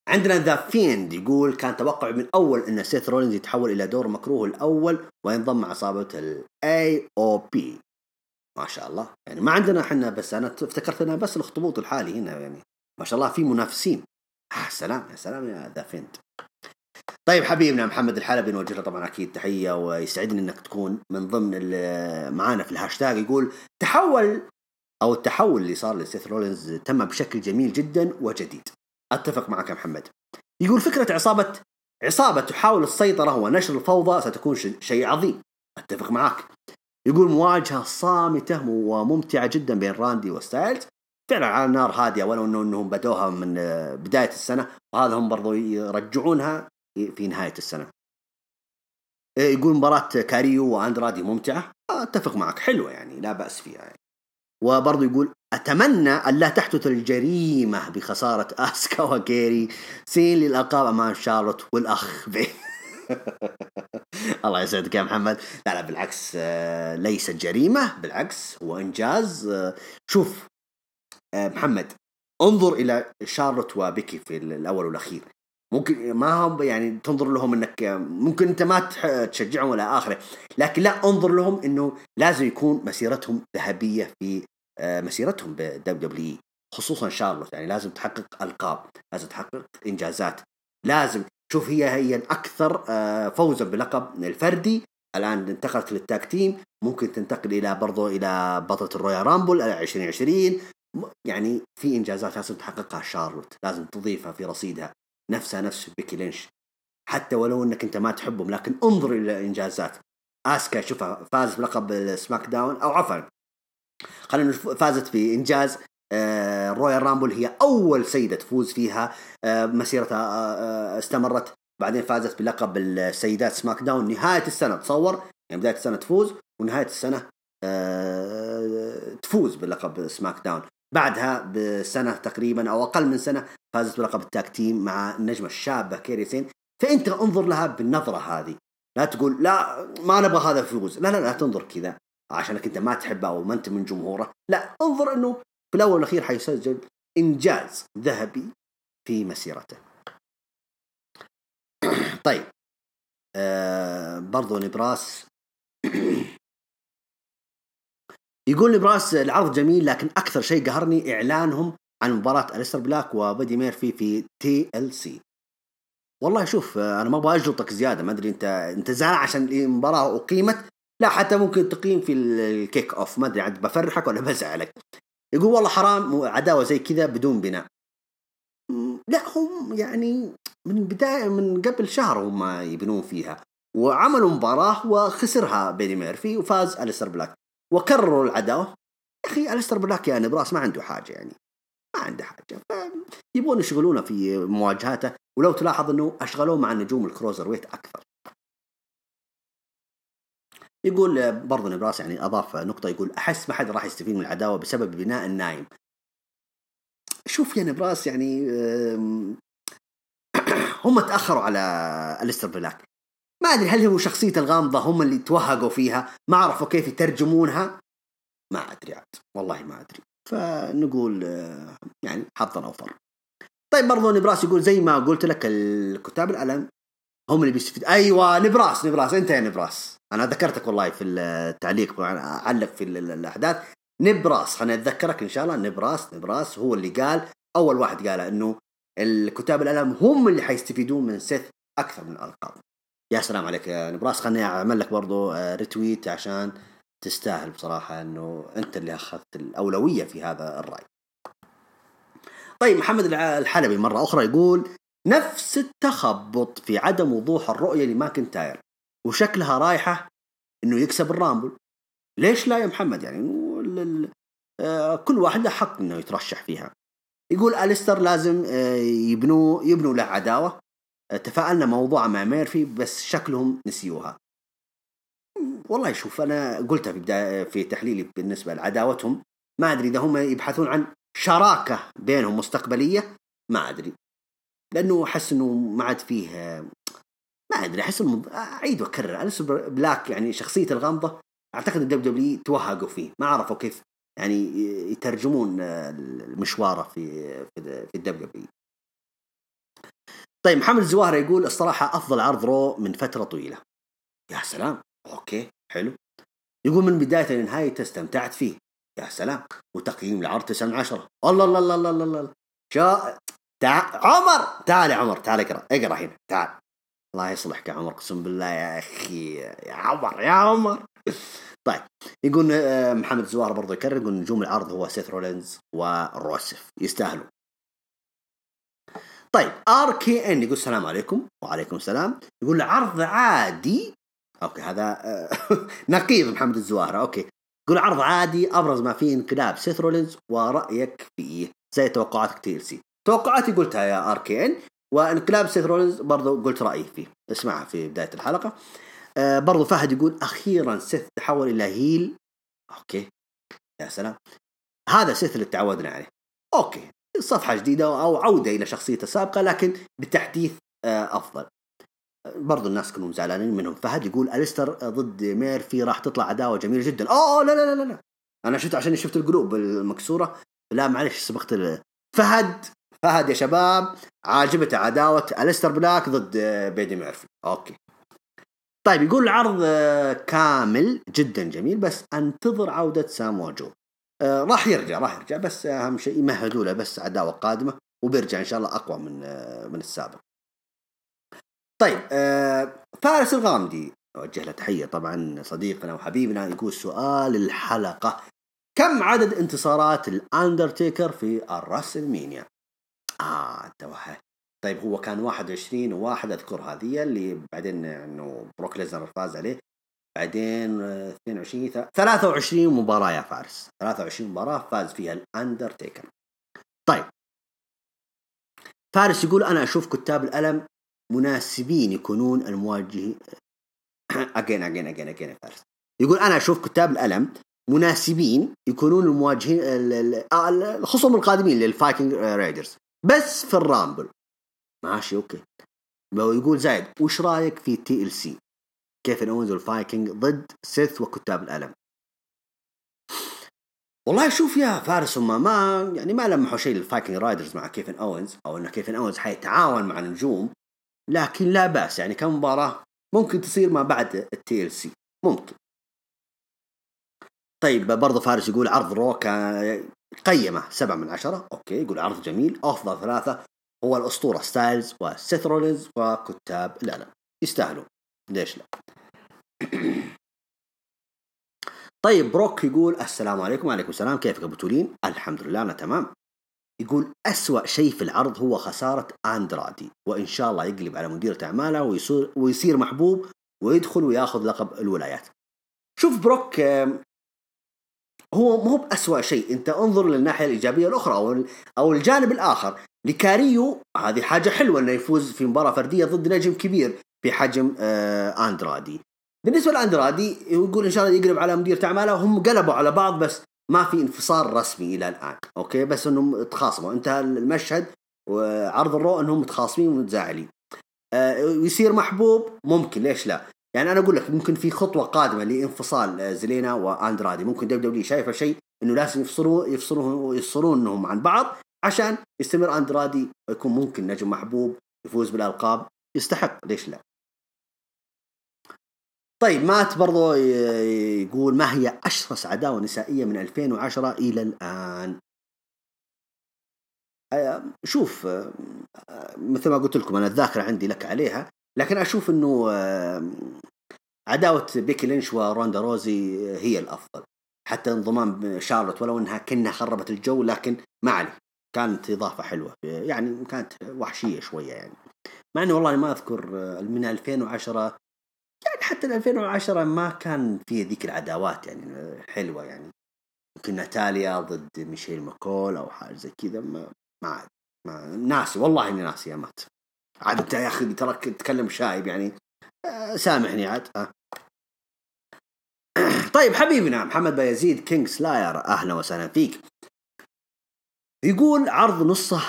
عندنا ذا فيند يقول كان توقع من أول أن سيث رولينز يتحول إلى دور مكروه الأول وينضم عصابة ال إيه أو بي. ما شاء الله يعني ما عندنا حنا، بس أنا افتكرت أنها بس الاخطبوط الحالي هنا يعني، ما شاء الله في منافسين. آه سلام يا سلام يا ذا فيند. طيب حبيبنا محمد الحلبي نوجه له طبعا أكيد تحية، ويسعدني أنك تكون من ضمن معانا في الهاشتاج. يقول تحول أو التحول اللي صار لسيث رولينز تم بشكل جميل جدا وجديد. أتفق معك محمد. يقول فكرة عصابة عصابة تحاول السيطرة ونشر الفوضى ستكون شيء عظيم. أتفق معك. يقول مواجهة صامتة وممتعة جدا بين راندي وستايلز، فعلا على نار هادية، ولو أنهم بدوها من بداية السنة، وهذا هم برضو يرجعونها في نهاية السنة. يقول مباراة كاريو وأندرادي ممتعة. أتفق معك، حلوة يعني لا بأس فيها يعني. وبرضو يقول أتمنى أن لا تحدث الجريمة بخسارة آسكا وكيري سين للألقاب أمام شارلوت والأخ بي. الله يسعدك يا محمد. لا لا بالعكس، ليس جريمة، بالعكس هو إنجاز. شوف محمد، انظر إلى شارلوت وبيكي في الأول والأخير، ممكن ما هم يعني تنظر لهم انك ممكن انت ما تشجعهم ولا اخره، لكن لا، انظر لهم انه لازم يكون مسيرتهم ذهبيه في مسيرتهم بدبليو دبليو اي، خصوصا شارلوت يعني لازم تحقق القاب، لازم تحقق انجازات، لازم شوف هي هي الاكثر فوزا بلقب الفردي، الان انتقلت للتاك تيم، ممكن تنتقل الى برضو الى بطله الرويال رامبل عشرين عشرين، يعني في انجازات لازم تحققها شارلوت، لازم تضيفها في رصيدها، نفسها نفس بيكي لينش، حتى ولو انك انت ما تحبهم، لكن انظر الى انجازات. آسكا شوفها فاز بلقب السماك داون، او عفوا خلينا فازت بانجاز رويال رامبل، هي اول سيده تفوز فيها، مسيرتها استمرت، بعدين فازت بلقب السيدات سماك داون نهايه السنه، تصور يعني بدايه السنه تفوز ونهايه السنه تفوز بلقب سماك داون، بعدها بسنه تقريبا او اقل من سنه فازت بلقب التاك تيم مع النجمه الشابه كيري سين. فانت انظر لها بالنظره هذه، لا تقول لا ما نبغى هذا يفوز، لا لا لا تنظر كذا عشانك انت ما تحبه او ما انت من جمهوره، لا انظر انه في الاول والاخير حيسجل انجاز ذهبي في مسيرته. طيب آه برضو نبراس يقول نبراس العرض جميل لكن أكثر شيء قهرني إعلانهم عن مباراة أليستر بلاك وبادي ميرفي في تي ال سي. والله شوف أنا ما أبغى أجلطك زيادة، ما أدري أنت أنت زعلان عشان المباراة أقيمت، لا حتى ممكن تقيم في الكيك أوف، ما أدري عاد بفرحك ولا بزعلك. يقول والله حرام عداوة زي كذا بدون بناء. لا هم يعني من بداية من قبل شهر هم يبنون فيها، وعملوا مباراة وخسرها بادي ميرفي وفاز أليستر بلاك وكرروا العداوة. يا أخي أليستر بلاك يعني براس ما عنده حاجة، يعني ما عنده حاجة، يبون يشغلونه في مواجهاته. ولو تلاحظ أنه أشغلوه مع نجوم الكروزر ويت أكثر. يقول برضو نبراس يعني أضاف نقطة، يقول أحس ما حد راح يستفيد من العداوة بسبب بناء النايم. شوف يا نبراس يعني هم تأخروا على أليستر بلاك، ما أدري هل هو شخصية الغامضة هم اللي توهقوا فيها ما عرفوا كيف يترجمونها، ما أدري عاد والله ما أدري، فنقول يعني حظا أوفر. طيب برضو نبراس يقول زي ما قلت لك الكتاب الألم هم اللي بيستفيد. أيوة نبراس نبراس أنت يا نبراس، أنا ذكرتك والله في التعليق، أعلق في الأحداث نبراس، خلنا نتذكرك إن شاء الله. نبراس نبراس هو اللي قال، أول واحد قال إنه الكتاب الألم هم اللي حيستفيدون من سيث أكثر من الألقاب. يا سلام عليك يا نبراس، خلني أعمل لك برضو ريتويت عشان تستاهل بصراحة إنه أنت اللي أخذت الأولوية في هذا الرأي. طيب محمد الحلبي مرة أخرى يقول نفس التخبط في عدم وضوح الرؤية لماكنتاير وشكلها رايحة إنه يكسب الرامبل. ليش لا يا محمد؟ يعني كل واحد له حق إنه يترشح فيها. يقول أليستر لازم يبنوا يبنوا له عداوة، تفاءلنا موضوع مع ميرفي بس شكلهم نسيوها. والله شوف أنا قلتها في بداية في تحليلي بالنسبة لعداوتهم، ما أدري إذا هم يبحثون عن شراكة بينهم مستقبلية، ما أدري، لأنه أحس إنه ما عاد فيه، ما أدري أحس إنه أعيد وأكرر أليستر بلاك يعني شخصية الغامضة، أعتقد الدب دبليو توهقوا فيه ما عرفوا كيف يعني يترجمون المشوارة في في الدب دبليو. طيب محمد الزواهر يقول الصراحة أفضل عرض رو من فترة طويلة. يا سلام أوكي حلو. يقول من بداية لنهاية استمتعت فيه. يا سلام، وتقييم العرض تسعة من عشرة. الله الله الله الله الله شاء تع... عمر تعال يا عمر تعال اقرأ اقرأ هنا تعال، الله يصلحك يا عمر قسم بالله يا أخي يا عمر يا عمر. طيب يقول محمد الزواهر برضو يكرر يقول نجوم العرض هو سيث رولينز وروسف يستاهلوا. طيب آر كي إن يقول السلام عليكم. وعليكم السلام. يقول عرض عادي. أوكي هذا نقيض محمد الزواهر. أوكي يقول عرض عادي أبرز ما فيه انقلاب سيث رولينز ورأيك فيه زي توقعاتك تي إل سي. توقعاتي قلتها يا آر كي إن، وانقلاب سيث رولينز برضو قلت رأيي فيه، اسمعها في بداية الحلقة. أه برضو فهد يقول أخيرا سيث تحول إلى هيل. أوكي يا سلام، هذا سيث اللي تعودنا عليه. أوكي صفحة جديدة أو عودة إلى شخصيته السابقة لكن بالتحديث أفضل. برضو الناس كلهم زعلانين منهم. فهد يقول أليستر ضد ميرفي راح تطلع عداوة جميلة جدا. أوه لا لا لا لا أنا شفت عشان شفت القلوب المكسورة، لا معلش سبقت فهد. فهد يا شباب عاجبته عداوة أليستر بلاك ضد بادي ميرفي. أوكي طيب يقول العرض كامل جدا جميل بس أنتظر عودة سامو جو. آه راح يرجع راح يرجع بس أهم شيء يمهدوا له بس عداوة قادمة وبيرجع إن شاء الله أقوى من آه من السابق. طيب آه فارس الغامدي أوجه له تحية طبعا صديقنا وحبيبنا، يقول سؤال الحلقة كم عدد انتصارات الأندرتيكر في الراسلمينيا؟ آه توه طيب هو كان واحد وعشرين وواحد أذكر هذه اللي بعدين إنه بروك ليزنر فاز عليه، بعدين اثنين وعشرين ثلاثة وعشرين مباراة يا فارس، ثلاثة وعشرين مباراة فاز فيها الأندرتيكر. طيب فارس يقول أنا أشوف كتاب الألم مناسبين يكونون المواجه أجين أجين أجين أجين فارس يقول أنا أشوف كتاب الألم مناسبين يكونون المواجهين الخصوم القادمين للفايكنج رايدرز بس في الرامبل. ماشي أوكي. ويقول زايد وش رأيك في تي إل سي؟ كيف نوزن الفايكنج ضد سيث وكتاب الألم؟ والله شوف يا فارس هم ما يعني ما لمحوا شيء للفايكنج رايدرز مع كيفن أوينز، أو إنه كيفن أوينز حيتعاون مع النجوم، لكن لا بأس يعني كم مباراة ممكن تصير ما بعد التي ال سي ممكن. طيب برضه فارس يقول عرض روك قيمه سبعة من عشرة. أوكي يقول عرض جميل، أفضل ثلاثة هو الأسطورة ستايلز وسيث رولينز وكتاب الألم، يستاهلوا ليش لا. طيب بروك يقول السلام عليكم. وعليكم السلام، كيفك أبو تولين؟ الحمد لله أنا تمام. يقول أسوأ شيء في العرض هو خسارة أندرادي، وإن شاء الله يقلب على مديرة أعماله ويصير, ويصير محبوب ويدخل ويأخذ لقب الولايات. شوف بروك هو مو بأسوأ شيء، أنت انظر للناحية الإيجابية الأخرى أو الجانب الآخر. لكاريو هذه حاجة حلوة أنه يفوز في مباراة فردية ضد نجم كبير بحجم أندرادي. بالنسبة لأندرادي يقول إن شاء الله يقلب على مديرة أعماله، وهم قلبوا على بعض بس ما في انفصال رسمي إلى الآن. أوكي بس إنهم تخاصموا، انتهى المشهد وعرض الرو إنهم متخاصمين ومتزاعلين. أه ويصير محبوب ممكن، ليش لا؟ يعني أنا أقول لك ممكن في خطوة قادمة لانفصال زلينا وأندرادي، ممكن دبليو دبليو شايفة شيء إنه لازم يفصلوا يفصلوا يفصلونهم عن بعض عشان يستمر أندرادي ويكون ممكن نجم محبوب يفوز بالألقاب، يستحق ليش لا. طيب مات برضو يقول ما هي أشرس عداوة نسائية من ألفين وعشرة إلى الآن؟ شوف مثل ما قلت لكم أنا الذاكرة عندي لك عليها، لكن أشوف أنه عداوة بيكي لينش وروندا روزي هي الأفضل، حتى انضمام شارلوت ولو أنها كنا خربت الجو، لكن ما عليه كانت إضافة حلوة، يعني كانت وحشية شوية يعني، مع أنه والله ما أذكر من ألفين وعشرة يعني حتى ألفين وعشرة ما كان فيه ذيك العداوات يعني حلوة، يعني يمكن ناتاليا ضد ميشيل ماكول أو حاجة زي كذا، ما ما, ما ناسي والله إني ناسي يا مات. عاد يا أخي ترك تتكلم شايب يعني، أه سامحني عاد أه. طيب حبيبنا محمد بايزيد كينغ سلاير أهلا وسهلا فيك. يقول عرض نصه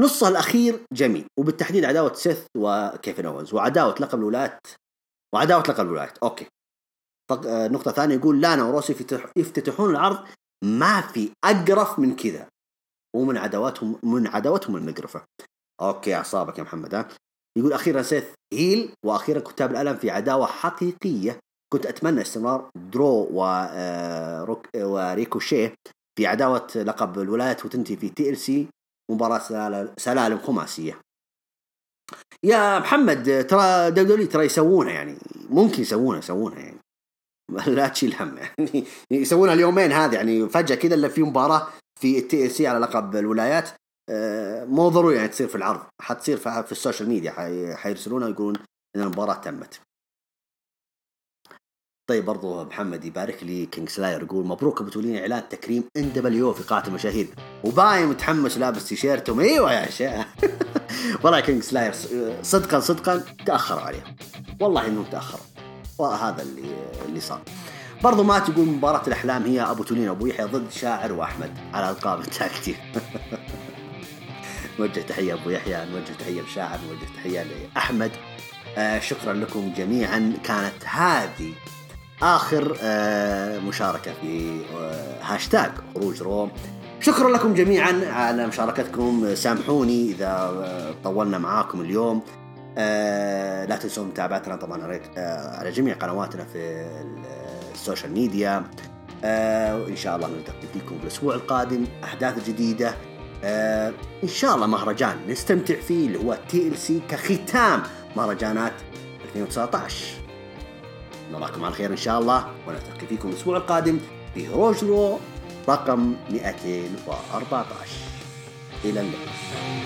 نصه الأخير جميل، وبالتحديد عداوة سيث وكيفن أوينز وعداوة لقب الولايات وعداوة لقب الولايات. أوكي نقطة ثانية يقول لانا وروسي يفتتحون العرض، ما في أقرف من كذا ومن عداواتهم من عداواتهم المقرفة. أوكي أعصابك يا محمد ها. يقول أخيرا سيث هيل وأخيرا كتاب الألم في عداوة حقيقية، كنت أتمنى استمرار درو وريكوشيه في عداوة لقب الولايات وتنتهي في تي إل سي مباراة سلالم خماسية. يا محمد ترى دولي ترى يسوونها يعني، ممكن يسوونها يسوونها يعني لا تشيل هم يعني، يسوونها اليومين هذه يعني فجأة كذا اللي في مباراة في التي سي على لقب الولايات، مو ضروري يعني تصير في العرض، حتصير في السوشيال ميديا حيرسلونها ويقولون إن المباراة تمت. طيب برضو محمد يبارك لي كينغ سلاير يقول مبروك أبو تولين إعلان تكريم إن دبليو في قاعة المشاهير، وباين متحمس لابس تيشيرتهم. ايوه يا شيخ والله كينغ سلاير صدقا صدقا تأخر عليهم، والله إنهم تأخروا، وهذا اللي اللي صار. برضو ما تقول مباراة الأحلام هي أبو تولين أبو يحيى ضد شاعر وأحمد على ألقاب التاكتيك. نوجه تحية أبو يحيى، نوجه تحية لشاعر، نوجه تحية لأحمد. آه شكرا لكم جميعا، كانت هذه آخر مشاركة في هاشتاج خروج روم. شكرا لكم جميعا على مشاركتكم، سامحوني إذا طولنا معاكم اليوم. لا تنسوا متابعتنا طبعا على جميع قنواتنا في السوشيال ميديا، وإن شاء الله نلتقي فيكم الأسبوع القادم أحداث جديدة إن شاء الله، مهرجان نستمتع فيه اللي هو تي إل سي كختام مهرجانات ألفين وتسعة عشر. نراكم على خير إن شاء الله، ونلتقي فيكم الأسبوع القادم في هروج رو رقم مئتين وأربعة عشر. إلى اللقاء.